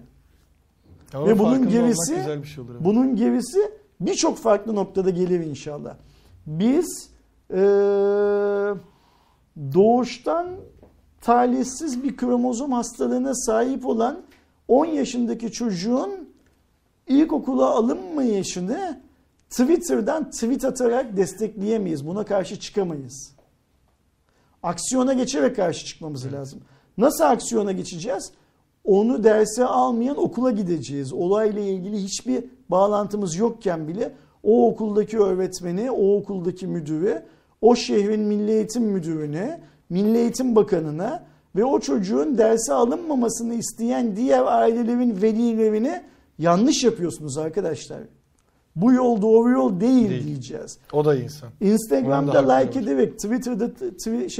Ya ve bunun gerisi, şey olur, bunun gerisi birçok farklı noktada gelir inşallah. Biz doğuştan talihsiz bir kromozom hastalığına sahip olan 10 yaşındaki çocuğun ilkokula alınmayışını Twitter'dan tweet atarak destekleyemeyiz. Buna karşı çıkamayız. Aksiyona geçerek karşı çıkmamız lazım. Nasıl aksiyona geçeceğiz? Onu derse almayan okula gideceğiz. Olayla ilgili hiçbir bağlantımız yokken bile o okuldaki öğretmeni, o okuldaki müdürü, o şehrin Milli Eğitim Müdürü'ne, Milli Eğitim Bakanı'na ve o çocuğun derse alınmamasını isteyen diğer ailelerin velilerine yanlış yapıyorsunuz arkadaşlar. Bu yol doğru yol değil diyeceğiz. O da insan. Instagram'da like ederek, Twitter'da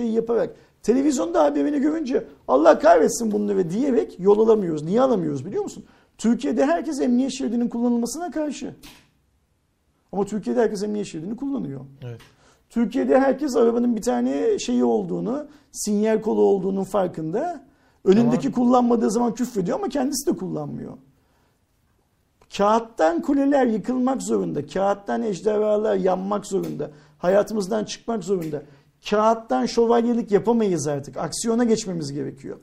yaparak, televizyonda haberini görünce Allah kahretsin bunu ve diyerek yol alamıyoruz. Niye alamıyoruz biliyor musun? Türkiye'de herkes emniyet şeridinin kullanılmasına karşı. Ama Türkiye'de herkes emniyet şeridini kullanıyor. Evet. Türkiye'de herkes arabanın bir tane şeyi olduğunu, sinyal kolu olduğunun farkında. Önündeki kullanmadığı zaman küfrediyor ama kendisi de kullanmıyor. Kağıttan kuleler yıkılmak zorunda. Kağıttan ejderhalar yanmak zorunda. Hayatımızdan çıkmak zorunda. Kağıttan şövalyelik yapamayız artık. Aksiyona geçmemiz gerekiyor.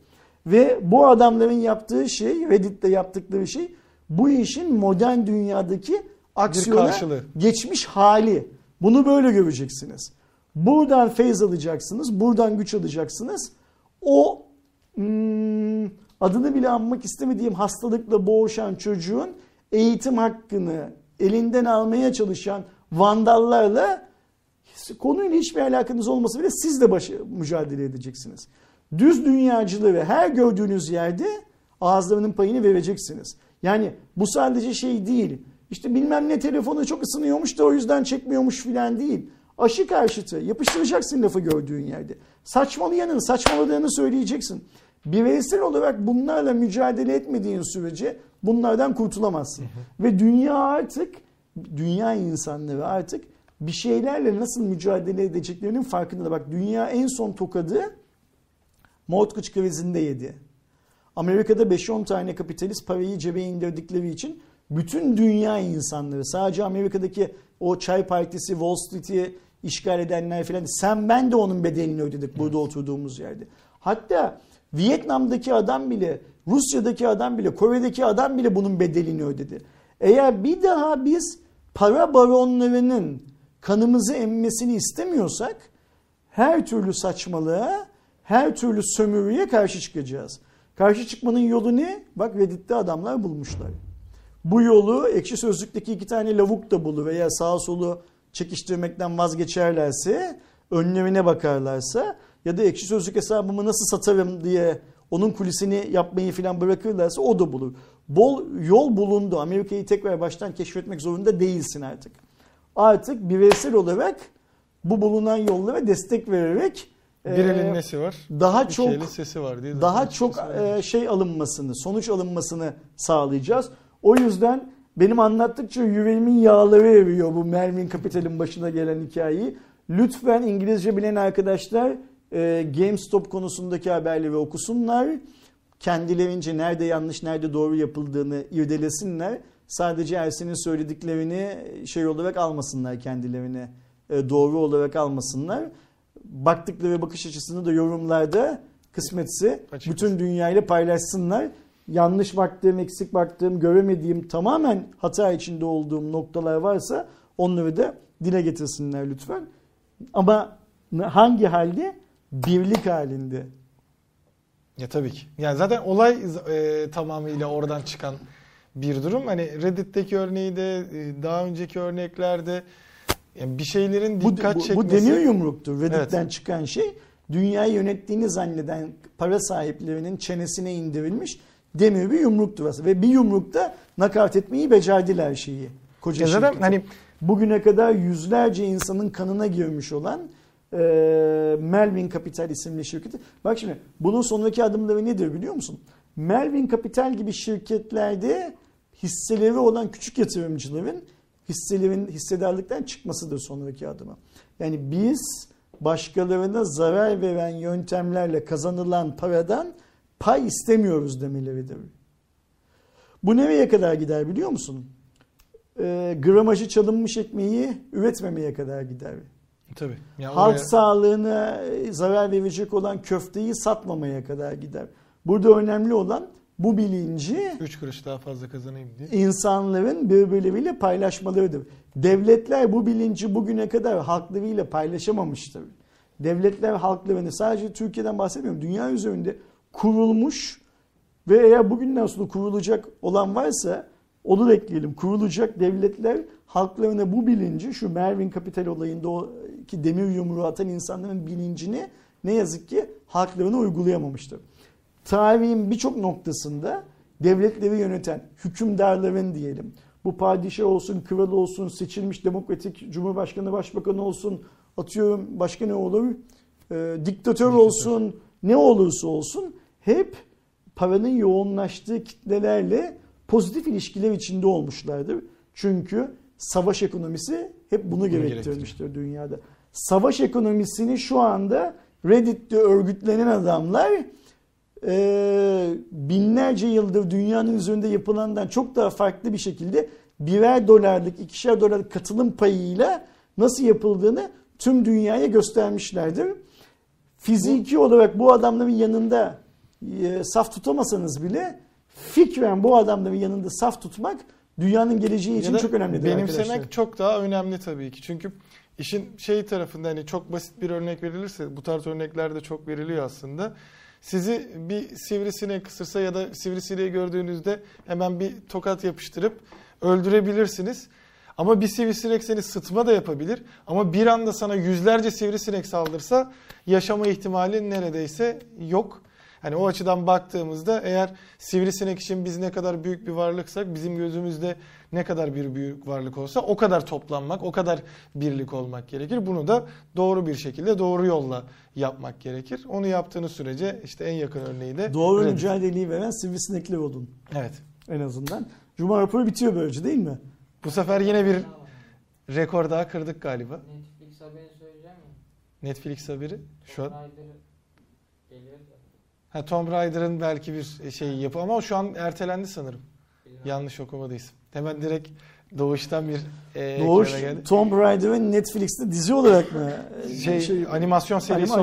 Ve bu adamların yaptığı şey, Reddit'te yaptıkları şey, bu işin modern dünyadaki aksiyona geçmiş hali. Bunu böyle göreceksiniz. Buradan feyz alacaksınız. Buradan güç alacaksınız. O adını bile anmak istemediğim hastalıkla boğuşan çocuğun eğitim hakkını elinden almaya çalışan vandallarla, konuyla hiçbir alakanız olmasa bile siz de mücadele edeceksiniz. Düz dünyacılığı her gördüğünüz yerde ağızlarının payını vereceksiniz. Yani bu sadece şey değil. İşte bilmem ne telefonu çok ısınıyormuş da o yüzden çekmiyormuş filan değil. Aşı karşıtı yapıştıracaksın lafı gördüğün yerde. Saçmalayanın saçmaladığını söyleyeceksin. bireysel olarak bunlarla mücadele etmediğin sürece bunlardan kurtulamazsın. Ve dünya insanları artık bir şeylerle nasıl mücadele edeceklerinin farkında da. Bak, dünya en son tokadı mortgage krizinde yedi. Amerika'da 5-10 tane kapitalist parayı cebe indirdikleri için bütün dünya insanları, sadece Amerika'daki o çay partisi, Wall Street'i işgal edenler falan, sen ben de onun bedelini ödedik burada oturduğumuz yerde. Hatta Vietnam'daki adam bile, Rusya'daki adam bile, Kore'deki adam bile bunun bedelini ödedi. Eğer bir daha biz para baronlarının kanımızı emmesini istemiyorsak her türlü saçmalığa, her türlü sömürüye karşı çıkacağız. Karşı çıkmanın yolu ne? Bak, Reddit'te adamlar bulmuşlar. Bu yolu Ekşi Sözlük'teki iki tane lavuk da bulur veya sağa solu çekiştirmekten vazgeçerlerse, önlerine bakarlarsa ya da Ekşi Sözlük hesabımı nasıl satarım diye onun kulisini yapmayı falan bırakırlarsa o da bulur. Bol yol bulundu. Amerika'yı tekrar baştan keşfetmek zorunda değilsin artık. Artık bireysel olarak bu bulunan yollara destek vererek bir elin nesi var? Daha çok şeyle sesi var diye. Daha çok şey alınmasını, sonuç alınmasını sağlayacağız. O yüzden benim anlattıkça yüreğimin yağları eriyor bu Mermin Kapital'in başına gelen hikayeyi. Lütfen İngilizce bilen arkadaşlar GameStop konusundaki haberleri okusunlar. Kendilerince nerede yanlış, nerede doğru yapıldığını irdelesinler. Sadece Ersin'in söylediklerini şey olarak almasınlar kendilerine. Doğru olarak almasınlar. Baktıkları bakış açısını da yorumlarda kısmetse bütün dünyayla paylaşsınlar. Yanlış baktığım, eksik baktığım, göremediğim, tamamen hata içinde olduğum noktalar varsa onları da dile getirsinler lütfen. Ama hangi halde? Birlik halinde. Ya tabii ki. Yani zaten olay tamamıyla oradan çıkan bir durum. Hani Reddit'teki örneği de daha önceki örneklerde yani bir şeylerin dikkat çekmesi. Bu demir yumruktur. Reddit'ten evet. Çıkan şey dünyayı yönettiğini zanneden para sahiplerinin çenesine indirilmiş demir bir yumruktur aslında. Ve bir yumrukta nakavt etmeyi becerdiler şeyi. Koca şirketi. Zaten hani bugüne kadar yüzlerce insanın kanına girmiş olan Melvin Capital isimli şirketi. Bak şimdi bunun sonraki adımları nedir biliyor musun? Melvin Capital gibi şirketlerde hisseleri olan küçük yatırımcıların hissedarlıktan çıkmasıdır sonraki adımı. Yani biz başkalarına zarar veren yöntemlerle kazanılan paradan pay istemiyoruz demeleridir. Bu nereye kadar gider biliyor musun? Gramajı çalınmış ekmeği üretmemeye kadar gider. Tabii. Yani halk sağlığına zarar verecek olan köfteyi satmamaya kadar gider. Burada önemli olan bu bilinci 3 kuruş daha fazla kazanayım diye insanların birbirleriyle paylaşmalarıdır. Devletler bu bilinci bugüne kadar halklarıyla paylaşamamıştır. Devletler halklarını, sadece Türkiye'den bahsetmiyorum, dünya üzerinde kurulmuş ve eğer bugünden sonra kurulacak olan varsa onu da ekleyelim. Kurulacak devletler halklarına bu bilinci, şu Mervin Capital olayında o ki demir yumruğu atan insanların bilincini ne yazık ki halklarına uygulayamamıştır. Tarihin birçok noktasında devletleri yöneten hükümdarların diyelim, bu padişah olsun, kral olsun, seçilmiş demokratik cumhurbaşkanı, başbakanı olsun, atıyorum başka ne olur, diktatör olsun, ne olursa olsun hep paranın yoğunlaştığı kitlelerle pozitif ilişkiler içinde olmuşlardır. Çünkü savaş ekonomisi hep bunu gerektirmiştir dünyada. Savaş ekonomisini şu anda Reddit'te örgütlenen adamlar binlerce yıldır dünyanın üzerinde yapılandan çok daha farklı bir şekilde birer dolarlık, ikişer dolarlık katılım payıyla nasıl yapıldığını tüm dünyaya göstermişlerdir. Fiziki olarak bu adamların yanında saf tutamasanız bile fikren bu adamların yanında saf tutmak dünyanın geleceği için çok önemlidir benimsemek arkadaşlar. Benimsemek çok daha önemli tabii ki. Çünkü işin şey tarafında, hani çok basit bir örnek verilirse, bu tarz örnekler de çok veriliyor aslında. Sizi bir sivrisinek ısırsa ya da sivrisineği gördüğünüzde hemen bir tokat yapıştırıp öldürebilirsiniz. Ama bir sivrisinek seni sıtma da yapabilir. Ama bir anda sana yüzlerce sivrisinek saldırsa yaşama ihtimalin neredeyse yok. Hani o açıdan baktığımızda eğer sivrisinek için biz ne kadar büyük bir varlıksak, bizim gözümüzde ne kadar bir büyük varlık olsa o kadar toplanmak, o kadar birlik olmak gerekir. Bunu da doğru bir şekilde, doğru yolla yapmak gerekir. Onu yaptığınız sürece işte en yakın örneği de... Doğru mücadeleyi veren sivrisinekler olun. Evet. En azından. Cuma raporu bitiyor böylece değil mi? Bu sefer yine bir rekor daha kırdık galiba. Netflix haberi söyleyeceğim mi? Netflix haberi şu an... Tomb Raider'ın belki bir şeyi yapı ama şu an ertelendi sanırım. Bilmiyorum. Yanlış okumadıysam. Hemen direkt doğuştan bir Doğuş geldi. Tomb Raider'ın Netflix'te dizi olarak mı? Animasyon serisi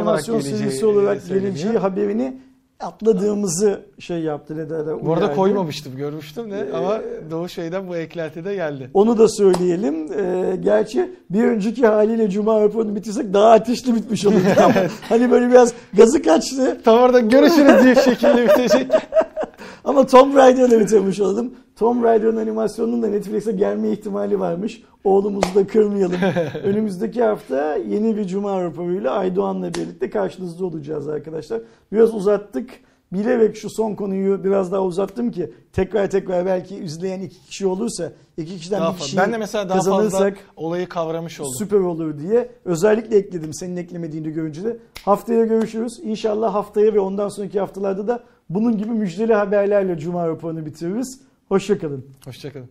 olarak geleceği haberini atladığımızı yaptı. Bu arada koymamıştım, görmüştüm de ama Doğu şeyden bu eklentide geldi. Onu da söyleyelim. Gerçi bir önceki haliyle Cuma raporunu bitirsek daha ateşli bitmiş olurdu. Evet. Hani böyle biraz gazı kaçtı. Tam orada görüşürüz diye şekilde bitecek. Ama Tomb Raider'la bitirmiş oldum. Tomb Raider'ın animasyonunun da Netflix'e gelme ihtimali varmış. Oğlumuzu da kırmayalım. Önümüzdeki hafta yeni bir Cuma raporuyla Aydoğan'la birlikte karşınızda olacağız arkadaşlar. Biraz uzattık. Bilerek şu son konuyu biraz daha uzattım ki tekrar belki izleyen iki kişi olursa, iki kişiden daha bir kişiyi kazanırsak ben de mesela daha fazla olayı kavramış oldum. Süper olur diye özellikle ekledim, senin eklemediğini görünce de. Haftaya görüşürüz. İnşallah haftaya ve ondan sonraki haftalarda da bunun gibi müjdeli haberlerle Cuma raporunu bitiririz. Hoşçakalın. Hoşçakalın.